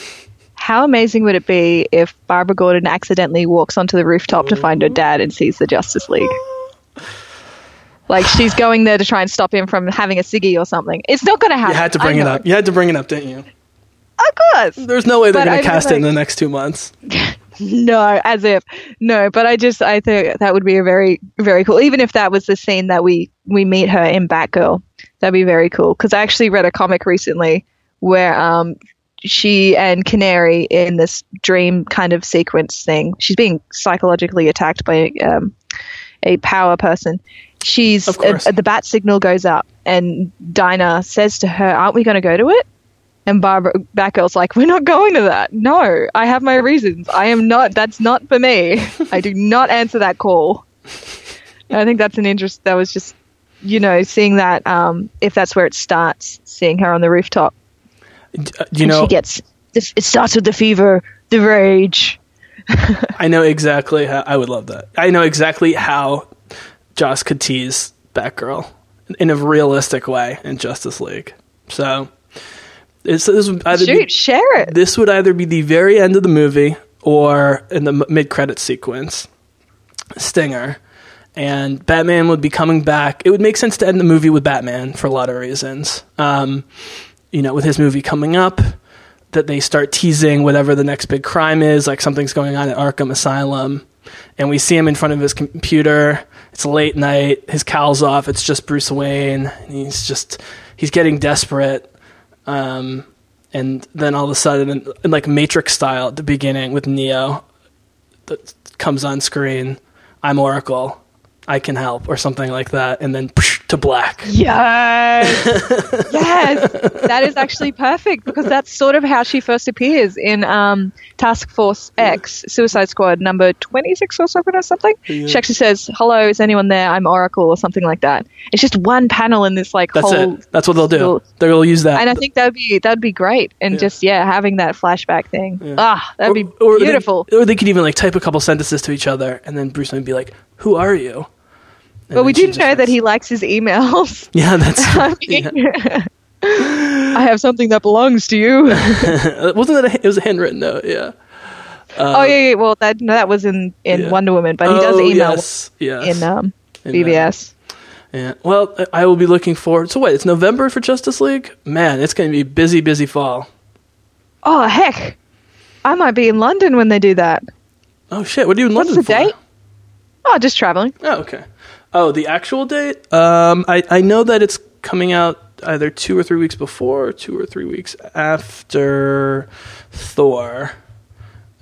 How amazing would it be if Barbara Gordon accidentally walks onto the rooftop to find her dad and sees the Justice League? Like, she's going there to try and stop him from having a ciggy or something. It's not going to happen. You had to bring it up, didn't you? Of course. There's no way they're going to cast it in the next 2 months. No, as if. No, but I think that would be a very, very cool. Even if that was the scene that we meet her in Batgirl, that'd be very cool. Because I actually read a comic recently where she and Canary in this dream kind of sequence thing. She's being psychologically attacked by a power person. She's the bat signal goes up, and Dinah says to her, "Aren't we going to go to it?" And Batgirl's like, "We're not going to that. No, I have my reasons. I am not. That's not for me. I do not answer that call." And I think that's an interest. That was just, you know, seeing that if that's where it starts, seeing her on the rooftop. You know, she gets it starts with the fever, the rage. I know exactly how I would love that. I know exactly how Joss could tease Batgirl in a realistic way in Justice League. So this would either be the very end of the movie or in the mid-credits sequence stinger, and Batman would be coming back. It would make sense to end the movie with Batman for a lot of reasons. You know, with his movie coming up, that they start teasing whatever the next big crime is, like something's going on at Arkham Asylum. And we see him in front of his computer. It's late night. His cowl's off. It's just Bruce Wayne. And he's getting desperate. And then all of a sudden, in like Matrix style at the beginning with Neo, that comes on screen, "I'm Oracle. I can help," or something like that, and then psh, to black. Yes! Yes! That is actually perfect, because that's sort of how she first appears in Task Force X, Suicide Squad number 26 or something. Yeah. She actually says, "Hello, is anyone there? I'm Oracle," or something like that. It's just one panel in this like whole... That's what they'll do. They'll use that. And I think that'd be great. And having that flashback thing. Yeah. That'd be beautiful. Or they could even like type a couple sentences to each other, and then Bruce would be like, "Who are you?" But we do know that he likes his emails. Yeah, that's... I mean, yeah. "I have something that belongs to you." It was a handwritten note, yeah. Well, that was in Wonder Woman, but he does email in BBS. Yeah. Well, I will be looking forward... So wait, it's November for Justice League? Man, it's going to be busy, busy fall. Oh, heck. I might be in London when they do that. Oh, shit. What are you in London for? What's the date? Oh, just traveling. Oh, okay. Oh, the actual date? I know that it's coming out either 2 or 3 weeks before or 2 or 3 weeks after Thor.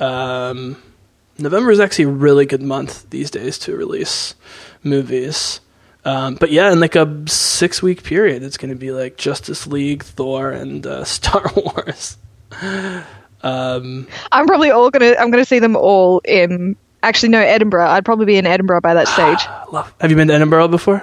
November is actually a really good month these days to release movies. But yeah, in like a 6-week period, it's going to be like Justice League, Thor, and Star Wars. I'm probably I'm going to see them all in... Actually, no, Edinburgh. I'd probably be in Edinburgh by that stage. Have you been to Edinburgh before?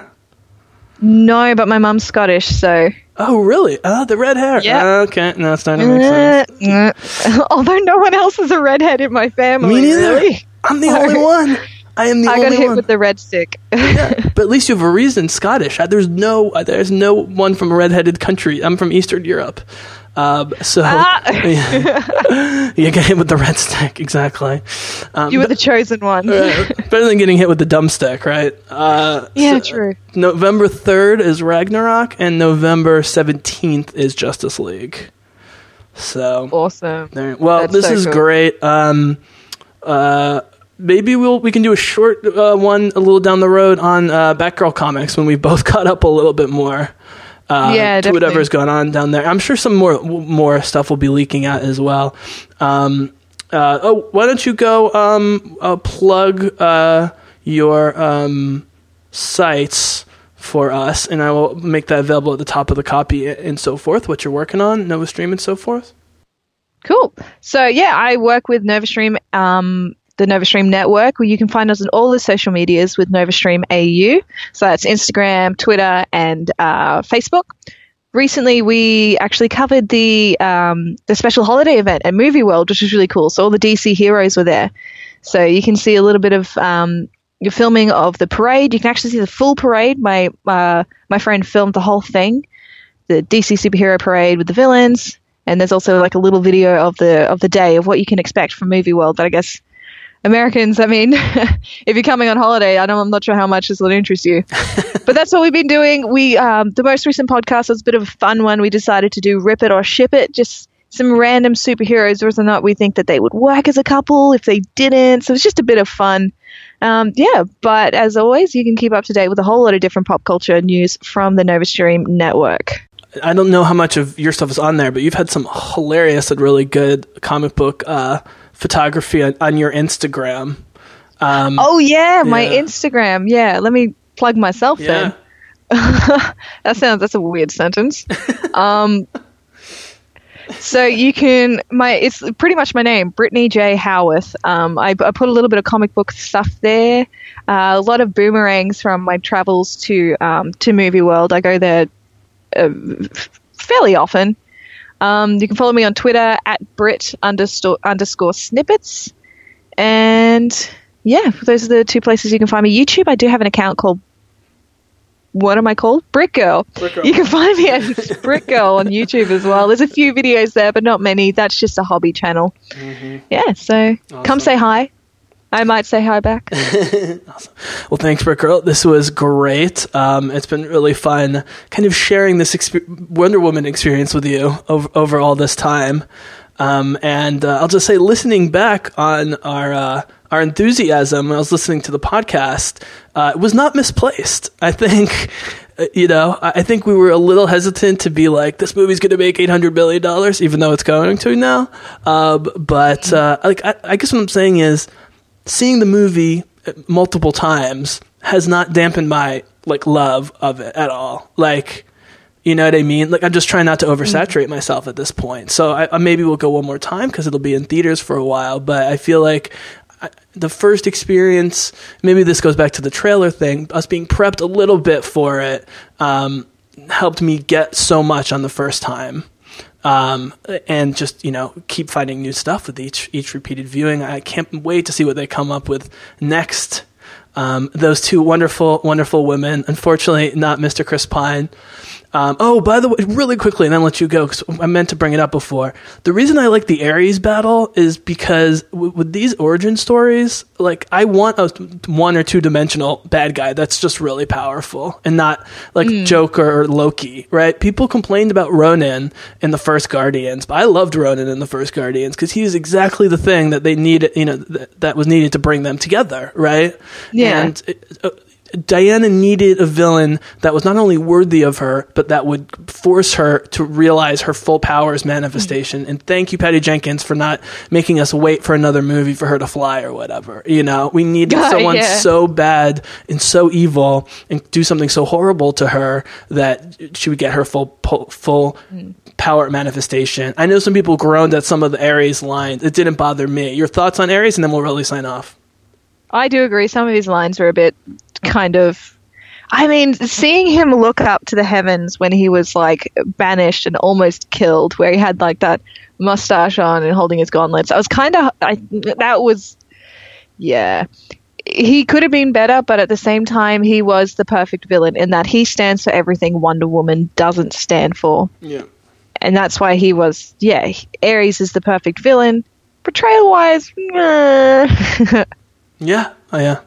No, but my mum's Scottish, so... Oh, really? Oh, the red hair. Yeah. Okay. No, it's not going to make sense. Although no one else is a redhead in my family. Me neither. Really. I'm the only one. I got hit with the red stick. Yeah, but at least you have a reason. Scottish. There's no one from a redheaded country. I'm from Eastern Europe. Yeah. You get hit with the red stick, exactly. You were the chosen one. Right, better than getting hit with the dumb stick, right? True. November 3rd is Ragnarok, and November 17th is Justice League. So awesome. This is great. Maybe we can do a short one a little down the road on Batgirl comics when we both caught up a little bit more. To whatever's going on down there. I'm sure some more stuff will be leaking out as well. Why don't you go plug your sites for us, and I will make that available at the top of the copy and so forth, what you're working on, Nova Stream and so forth. Cool. So, yeah, I work with Nova Stream, the Nova Stream network, where you can find us on all the social medias with Nova Stream AU. So that's Instagram, Twitter, and Facebook. Recently, we actually covered the special holiday event at Movie World, which was really cool. So all the DC heroes were there. So you can see a little bit of your filming of the parade. You can actually see the full parade. My friend filmed the whole thing, the DC superhero parade with the villains. And there's also like a little video of the day of what you can expect from Movie World. But I guess Americans, I mean, if you're coming on holiday, I'm not sure how much this will interest you. But that's what we've been doing. The most recent podcast was a bit of a fun one. We decided to do Rip It or Ship It, just some random superheroes, whether or not we think that they would work as a couple, if they didn't. So it's just a bit of fun. But as always, you can keep up to date with a whole lot of different pop culture news from the Nova Stream Network. I don't know how much of your stuff is on there, but you've had some hilarious and really good comic book photography on your Instagram. My Instagram. Yeah, let me plug myself then. That's a weird sentence. So you can, it's pretty much my name, Brittany J. Howarth. I put a little bit of comic book stuff there, a lot of boomerangs from my travels to Movie World. I go there fairly often. You can follow me on Twitter at Brit_snippets. And yeah, those are the two places you can find me. YouTube, I do have an account called, what am I called? Britgirl. You can find me as Britgirl on YouTube as well. There's a few videos there, but not many. That's just a hobby channel. Mm-hmm. Yeah, so awesome. Come say hi. I might say hi back. Awesome. Well, thanks, Britgirl. This was great. It's been really fun kind of sharing this Wonder Woman experience with you over all this time. I'll just say, listening back on our enthusiasm when I was listening to the podcast, it was not misplaced. I think, I think we were a little hesitant to be like, this movie's going to make $800 million, even though it's going to now. I guess what I'm saying is, seeing the movie multiple times has not dampened my love of it at all. You know what I mean? I'm just trying not to oversaturate myself at this point. So I maybe we'll go one more time because it'll be in theaters for a while. But I feel like the first experience, maybe this goes back to the trailer thing, us being prepped a little bit for it, helped me get so much on the first time. And just, keep finding new stuff with each repeated viewing. I can't wait to see what they come up with next. Those two wonderful, wonderful women, unfortunately not Mr. Chris Pine. By the way, really quickly, and then I'll let you go, because I meant to bring it up before. The reason I like the Ares battle is because with these origin stories, I want a one or two dimensional bad guy that's just really powerful and not Joker or Loki, right? People complained about Ronan in the first Guardians, but I loved Ronan in the first Guardians because he was exactly the thing that they needed, that was needed to bring them together, right? Yeah. And Diana needed a villain that was not only worthy of her, but that would force her to realize her full powers manifestation. And thank you, Patty Jenkins, for not making us wait for another movie for her to fly or whatever. We needed someone so bad and so evil and do something so horrible to her that she would get her full power manifestation. I know some people groaned at some of the Ares lines. It didn't bother me. Your thoughts on Ares, and then we'll really sign off. I do agree. Some of his lines were a bit seeing him look up to the heavens when he was banished and almost killed, where he had that mustache on and holding his gauntlets. He could have been better, but at the same time, he was the perfect villain in that he stands for everything Wonder Woman doesn't stand for. Yeah. And that's why he was, Ares is the perfect villain. Portrayal-wise, yeah. Oh, yeah.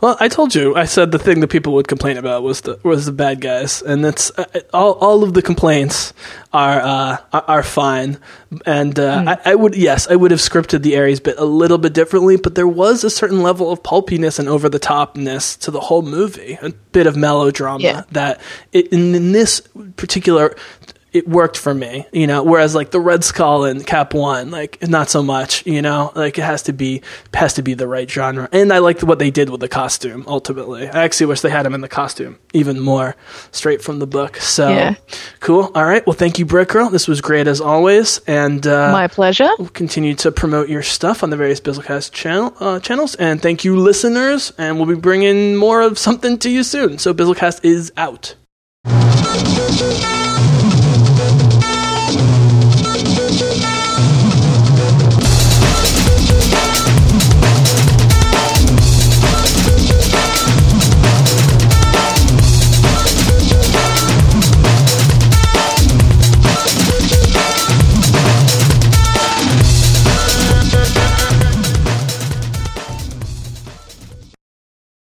Well, I told you. I said the thing that people would complain about was the bad guys, and that's all of the complaints are fine. And I would have scripted the Ares bit a little bit differently, but there was a certain level of pulpiness and over the topness to the whole movie, a bit of melodrama that in this particular. It worked for me, whereas the Red Skull and Cap One, not so much, it has to be the right genre. And I liked what they did with the costume. Ultimately, I actually wish they had him in the costume even more, straight from the book. So cool. All right. Well, thank you, Britgirl. This was great as always. And, my pleasure. We'll continue to promote your stuff on the various Bizzlecast channels. And thank you, listeners. And we'll be bringing more of something to you soon. So Bizzlecast is out.